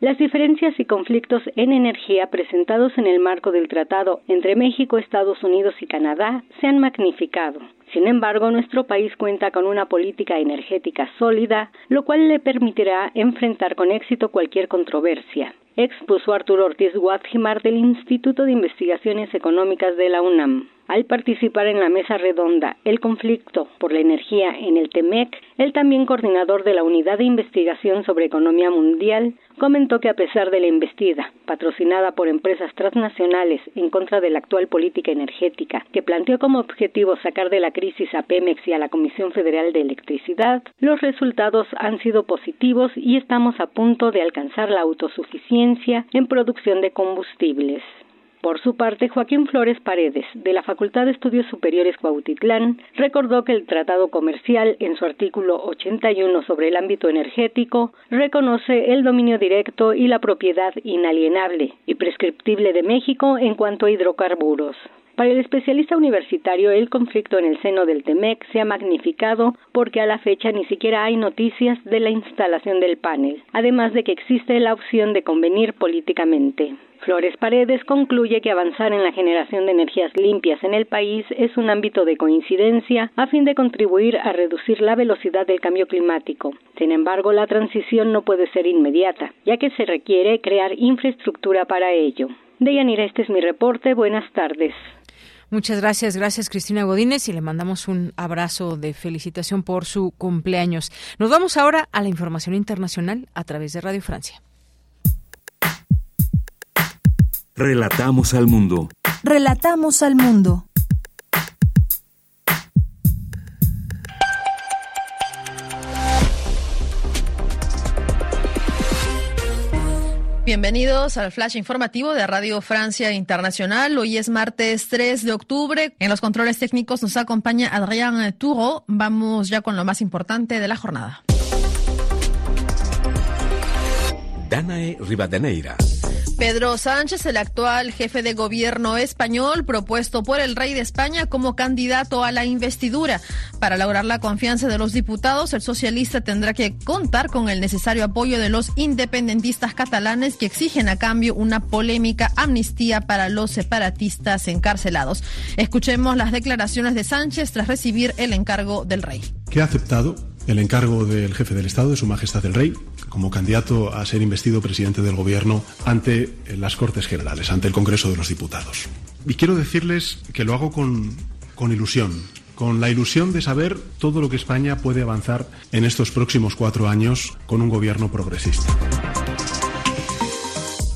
Las diferencias y conflictos en energía presentados en el marco del tratado entre México, Estados Unidos y Canadá se han magnificado. Sin embargo, nuestro país cuenta con una política energética sólida, lo cual le permitirá enfrentar con éxito cualquier controversia, expuso Arturo Ortiz Wadgymar del Instituto de Investigaciones Económicas de la UNAM. Al participar en la mesa redonda El conflicto por la energía en el T E M E C, el también coordinador de la Unidad de Investigación sobre Economía Mundial comentó que a pesar de la embestida, patrocinada por empresas transnacionales en contra de la actual política energética, que planteó como objetivo sacar de la crisis a Pemex y a la Comisión Federal de Electricidad, los resultados han sido positivos y estamos a punto de alcanzar la autosuficiencia en producción de combustibles. Por su parte, Joaquín Flores Paredes, de la Facultad de Estudios Superiores Cuautitlán, recordó que el Tratado Comercial, en su artículo ochenta y uno sobre el ámbito energético, reconoce el dominio directo y la propiedad inalienable y prescriptible de México en cuanto a hidrocarburos. Para el especialista universitario, el conflicto en el seno del T E M E C se ha magnificado porque a la fecha ni siquiera hay noticias de la instalación del panel, además de que existe la opción de convenir políticamente. Flores Paredes concluye que avanzar en la generación de energías limpias en el país es un ámbito de coincidencia a fin de contribuir a reducir la velocidad del cambio climático. Sin embargo, la transición no puede ser inmediata, ya que se requiere crear infraestructura para ello. Deyanira, este es mi reporte. Buenas tardes. Muchas gracias, gracias Cristina Godínez, y le mandamos un abrazo de felicitación por su cumpleaños. Nos vamos ahora a la información internacional a través de Radio Francia. Relatamos al mundo. Relatamos al mundo. Bienvenidos al Flash Informativo de Radio Francia Internacional. Hoy es martes tres de octubre. En los controles técnicos nos acompaña Adrián Turo. Vamos ya con lo más importante de la jornada. Danae Rivadeneira. Pedro Sánchez, el actual jefe de gobierno español, propuesto por el rey de España como candidato a la investidura. Para lograr la confianza de los diputados, el socialista tendrá que contar con el necesario apoyo de los independentistas catalanes, que exigen a cambio una polémica amnistía para los separatistas encarcelados. Escuchemos las declaraciones de Sánchez tras recibir el encargo del rey. Que ha aceptado el encargo del jefe del Estado, de Su Majestad el Rey, como candidato a ser investido presidente del Gobierno ante las Cortes Generales, ante el Congreso de los Diputados. Y quiero decirles que lo hago con, con ilusión, con la ilusión de saber todo lo que España puede avanzar en estos próximos cuatro años con un gobierno progresista.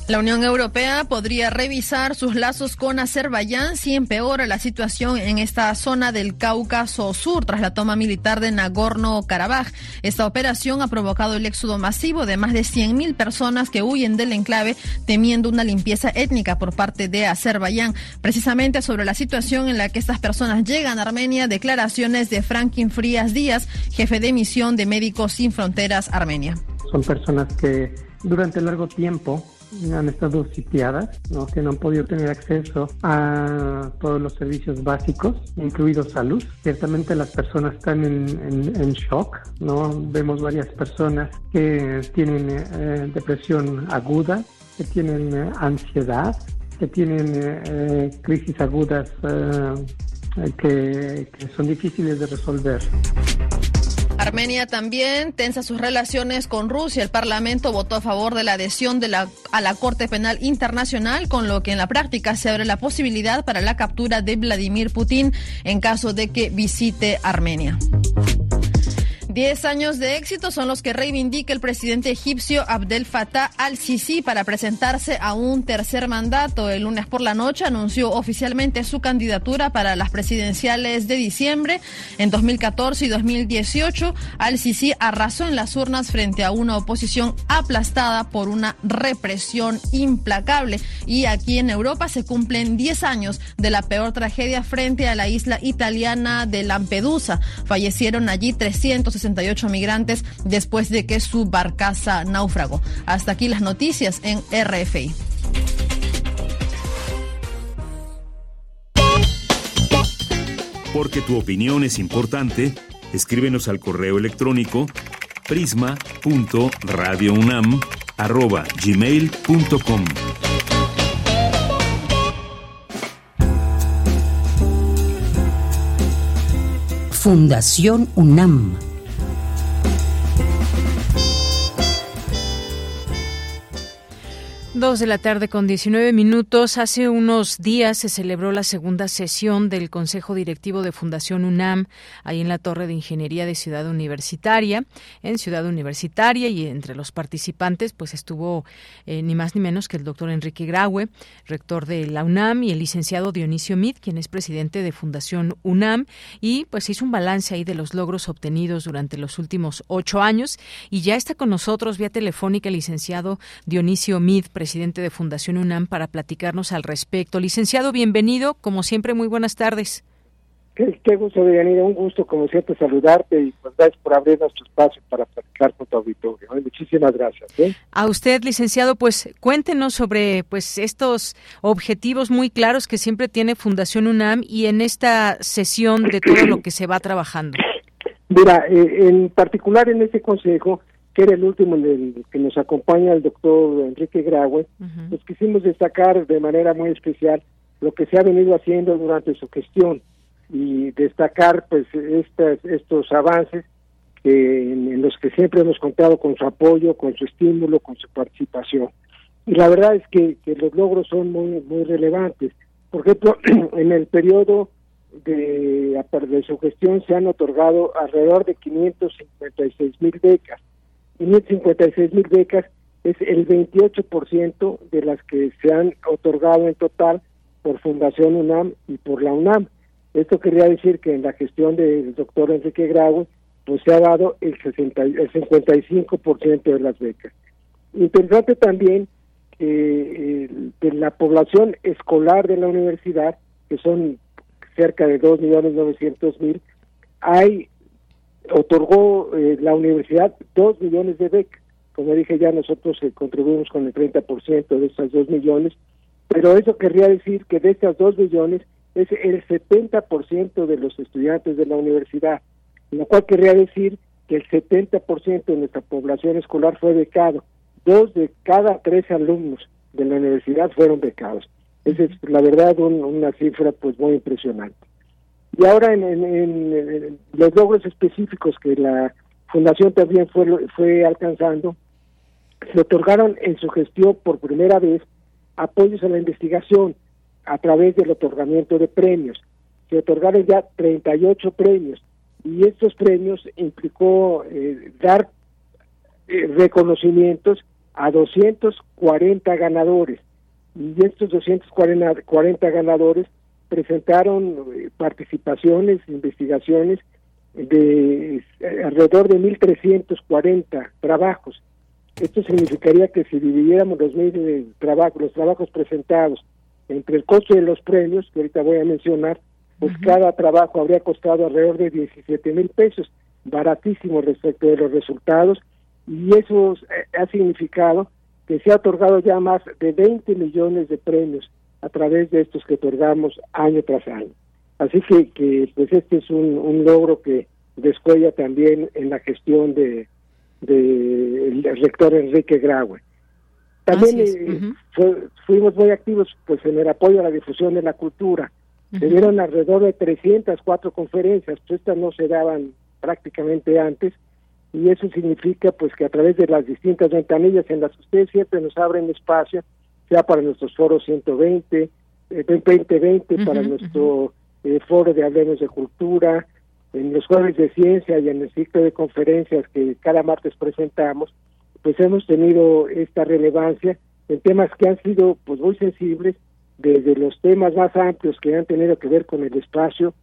La Unión Europea podría revisar sus lazos con Azerbaiyán si empeora la situación en esta zona del Cáucaso Sur tras la toma militar de Nagorno-Karabaj. Esta operación ha provocado el éxodo masivo de más de cien mil personas que huyen del enclave temiendo una limpieza étnica por parte de Azerbaiyán. Precisamente sobre la situación en la que estas personas llegan a Armenia, declaraciones de Franklin Frías Díaz, jefe de misión de Médicos Sin Fronteras Armenia. Son personas que durante largo tiempo han estado sitiadas, ¿no? Que no han podido tener acceso a todos los servicios básicos, incluidos salud. Ciertamente las personas están en, en, en shock, ¿no? Vemos varias personas que tienen eh, depresión aguda, que tienen eh, ansiedad, que tienen eh, crisis agudas eh, que, que son difíciles de resolver. Armenia también tensa sus relaciones con Rusia. El Parlamento votó a favor de la adhesión de la, a la Corte Penal Internacional, con lo que en la práctica se abre la posibilidad para la captura de Vladimir Putin en caso de que visite Armenia. Diez años de éxito son los que reivindica el presidente egipcio Abdel Fattah al-Sisi para presentarse a un tercer mandato. El lunes por la noche anunció oficialmente su candidatura para las presidenciales de diciembre. En dos mil catorce y dos mil dieciocho, al-Sisi arrasó en las urnas frente a una oposición aplastada por una represión implacable. Y aquí en Europa se cumplen diez años de la peor tragedia frente a la isla italiana de Lampedusa. Fallecieron allí trescientos sesenta y ocho migrantes después de que su barcaza naufragó. Hasta aquí las noticias en R F I. Porque tu opinión es importante, escríbenos al correo electrónico prisma punto radio unam arroba gmail punto com. Fundación UNAM. Dos de la tarde con diecinueve minutos. Hace unos días se celebró la segunda sesión del Consejo Directivo de Fundación UNAM, ahí en la Torre de Ingeniería de Ciudad Universitaria, en Ciudad Universitaria, y entre los participantes pues estuvo eh, ni más ni menos que el doctor Enrique Graue, rector de la UNAM, y el licenciado Dionisio Mid, quien es presidente de Fundación UNAM, y pues hizo un balance ahí de los logros obtenidos durante los últimos ocho años, y ya está con nosotros vía telefónica el licenciado Dionisio Mid, presidente presidente de Fundación UNAM, para platicarnos al respecto. Licenciado, bienvenido, como siempre, muy buenas tardes. Qué, qué gusto, Deyanira, un gusto como siempre saludarte y pues gracias por abrir nuestro espacio para platicar con tu auditorio. Muchísimas gracias. ¿eh? A usted, licenciado, pues cuéntenos sobre pues estos objetivos muy claros que siempre tiene Fundación UNAM y en esta sesión de todo lo que se va trabajando. Mira, eh, en particular en este consejo, que era el último el que nos acompaña el doctor Enrique Graue, uh-huh. pues quisimos destacar de manera muy especial lo que se ha venido haciendo durante su gestión y destacar pues estas, estos avances que, en, en los que siempre hemos contado con su apoyo, con su estímulo, con su participación. Y la verdad es que, que los logros son muy, muy relevantes. Por ejemplo, en el periodo de, de su gestión se han otorgado alrededor de quinientos cincuenta y seis mil becas. quinientos cincuenta y seis mil becas es el veintiocho por ciento de las que se han otorgado en total por Fundación UNAM y por la UNAM. Esto quería decir que en la gestión del doctor Enrique Graue pues se ha dado el, sesenta, el cincuenta y cinco por ciento de las becas. Interesante también eh, eh, de la población escolar de la universidad, que son cerca de dos millones novecientos mil, hay... otorgó eh, la universidad dos millones de becas. Como dije ya, nosotros eh, contribuimos con el treinta por ciento de esas dos millones, pero eso querría decir que de estas dos millones es el setenta por ciento de los estudiantes de la universidad, lo cual querría decir que el setenta por ciento de nuestra población escolar fue becado. Dos de cada tres alumnos de la universidad fueron becados. Esa es la verdad un, una cifra pues muy impresionante. Y ahora en, en, en, en los logros específicos que la Fundación también fue, fue alcanzando. Se otorgaron en su gestión por primera vez apoyos a la investigación a través del otorgamiento de premios. Se otorgaron ya treinta y ocho premios, y estos premios implicó eh, dar eh, reconocimientos a doscientos cuarenta ganadores, y estos doscientos cuarenta ganadores presentaron eh, participaciones, investigaciones de eh, alrededor de mil trescientos cuarenta trabajos. Esto significaría que si dividiéramos los mil trabajos, los trabajos presentados entre el costo de los premios, que ahorita voy a mencionar, pues uh-huh. cada trabajo habría costado alrededor de diecisiete mil pesos, baratísimo respecto de los resultados, y eso ha significado que se ha otorgado ya más de veinte millones de premios a través de estos que otorgamos año tras año. Así que, que pues este es un, un logro que descuella también en la gestión de del de rector Enrique Graue. También eh, uh-huh. fu- fuimos muy activos pues en el apoyo a la difusión de la cultura. Se dieron alrededor de trescientas cuatro conferencias, pues estas no se daban prácticamente antes, y eso significa pues que a través de las distintas ventanillas en las que ustedes siempre nos abren espacio, sea para nuestros foros ciento veinte, eh, veinte veinte, uh-huh, para nuestro eh, foro de Hablemos de Cultura, en los jueves de ciencia y en el ciclo de conferencias que cada martes presentamos, pues hemos tenido esta relevancia en temas que han sido pues muy sensibles, desde los temas más amplios que han tenido que ver con el espacio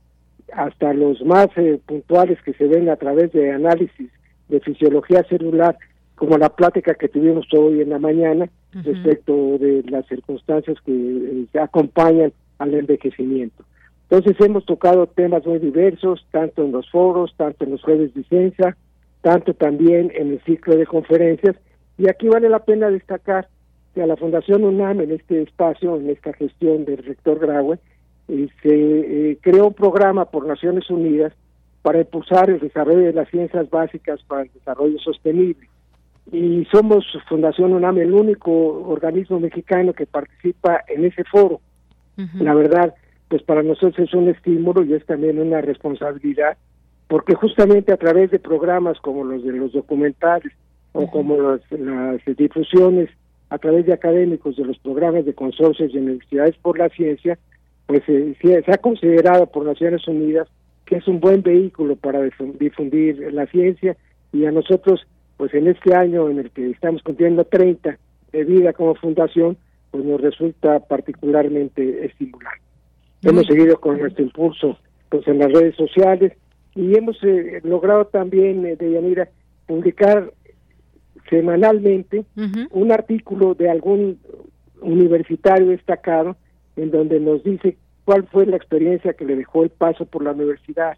hasta los más eh, puntuales que se ven a través de análisis de fisiología celular, como la plática que tuvimos hoy en la mañana, uh-huh, respecto de las circunstancias que eh, acompañan al envejecimiento. Entonces hemos tocado temas muy diversos, tanto en los foros, tanto en los jueves de ciencia, tanto también en el ciclo de conferencias, y aquí vale la pena destacar a la Fundación UNAM, en este espacio, en esta gestión del rector Graue, eh, se eh, creó un programa por Naciones Unidas para impulsar el desarrollo de las ciencias básicas para el desarrollo sostenible. Y somos, Fundación UNAM, el único organismo mexicano que participa en ese foro. Uh-huh. La verdad, pues para nosotros es un estímulo y es también una responsabilidad, porque justamente a través de programas como los de los documentales, uh-huh, o como las, las difusiones a través de académicos de los programas de consorcios de universidades por la ciencia, pues eh, se ha considerado por Naciones Unidas que es un buen vehículo para difundir la ciencia, y a nosotros, pues en este año en el que estamos cumpliendo treinta de vida como fundación, pues nos resulta particularmente estimulante. Mm. Hemos seguido con nuestro impulso pues en las redes sociales, y hemos eh, logrado también, eh, Deyanira, publicar semanalmente, uh-huh, un artículo de algún universitario destacado en donde nos dice cuál fue la experiencia que le dejó el paso por la universidad,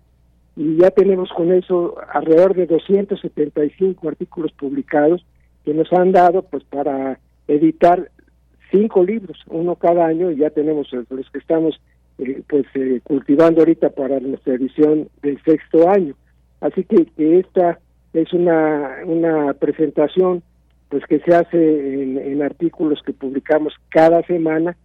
y ya tenemos con eso alrededor de doscientos setenta y cinco artículos publicados que nos han dado pues para editar cinco libros, uno cada año, y ya tenemos los que estamos eh, pues eh, cultivando ahorita para nuestra edición del sexto año. Así que, que esta es una una presentación pues que se hace en, en artículos que publicamos cada semana,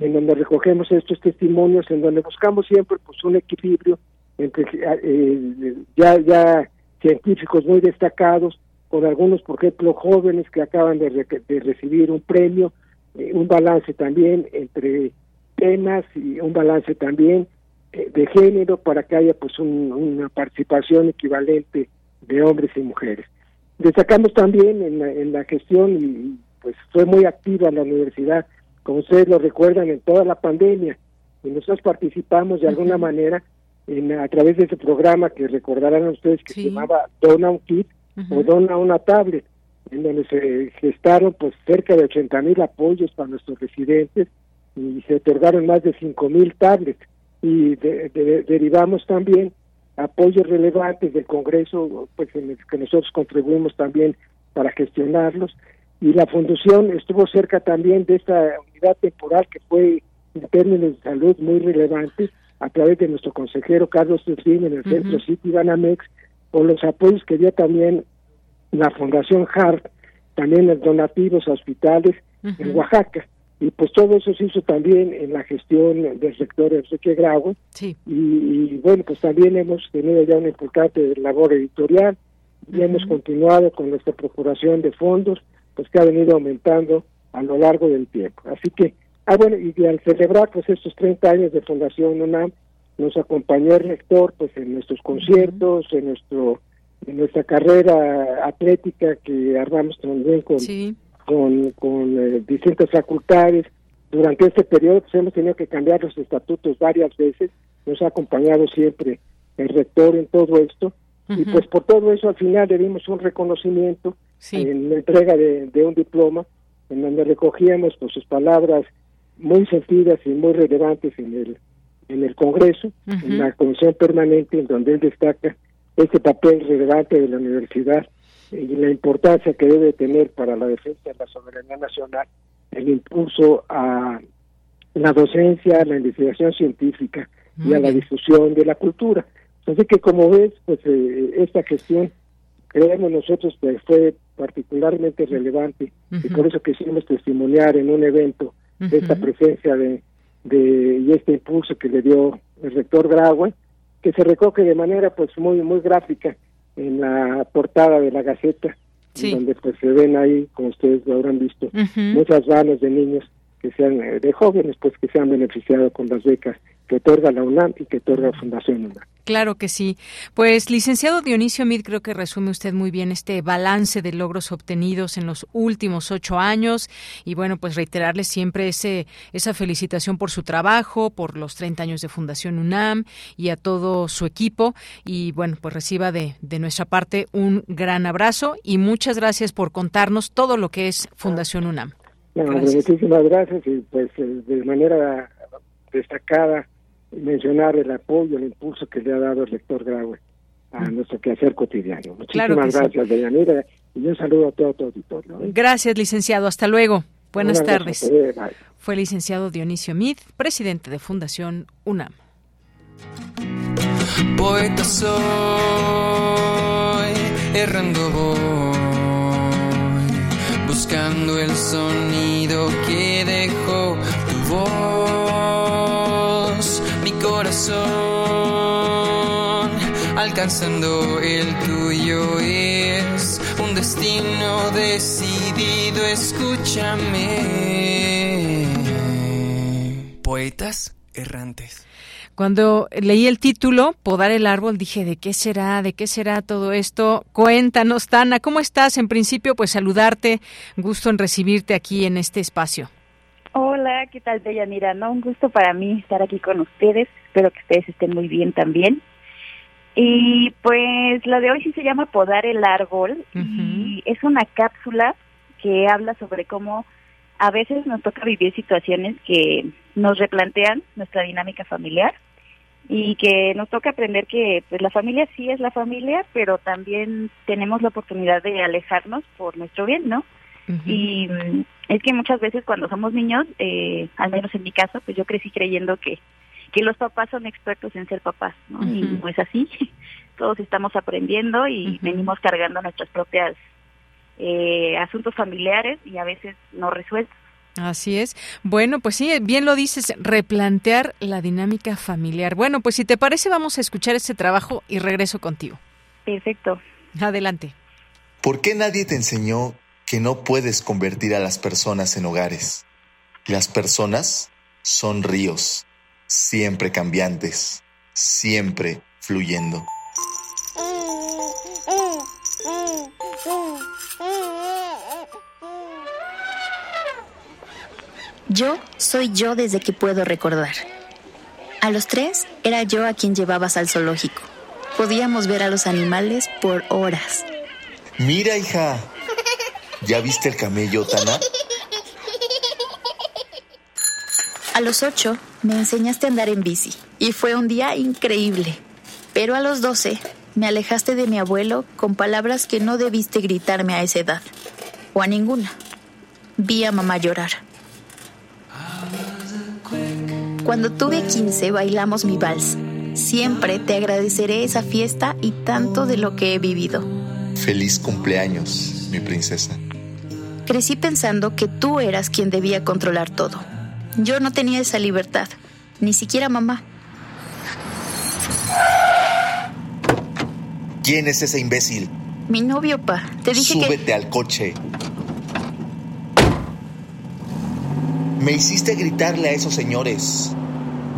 en donde recogemos estos testimonios, en donde buscamos siempre pues un equilibrio entre eh, ya ya científicos muy destacados, con algunos, por ejemplo, jóvenes que acaban de, re, de recibir un premio, eh, un balance también entre temas y un balance también eh, de género, para que haya pues un, una participación equivalente de hombres y mujeres. Destacamos también en la, en la gestión, y pues fue muy activa la universidad, como ustedes lo recuerdan, en toda la pandemia, y nosotros participamos de alguna manera en, a través de ese programa que recordarán ustedes que sí. se llamaba Dona un Kit, uh-huh, o Dona una Tablet, en donde se gestaron pues cerca de ochenta mil apoyos para nuestros residentes, y se otorgaron más de cinco mil tablets, y de, de, de, derivamos también apoyos relevantes del Congreso, pues en el que nosotros contribuimos también para gestionarlos, y la Fundación estuvo cerca también de esta unidad temporal que fue en términos de salud muy relevante, a través de nuestro consejero Carlos Tuzín en el, uh-huh, Centro City Banamex, o los apoyos que dio también la Fundación Hart, también los donativos a hospitales, uh-huh, en Oaxaca. Y pues todo eso se hizo también en la gestión del rector Enrique Graue. Sí. Y, y bueno, pues también hemos tenido ya una importante labor editorial, y uh-huh. hemos continuado con nuestra procuración de fondos, pues que ha venido aumentando a lo largo del tiempo. Así que, ah bueno, y, y al celebrar pues estos treinta años de Fundación UNAM, nos acompañó el rector pues en nuestros conciertos, uh-huh. en nuestro en nuestra carrera atlética que armamos también con, sí. con, con eh, distintas facultades. Durante este periodo pues, hemos tenido que cambiar los estatutos varias veces, nos ha acompañado siempre el rector en todo esto, uh-huh. y pues por todo eso al final le dimos un reconocimiento sí. en la entrega de, de un diploma, en donde recogíamos pues, sus palabras muy sentidas y muy relevantes en el en el Congreso, uh-huh. en la Comisión Permanente, en donde él destaca este papel relevante de la universidad y la importancia que debe tener para la defensa de la soberanía nacional el impulso a la docencia, a la investigación científica uh-huh. y a la difusión de la cultura. Así que como ves, pues eh, esta gestión, creemos nosotros, pues fue particularmente relevante uh-huh. y por eso quisimos testimoniar en un evento uh-huh. esta presencia de de y este impulso que le dio el rector Graue, que se recoge de manera pues muy muy gráfica en la portada de la Gaceta, sí. donde pues se ven ahí, como ustedes lo habrán visto, uh-huh. muchas manos de niños que sean de jóvenes pues que se han beneficiado con las becas que otorga la UNAM y que otorga Fundación UNAM. Claro que sí. Pues, licenciado Dionisio Mid, creo que resume usted muy bien este balance de logros obtenidos en los últimos ocho años y, bueno, pues reiterarle siempre ese esa felicitación por su trabajo, por los treinta años de Fundación UNAM y a todo su equipo y, bueno, pues reciba de, de nuestra parte un gran abrazo y muchas gracias por contarnos todo lo que es Fundación UNAM. Bueno, gracias. Muchísimas gracias y, pues, de manera destacada, mencionar el apoyo, el impulso que le ha dado el rector Graue a nuestro quehacer cotidiano. Muchísimas claro gracias, sí. Deyanira, y un saludo a todo tu auditorio. ¿eh? Gracias, licenciado. Hasta luego. Buenas Una tardes. Gracias. Fue el licenciado Dionisio Mid, presidente de Fundación UNAM. Poeta soy, errando voy, buscando el sonido que dejó tu voz. Corazón, alcanzando el tuyo es un destino decidido, escúchame. Poetas errantes. Cuando leí el título, Podar el árbol, dije, ¿de qué será? ¿De qué será todo esto? Cuéntanos, Tana, ¿cómo estás? En principio, pues saludarte, gusto en recibirte aquí en este espacio. Hola, ¿qué tal, Deyanira? No, un gusto para mí estar aquí con ustedes. Espero que ustedes estén muy bien también. Y pues la de hoy sí se llama Podar el árbol. Uh-huh. Y es una cápsula que habla sobre cómo a veces nos toca vivir situaciones que nos replantean nuestra dinámica familiar y que nos toca aprender que pues la familia sí es la familia, pero también tenemos la oportunidad de alejarnos por nuestro bien, ¿no? Uh-huh. Y es que muchas veces cuando somos niños, eh, al menos en mi caso, pues yo crecí creyendo que, que los papás son expertos en ser papás, ¿no? Uh-huh. Y no es así, todos estamos aprendiendo y uh-huh. venimos cargando nuestras propias eh, asuntos familiares y a veces no resueltos. Así es. Bueno, pues sí, bien lo dices, replantear la dinámica familiar. Bueno, pues si te parece vamos a escuchar este trabajo y regreso contigo. Perfecto. Adelante. ¿Por qué nadie te enseñó que no puedes convertir a las personas en hogares? Las personas son ríos, siempre cambiantes, siempre fluyendo. Yo soy yo desde que puedo recordar. A los tres, era yo a quien llevabas al zoológico. Podíamos ver a los animales por horas. Mira, hija, ¿ya viste el camello, Tana? A los ocho me enseñaste a andar en bici y fue un día increíble. Pero a los doce me alejaste de mi abuelo con palabras que no debiste gritarme a esa edad. O a ninguna. Vi a mamá llorar. Cuando tuve quince bailamos mi vals. Siempre te agradeceré esa fiesta y tanto de lo que he vivido. Feliz cumpleaños, mi princesa. Crecí pensando que tú eras quien debía controlar todo. Yo no tenía esa libertad, ni siquiera mamá. ¿Quién es ese imbécil? Mi novio, pa. Te dije Súbete que... Súbete al coche. Me hiciste gritarle a esos señores.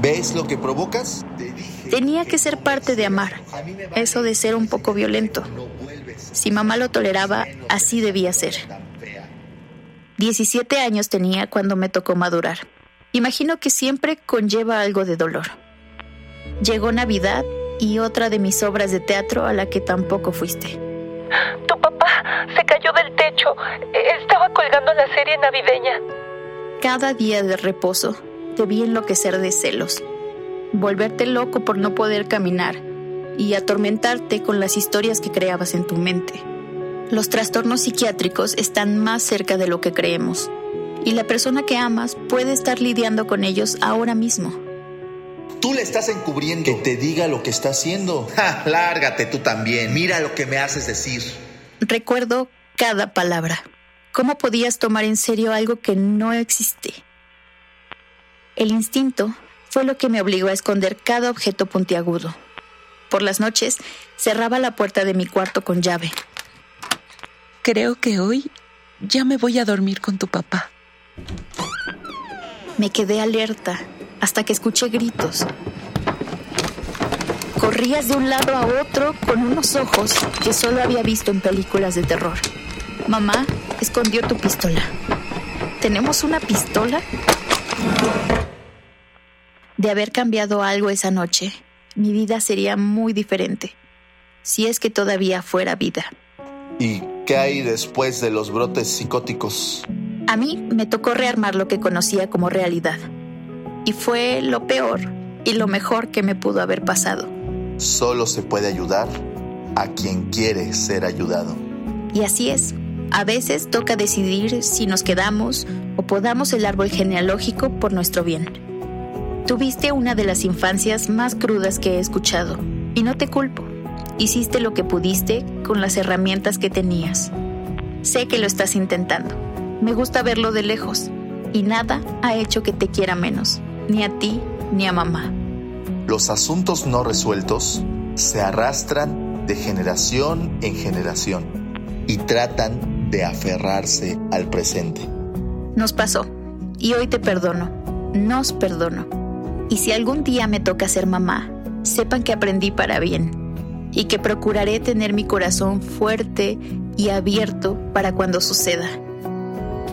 ¿Ves lo que provocas? Te dije Tenía que, que ser parte de amar. Eso de ser un poco violento. Si mamá lo toleraba, así debía ser. diecisiete años tenía cuando me tocó madurar. Imagino que siempre conlleva algo de dolor. Llegó Navidad y otra de mis obras de teatro a la que tampoco fuiste. Tu papá se cayó del techo. Estaba colgando la serie navideña. Cada día de reposo te vi enloquecer de celos, volverte loco por no poder caminar y atormentarte con las historias que creabas en tu mente. Los trastornos psiquiátricos están más cerca de lo que creemos, y la persona que amas puede estar lidiando con ellos ahora mismo. Tú le estás encubriendo. Que te diga lo que está haciendo. Ja, lárgate tú también. Mira lo que me haces decir. Recuerdo cada palabra. ¿Cómo podías tomar en serio algo que no existe? El instinto fue lo que me obligó a esconder cada objeto puntiagudo. Por las noches, cerraba la puerta de mi cuarto con llave. Creo que hoy ya me voy a dormir con tu papá. Me quedé alerta hasta que escuché gritos. Corrías de un lado a otro con unos ojos que solo había visto en películas de terror. Mamá escondió tu pistola. ¿Tenemos una pistola? De haber cambiado algo esa noche, mi vida sería muy diferente. Si es que todavía fuera vida. ¿Y qué hay después de los brotes psicóticos? A mí me tocó rearmar lo que conocía como realidad. Y fue lo peor y lo mejor que me pudo haber pasado. Solo se puede ayudar a quien quiere ser ayudado. Y así es. A veces toca decidir si nos quedamos o podamos el árbol genealógico por nuestro bien. Tuviste una de las infancias más crudas que he escuchado. Y no te culpo. Hiciste lo que pudiste con las herramientas que tenías. Sé que lo estás intentando. Me gusta verlo de lejos. Y nada ha hecho que te quiera menos. Ni a ti, ni a mamá. Los asuntos no resueltos se arrastran de generación en generación y tratan de aferrarse al presente. Nos pasó, y hoy te perdono. Nos perdono. Y si algún día me toca ser mamá, sepan que aprendí para bien y que procuraré tener mi corazón fuerte y abierto para cuando suceda.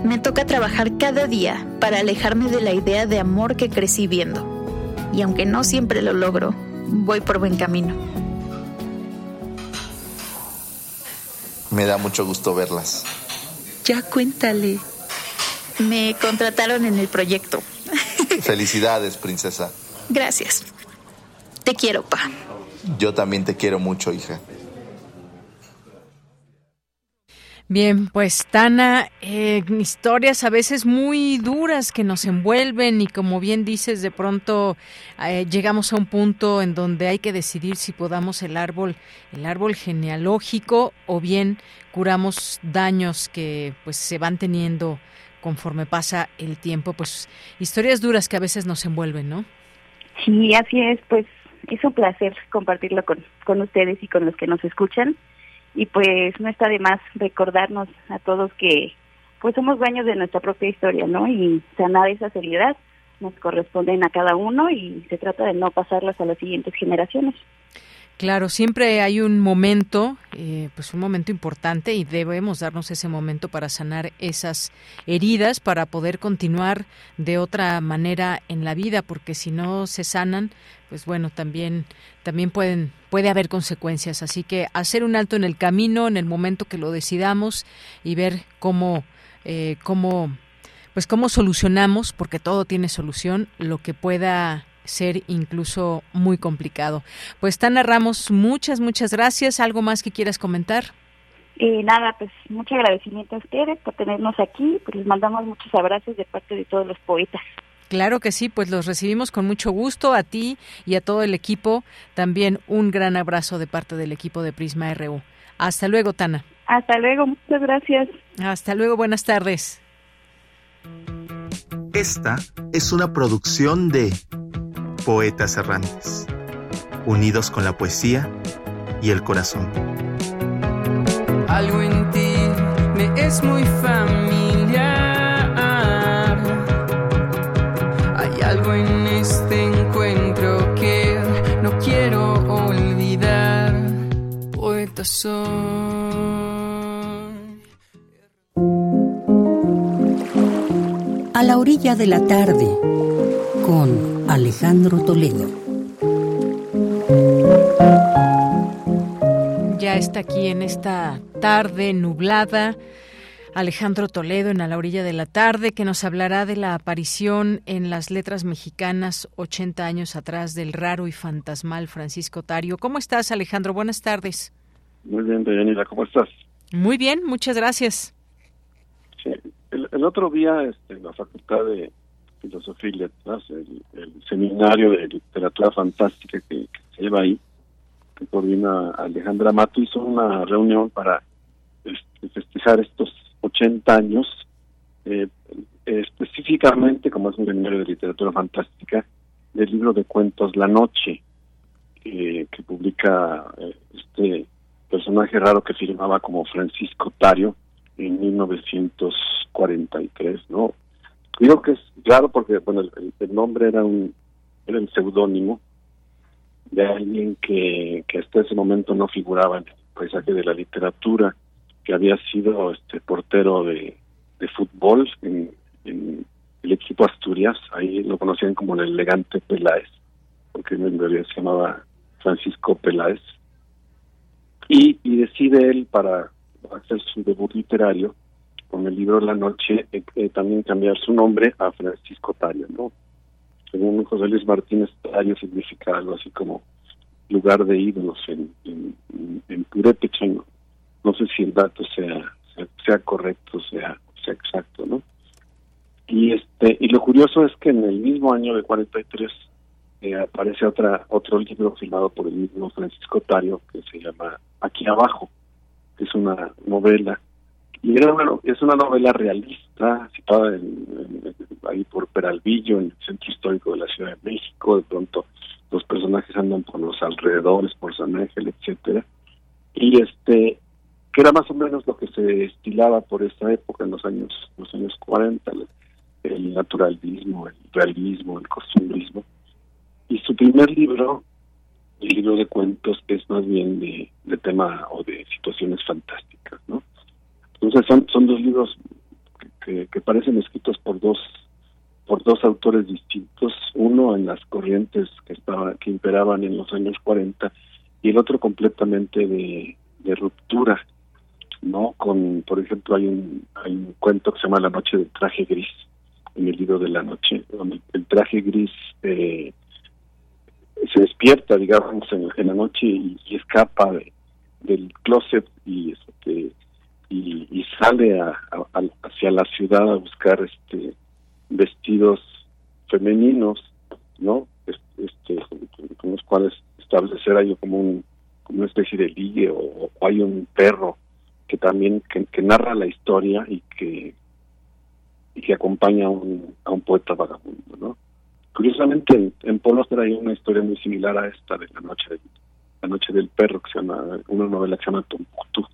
Me toca trabajar cada día para alejarme de la idea de amor que crecí viendo. Y aunque no siempre lo logro, voy por buen camino. Me da mucho gusto verlas. Ya cuéntale. Me contrataron en el proyecto. Felicidades, princesa. Gracias. Te quiero, pa. Yo también te quiero mucho, hija. Bien, pues Tana, eh, historias a veces muy duras que nos envuelven y como bien dices, de pronto eh, llegamos a un punto en donde hay que decidir si podamos el árbol, el árbol genealógico o bien curamos daños que pues se van teniendo conforme pasa el tiempo, pues historias duras que a veces nos envuelven, ¿no? Sí, así es, pues es un placer compartirlo con, con ustedes y con los que nos escuchan. Y pues no está de más recordarnos a todos que pues somos dueños de nuestra propia historia, ¿no? Y sanar esa seriedad nos corresponden a cada uno y se trata de no pasarlas a las siguientes generaciones. Claro, siempre hay un momento, eh, pues un momento importante y debemos darnos ese momento para sanar esas heridas, para poder continuar de otra manera en la vida, porque si no se sanan, pues bueno, también también pueden puede haber consecuencias. Así que hacer un alto en el camino, en el momento que lo decidamos y ver cómo eh, cómo pues cómo solucionamos, porque todo tiene solución, lo que pueda ser incluso muy complicado. Pues Tana Ramos, muchas, muchas gracias. ¿Algo más que quieras comentar? Eh, nada, pues mucho agradecimiento a ustedes por tenernos aquí. Pues les mandamos muchos abrazos de parte de todos los poetas. Claro que sí, pues los recibimos con mucho gusto a ti y a todo el equipo. También un gran abrazo de parte del equipo de Prisma R U. Hasta luego, Tana. Hasta luego, muchas gracias. Hasta luego, buenas tardes. Esta es una producción de Poetas Errantes, unidos con la poesía y el corazón. algo en ti me es muy familiar. Hay algo en este encuentro que no quiero olvidar. Poeta soy. A la orilla de la tarde, con Alejandro Toledo. Ya está aquí en esta tarde nublada Alejandro Toledo en A la orilla de la tarde, que nos hablará de la aparición en las letras mexicanas ochenta años atrás del raro y fantasmal Francisco Tario. ¿Cómo estás, Alejandro? Buenas tardes. Muy bien, Deyanira, ¿cómo estás? Muy bien, muchas gracias. Sí, el, el otro día este, en la Facultad de Filosofía y Letras, el, el Seminario de Literatura Fantástica que, que se lleva ahí, que coordina Alejandra Mato, hizo una reunión para este, festejar estos ochenta años, eh, específicamente, como es un seminario de literatura fantástica, del libro de cuentos La Noche, eh, que publica eh, este personaje raro que firmaba como Francisco Tario en mil novecientos cuarenta y tres, ¿no? Digo que es raro porque, bueno, el, el nombre era un era el seudónimo de alguien que, que hasta ese momento no figuraba en el paisaje de la literatura, que había sido este portero de, de fútbol en, en el equipo Asturias. Ahí lo conocían como el elegante Peláez, porque en realidad se llamaba Francisco Peláez. Y, y decide él, para hacer su debut literario con el libro La Noche, eh, eh, también cambiar su nombre a Francisco Tario, ¿no? Según José Luis Martínez, Tario significa algo así como lugar de ídolos en, en, en, en purépecha. No, no sé si el dato sea sea, sea correcto, sea, sea exacto, ¿no? Y este y lo curioso es que en el mismo año de cuarenta y tres eh, aparece otra otro libro firmado por el mismo Francisco Tario que se llama Aquí Abajo, que es una novela. Y era una, es una novela realista, citada en, en, ahí por Peralvillo, en el centro histórico de la Ciudad de México. De pronto los personajes andan por los alrededores, por San Ángel, etcétera. Y este, que era más o menos lo que se estilaba por esa época, en los años los años cuarenta, el, el naturalismo, el realismo, el costumbrismo. Y su primer libro, el libro de cuentos, es más bien de, de tema o de situaciones fantásticas, ¿no? Entonces son son dos libros que, que, que parecen escritos por dos por dos autores distintos, uno en las corrientes que estaba que imperaban en los años cuarenta y el otro completamente de, de ruptura, ¿no? Con, por ejemplo, hay un hay un cuento que se llama La Noche del Traje Gris, en el libro de La Noche, donde el traje gris eh, se despierta, digamos, en, en la noche y, y escapa de, del closet y este Y, y sale a, a, a, hacia la ciudad a buscar este vestidos femeninos, ¿no? Este, este con los cuales establecer hay como un como una especie de ligue, o, o hay un perro que también que, que narra la historia y que y que acompaña a un a un poeta vagabundo, ¿no? Curiosamente en, en Polóster hay una historia muy similar a esta de la noche del, la noche del perro, que se llama una novela que se llama Tombuctú.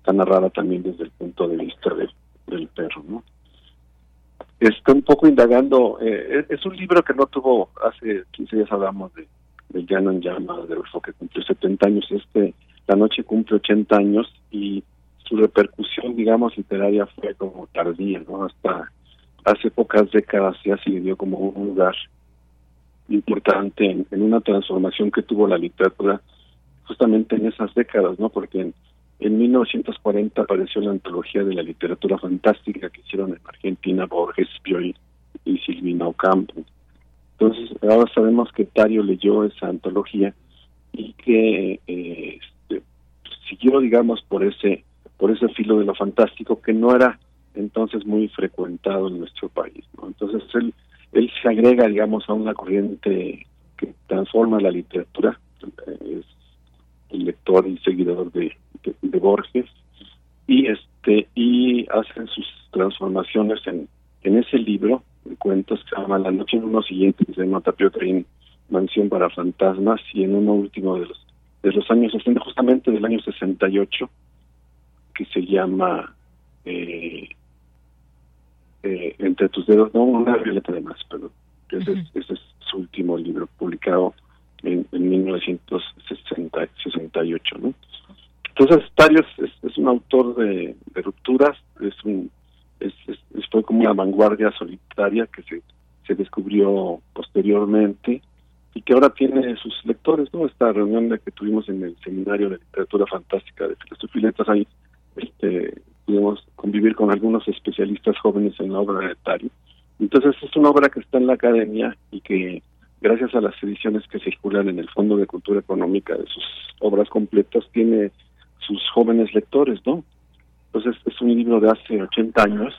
Está narrada también desde el punto de vista de, del perro, ¿no? Está un poco indagando, eh, es un libro que no tuvo, hace quince días hablamos de, de Jan en Llamas, de Rufo, que cumplió setenta años, este La Noche cumple ochenta años, y su repercusión, digamos, literaria fue como tardía, ¿no? Hasta hace pocas décadas ya se le dio como un lugar importante en, en una transformación que tuvo la literatura justamente en esas décadas, ¿no? Porque en En mil novecientos cuarenta apareció la antología de la literatura fantástica que hicieron en Argentina Borges, Bioy y Silvina Ocampo. Entonces, ahora sabemos que Tario leyó esa antología y que eh, este, siguió, digamos, por ese por ese filo de lo fantástico que no era entonces muy frecuentado en nuestro país, ¿no? Entonces, él, él se agrega, digamos, a una corriente que transforma la literatura. Es el lector y seguidor de De, de Borges y este y hacen sus transformaciones en en ese libro de cuentos que se llama La Noche, en uno siguiente que se llama Tapiotrin, Mansión para Fantasmas, y en uno último de los de los años sesenta, justamente del año sesenta y ocho, que se llama eh, eh, Entre tus dedos, no, Una violeta de más, perdón. Ese, uh-huh. es, ese es su último libro, publicado en, en mil novecientos sesenta y ocho, ¿no? Entonces, Tario es, es un autor de, de rupturas, es un es, es, fue como una vanguardia solitaria que se, se descubrió posteriormente y que ahora tiene sus lectores, ¿no? Esta reunión que tuvimos en el Seminario de Literatura Fantástica de Filosofía y Letras, ahí este, pudimos convivir con algunos especialistas jóvenes en la obra de Tario. Entonces, es una obra que está en la academia y que, gracias a las ediciones que circulan en el Fondo de Cultura Económica de sus obras completas, tiene sus jóvenes lectores, ¿no? Entonces, es un libro de hace ochenta años,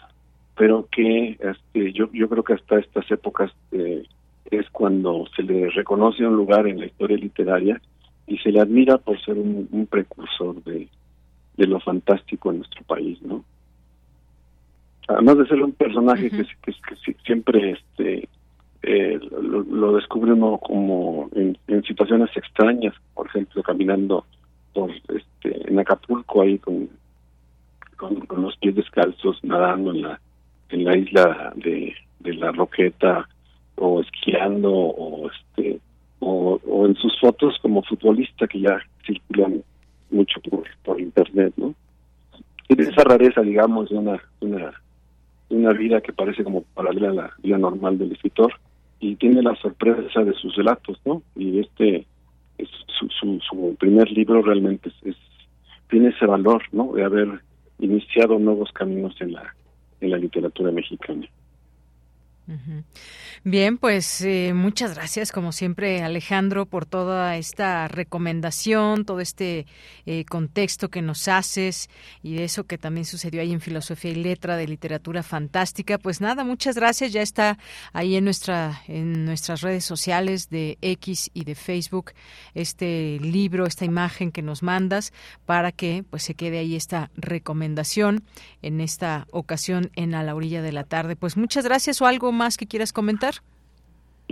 pero que este, yo yo creo que hasta estas épocas eh, es cuando se le reconoce un lugar en la historia literaria y se le admira por ser un, un precursor de, de lo fantástico en nuestro país, ¿no? Además de ser un personaje uh-huh. que, que, que siempre este eh, lo, lo descubre uno como en, en situaciones extrañas, por ejemplo, caminando por este en Acapulco, ahí con, con, con los pies descalzos, nadando en la en la isla de, de la Roqueta, o esquiando, o este o, o en sus fotos como futbolista que ya circulan mucho por, por internet, ¿no? Tiene esa rareza, digamos, de una, una, una vida que parece como paralela a la vida normal del escritor, y tiene la sorpresa de sus relatos, ¿no? Y este es su, su, su primer libro realmente es, es tiene ese valor, ¿no? De haber iniciado nuevos caminos en la en la literatura mexicana. Bien, pues eh, muchas gracias, como siempre, Alejandro, por toda esta recomendación, todo este eh, contexto que nos haces y de eso que también sucedió ahí en Filosofía y Letra de Literatura Fantástica. Pues nada, muchas gracias. Ya está ahí en nuestra en nuestras redes sociales de X y de Facebook este libro, esta imagen que nos mandas, para que pues se quede ahí esta recomendación en esta ocasión en A la Orilla de la Tarde. Pues muchas gracias. O algo más que quieras comentar.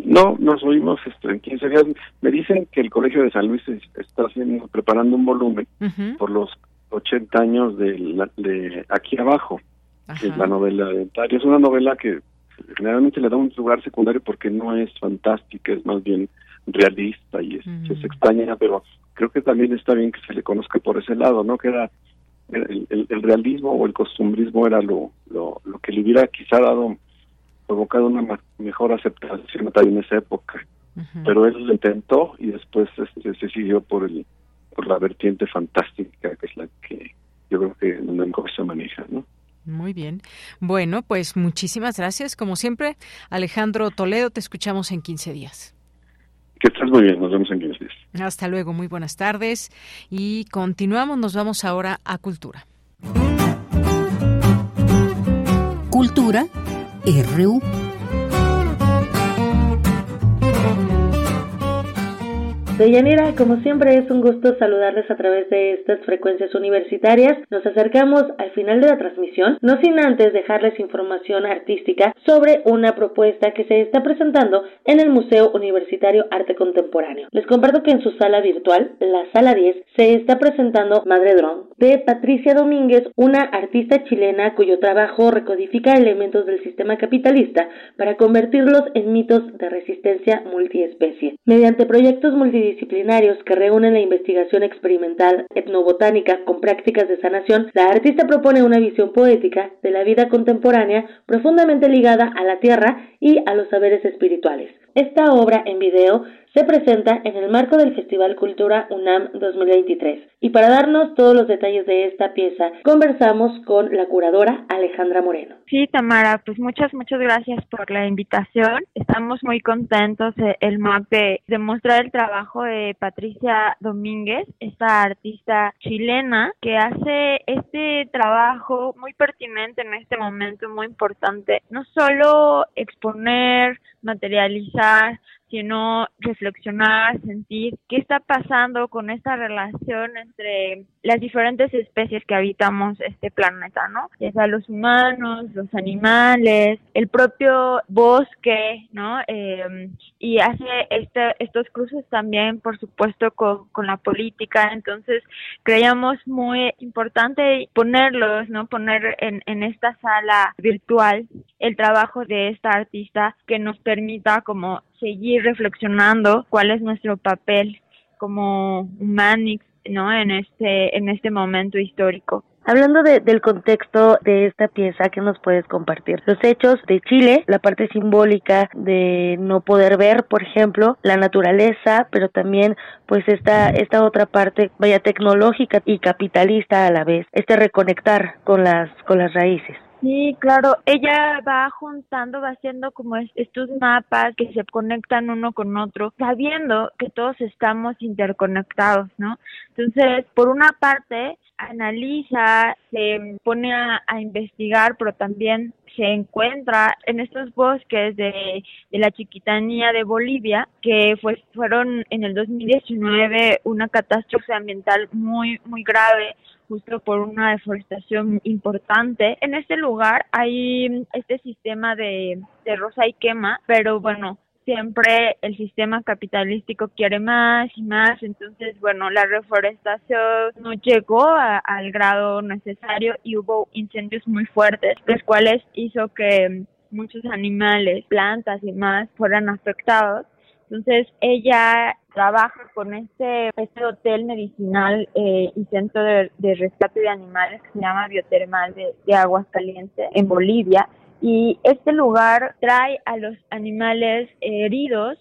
No, nos oímos este, en quince días. Me dicen que el Colegio de San Luis está haciendo, preparando un volumen uh-huh. por los ochenta años de, la, de Aquí Abajo, Ajá. que es la novela de Tario. Es una novela que generalmente le da un lugar secundario porque no es fantástica, es más bien realista y es, uh-huh. es extraña, pero creo que también está bien que se le conozca por ese lado, ¿no? Que era el, el, el realismo o el costumbrismo era lo, lo, lo que le hubiera quizá dado provocado una ma- mejor aceptación en esa época, uh-huh. pero él lo intentó y después se, se siguió por el por la vertiente fantástica, que es la que yo creo que mejor se maneja, ¿no? Muy bien. Bueno, pues muchísimas gracias, como siempre. Alejandro Toledo, te escuchamos en quince días. Que estés muy bien, nos vemos en quince días. Hasta luego, muy buenas tardes. Y continuamos, nos vamos ahora a Cultura. Cultura R U. Deyanira, como siempre es un gusto saludarles a través de estas frecuencias universitarias. Nos acercamos al final de la transmisión, no sin antes dejarles información artística sobre una propuesta que se está presentando en el Museo Universitario Arte Contemporáneo. Les comparto que en su sala virtual, la sala diez, se está presentando Madre Drone, de Patricia Domínguez, una artista chilena cuyo trabajo recodifica elementos del sistema capitalista para convertirlos en mitos de resistencia multiespecie. Mediante proyectos multidisciplinarios disciplinarios que reúnen la investigación experimental etnobotánica con prácticas de sanación, la artista propone una visión poética de la vida contemporánea profundamente ligada a la tierra y a los saberes espirituales. Esta obra en video se presenta en el marco del Festival Cultura UNAM dos mil veintitrés. Y para darnos todos los detalles de esta pieza, conversamos con la curadora Alejandra Moreno. Sí, Tamara, pues muchas, muchas gracias por la invitación. Estamos muy contentos, el M A C, de, de mostrar el trabajo de Patricia Domínguez, esta artista chilena que hace este trabajo muy pertinente en este momento, muy importante. No solo exponer, materializar, sino reflexionar, sentir qué está pasando con esta relación entre las diferentes especies que habitamos este planeta, ¿no? Ya sea los humanos, los animales, el propio bosque, ¿no? Eh, y hace este, estos cruces también, por supuesto, con, con la política. Entonces, creíamos muy importante ponerlos, ¿no? Poner en, en esta sala virtual el trabajo de esta artista que nos permita como seguir reflexionando cuál es nuestro papel como humanix, ¿no? En este, en este momento histórico. Hablando de, del contexto de esta pieza, ¿qué nos puedes compartir? Los hechos de Chile, la parte simbólica de no poder ver, por ejemplo, la naturaleza, pero también pues esta, esta otra parte, vaya, tecnológica y capitalista a la vez, este reconectar con las, con las raíces. Sí, claro, ella va juntando, va haciendo como estos mapas que se conectan uno con otro, sabiendo que todos estamos interconectados, ¿no? Entonces, por una parte, analiza, se pone a, a investigar, pero también se encuentra en estos bosques de, de la Chiquitanía de Bolivia, que fue, fueron en el dos mil diecinueve una catástrofe ambiental muy, muy grave, justo por una deforestación importante. En este lugar hay este sistema de, de rosa y quema, pero bueno, siempre el sistema capitalístico quiere más y más, entonces bueno, la reforestación no llegó a, al grado necesario y hubo incendios muy fuertes, los cuales hizo que muchos animales, plantas y más fueran afectados. Entonces ella trabaja con este, este hotel medicinal eh, y centro de, de rescate de animales que se llama Biotermal de, de Aguascalientes en Bolivia, y este lugar trae a los animales heridos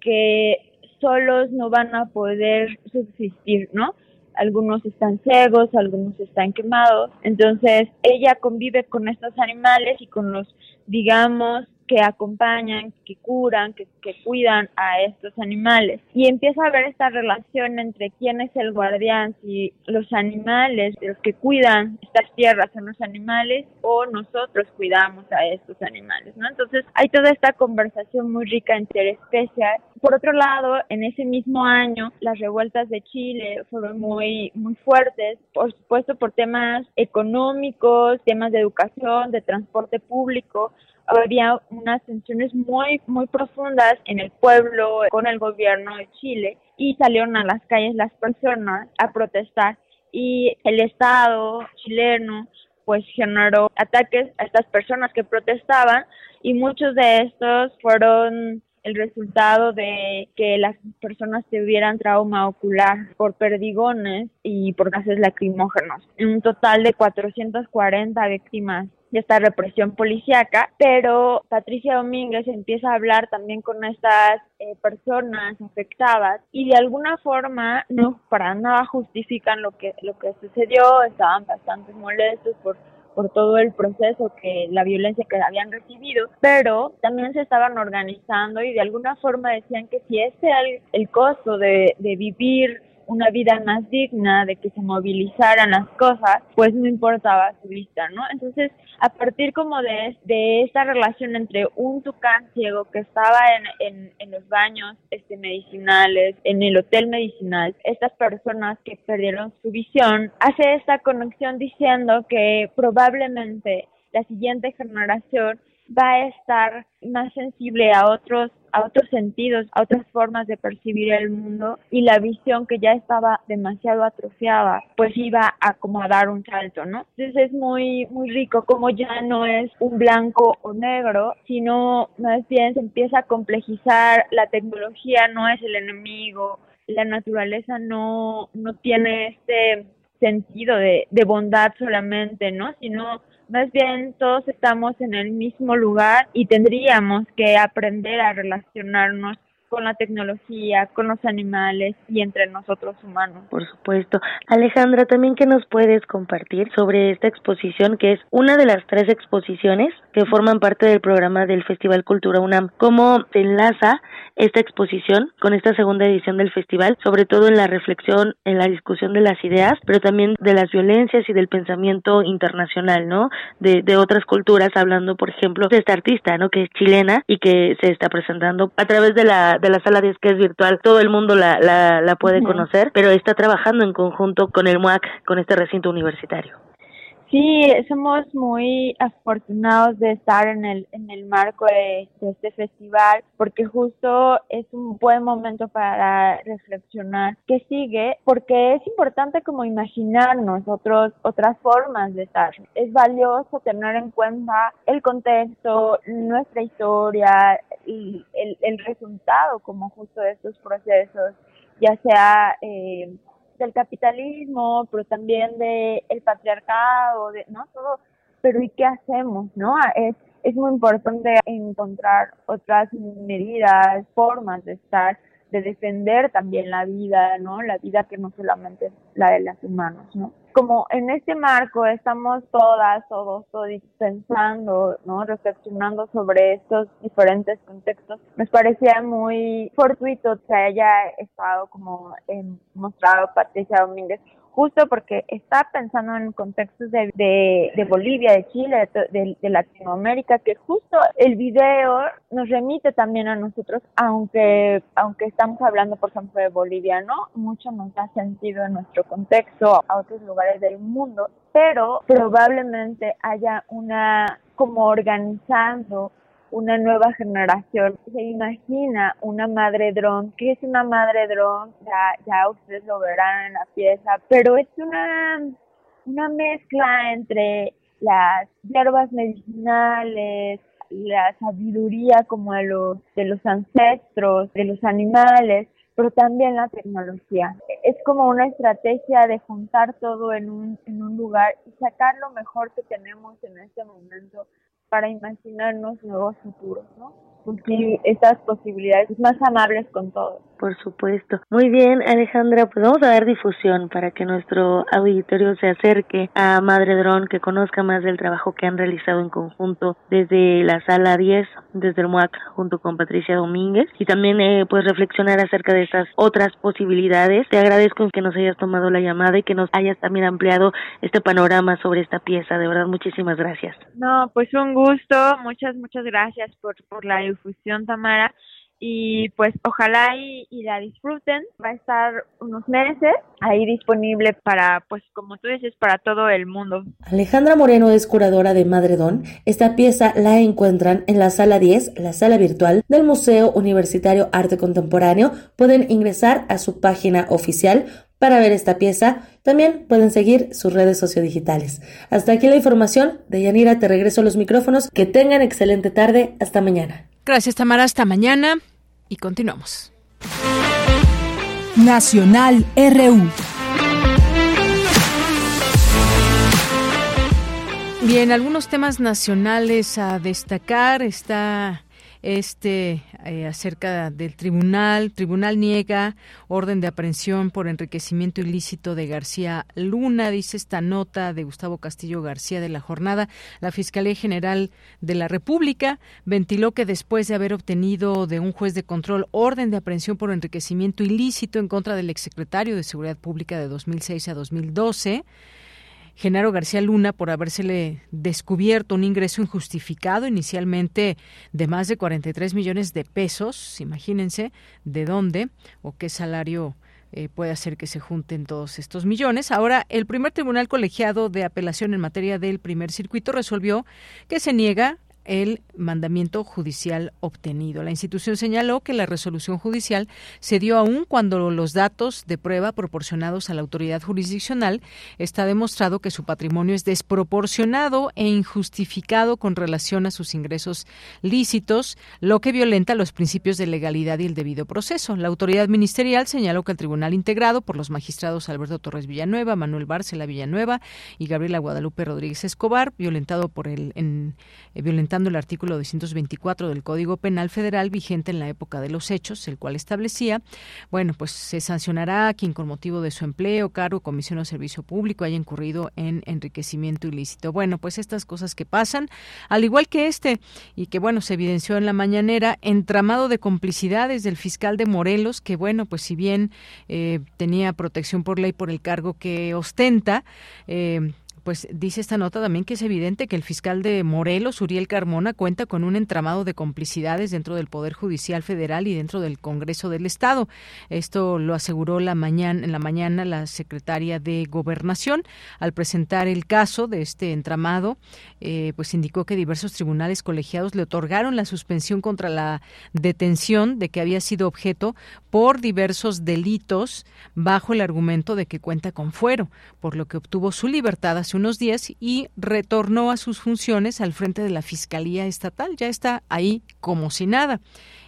que solos no van a poder subsistir, ¿no? Algunos están ciegos, algunos están quemados, entonces ella convive con estos animales y con los, digamos, que acompañan, que curan, que, que cuidan a estos animales. Y empieza a ver esta relación entre quién es el guardián, si los animales, los que cuidan estas tierras son los animales o nosotros cuidamos a estos animales, ¿no? Entonces hay toda esta conversación muy rica entre especies. Por otro lado, en ese mismo año, las revueltas de Chile fueron muy, muy fuertes, por supuesto por temas económicos, temas de educación, de transporte público. Había unas tensiones muy, muy profundas en el pueblo con el gobierno de Chile y salieron a las calles las personas a protestar y el Estado chileno pues generó ataques a estas personas que protestaban y muchos de estos fueron el resultado de que las personas tuvieran trauma ocular por perdigones y por gases lacrimógenos. Un total de cuatrocientas cuarenta víctimas de esta represión policíaca, pero Patricia Domínguez empieza a hablar también con estas eh, personas afectadas y de alguna forma no para nada justifican lo que lo que sucedió, estaban bastante molestos por por todo el proceso, que la violencia que habían recibido, pero también se estaban organizando y de alguna forma decían que si ese era el, el costo de, de vivir una vida más digna, de que se movilizaran las cosas, pues no importaba su vista, ¿no? Entonces, a partir como de, de esta relación entre un tucán ciego que estaba en, en, en los baños este, medicinales, en el hotel medicinal, estas personas que perdieron su visión, hace esta conexión diciendo que probablemente la siguiente generación va a estar más sensible a otros a otros sentidos, a otras formas de percibir el mundo, y la visión que ya estaba demasiado atrofiada pues iba a como a dar un salto, ¿no? Entonces es muy muy rico como ya no es un blanco o negro, sino más bien se empieza a complejizar, la tecnología no es el enemigo, la naturaleza no no tiene este sentido de, de bondad solamente, ¿no? Sino más bien todos estamos en el mismo lugar y tendríamos que aprender a relacionarnos con la tecnología, con los animales y entre nosotros humanos. Por supuesto. Alejandra, también que nos puedes compartir sobre esta exposición, que es una de las tres exposiciones que forman parte del programa del Festival Cultura UNAM. ¿Cómo se enlaza esta exposición con esta segunda edición del festival, sobre todo en la reflexión, en la discusión de las ideas, pero también de las violencias y del pensamiento internacional, ¿no? De, de otras culturas, hablando, por ejemplo, de esta artista, ¿no? Que es chilena y que se está presentando a través de la la de la sala diez, que es virtual, todo el mundo la, la, la puede conocer, pero está trabajando en conjunto con el MUAC, con este recinto universitario. Sí, somos muy afortunados de estar en el en el marco de, de este festival, porque justo es un buen momento para reflexionar qué sigue, porque es importante como imaginarnos otros, otras formas de estar. Es valioso tener en cuenta el contexto, nuestra historia y el, el resultado como justo de estos procesos, ya sea... Eh, del capitalismo, pero también de el patriarcado, de, ¿no? Todo, pero ¿y qué hacemos, no? Es, es muy importante encontrar otras medidas, formas de estar, de defender también la vida, ¿no? La vida que no solamente es la de los humanos, ¿no? Como en este marco estamos todas, todos, todos pensando, ¿no? Reflexionando sobre estos diferentes contextos. Nos parecía muy fortuito que haya estado como eh, mostrado Patricia Domínguez, justo porque está pensando en contextos de, de, de Bolivia, de Chile, de, de Latinoamérica, que justo el video nos remite también a nosotros, aunque aunque estamos hablando, por ejemplo, de Bolivia, ¿no? Mucho nos da sentido en nuestro contexto, a otros lugares del mundo, pero probablemente haya una, como organizando una nueva generación. Se imagina una madre drone. ¿Qué es una madre drone? Ya, ya ustedes lo verán en la pieza, pero es una, una mezcla entre las hierbas medicinales, la sabiduría como de los, de los ancestros, de los animales, pero también la tecnología. Es como una estrategia de juntar todo en un, en un lugar y sacar lo mejor que tenemos en este momento para imaginarnos nuevos futuros, ¿no? Porque estas posibilidades más amables con todos. Por supuesto. Muy bien, Alejandra, pues vamos a dar difusión para que nuestro auditorio se acerque a Madre Drone, que conozca más del trabajo que han realizado en conjunto desde la Sala diez, desde el MUAC, junto con Patricia Domínguez, y también eh, pues reflexionar acerca de estas otras posibilidades. Te agradezco que nos hayas tomado la llamada y que nos hayas también ampliado este panorama sobre esta pieza. De verdad, muchísimas gracias. No, pues un gusto. Muchas, muchas gracias por, por la difusión, Tamara. Y pues ojalá y, y la disfruten. Va a estar unos meses ahí disponible para, pues como tú dices, para todo el mundo. Alejandra Moreno es curadora de Madre Drone. Esta pieza la encuentran en la Sala diez, la sala virtual del Museo Universitario Arte Contemporáneo. Pueden ingresar a su página oficial para ver esta pieza. También pueden seguir sus redes sociodigitales. Hasta aquí la información. Deyanira, te regreso los micrófonos. Que tengan excelente tarde. Hasta mañana. Gracias, Tamara. Hasta mañana y continuamos. Nacional R U. Bien, algunos temas nacionales a destacar. Está este eh, acerca del tribunal. Tribunal niega orden de aprehensión por enriquecimiento ilícito de García Luna, dice esta nota de Gustavo Castillo García de La Jornada. La Fiscalía General de la República ventiló que después de haber obtenido de un juez de control orden de aprehensión por enriquecimiento ilícito en contra del exsecretario de Seguridad Pública de dos mil seis a dos mil doce, Genaro García Luna, por habérsele descubierto un ingreso injustificado inicialmente de más de cuarenta y tres millones de pesos, imagínense de dónde o qué salario eh, puede hacer que se junten todos estos millones. Ahora, el primer tribunal colegiado de apelación en materia del primer circuito resolvió que se niega el mandamiento judicial obtenido. La institución señaló que la resolución judicial se dio aún cuando los datos de prueba proporcionados a la autoridad jurisdiccional está demostrado que su patrimonio es desproporcionado e injustificado con relación a sus ingresos lícitos, lo que violenta los principios de legalidad y el debido proceso. La autoridad ministerial señaló que el tribunal integrado por los magistrados Alberto Torres Villanueva, Manuel Bárcela Villanueva y Gabriela Guadalupe Rodríguez Escobar, violentado por el en, eh, violentado el artículo doscientos veinticuatro del Código Penal Federal vigente en la época de los hechos, el cual establecía, bueno, pues se sancionará a quien con motivo de su empleo, cargo, comisión o servicio público haya incurrido en enriquecimiento ilícito. Bueno, pues estas cosas que pasan, al igual que este, y que bueno, se evidenció en la mañanera, entramado de complicidades del fiscal de Morelos, que bueno, pues si bien eh, tenía protección por ley por el cargo que ostenta, eh, pues dice esta nota también que es evidente que el fiscal de Morelos, Uriel Carmona, cuenta con un entramado de complicidades dentro del Poder Judicial Federal y dentro del Congreso del Estado. Esto lo aseguró la mañana, en la mañana la secretaria de Gobernación. Al presentar el caso de este entramado, eh, pues indicó que diversos tribunales colegiados le otorgaron la suspensión contra la detención de que había sido objeto por diversos delitos bajo el argumento de que cuenta con fuero, por lo que obtuvo su libertad hace unos días y retornó a sus funciones al frente de la Fiscalía Estatal. Ya está ahí como si nada.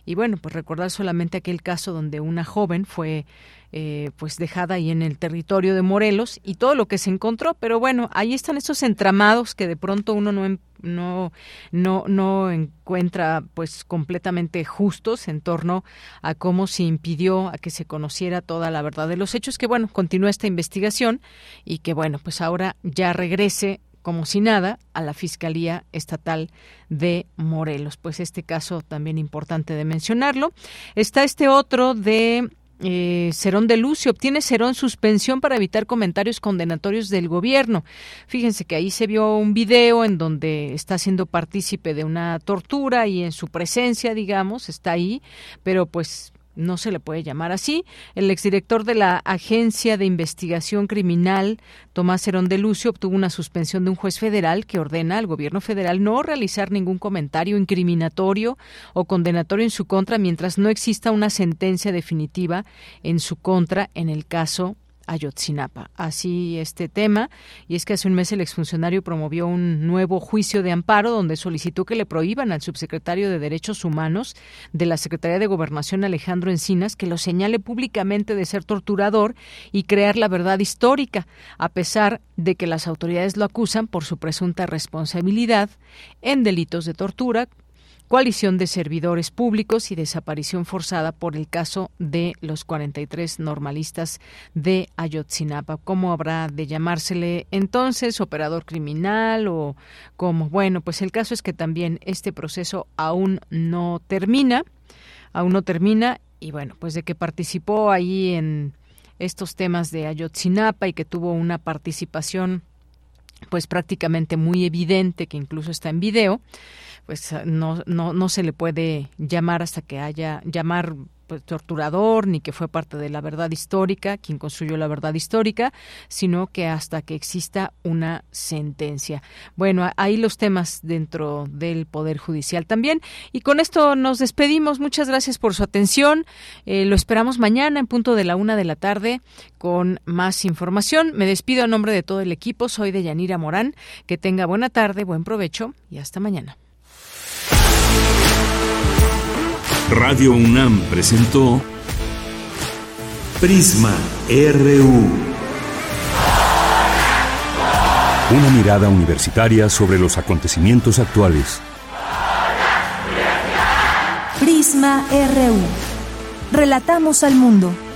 Y bueno, pues recordar solamente aquel caso donde una joven fue eh, pues dejada ahí en el territorio de Morelos y todo lo que se encontró. Pero bueno, ahí están esos entramados que de pronto uno no no no no encuentra pues completamente justos en torno a cómo se impidió a que se conociera toda la verdad de los hechos. Que bueno, continúa esta investigación y que bueno, pues ahora ya regrese como si nada a la Fiscalía Estatal de Morelos. Pues este caso también importante de mencionarlo. Está este otro de eh, Serón de Lucio. Obtiene Serón suspensión para evitar comentarios condenatorios del gobierno. Fíjense que ahí se vio un video en donde está siendo partícipe de una tortura y en su presencia, digamos, está ahí, pero pues no se le puede llamar así. El exdirector de la Agencia de Investigación Criminal, Tomás Serón de Lucio, obtuvo una suspensión de un juez federal que ordena al gobierno federal no realizar ningún comentario incriminatorio o condenatorio en su contra mientras no exista una sentencia definitiva en su contra en el caso Ayotzinapa. Así este tema, y es que hace un mes el exfuncionario promovió un nuevo juicio de amparo donde solicitó que le prohíban al subsecretario de Derechos Humanos de la Secretaría de Gobernación, Alejandro Encinas, que lo señale públicamente de ser torturador y crear la verdad histórica, a pesar de que las autoridades lo acusan por su presunta responsabilidad en delitos de tortura, coalición de servidores públicos y desaparición forzada por el caso de los cuarenta y tres normalistas de Ayotzinapa. ¿Cómo habrá de llamársele entonces? ¿Operador criminal o cómo? Bueno, pues el caso es que también este proceso aún no termina, aún no termina y bueno, pues de que participó ahí en estos temas de Ayotzinapa y que tuvo una participación pues prácticamente muy evidente, que incluso está en video, pues no no no se le puede llamar hasta que haya llamar pues, torturador, ni que fue parte de la verdad histórica, quien construyó la verdad histórica, sino que hasta que exista una sentencia. Bueno, ahí los temas dentro del Poder Judicial también. Y con esto nos despedimos. Muchas gracias por su atención. Eh, lo esperamos mañana en punto de la una de la tarde con más información. Me despido a nombre de todo el equipo. Soy Deyanira Morán. Que tenga buena tarde, buen provecho y hasta mañana. Radio UNAM presentó Prisma R U. Una mirada universitaria sobre los acontecimientos actuales. Prisma R U. Relatamos al mundo.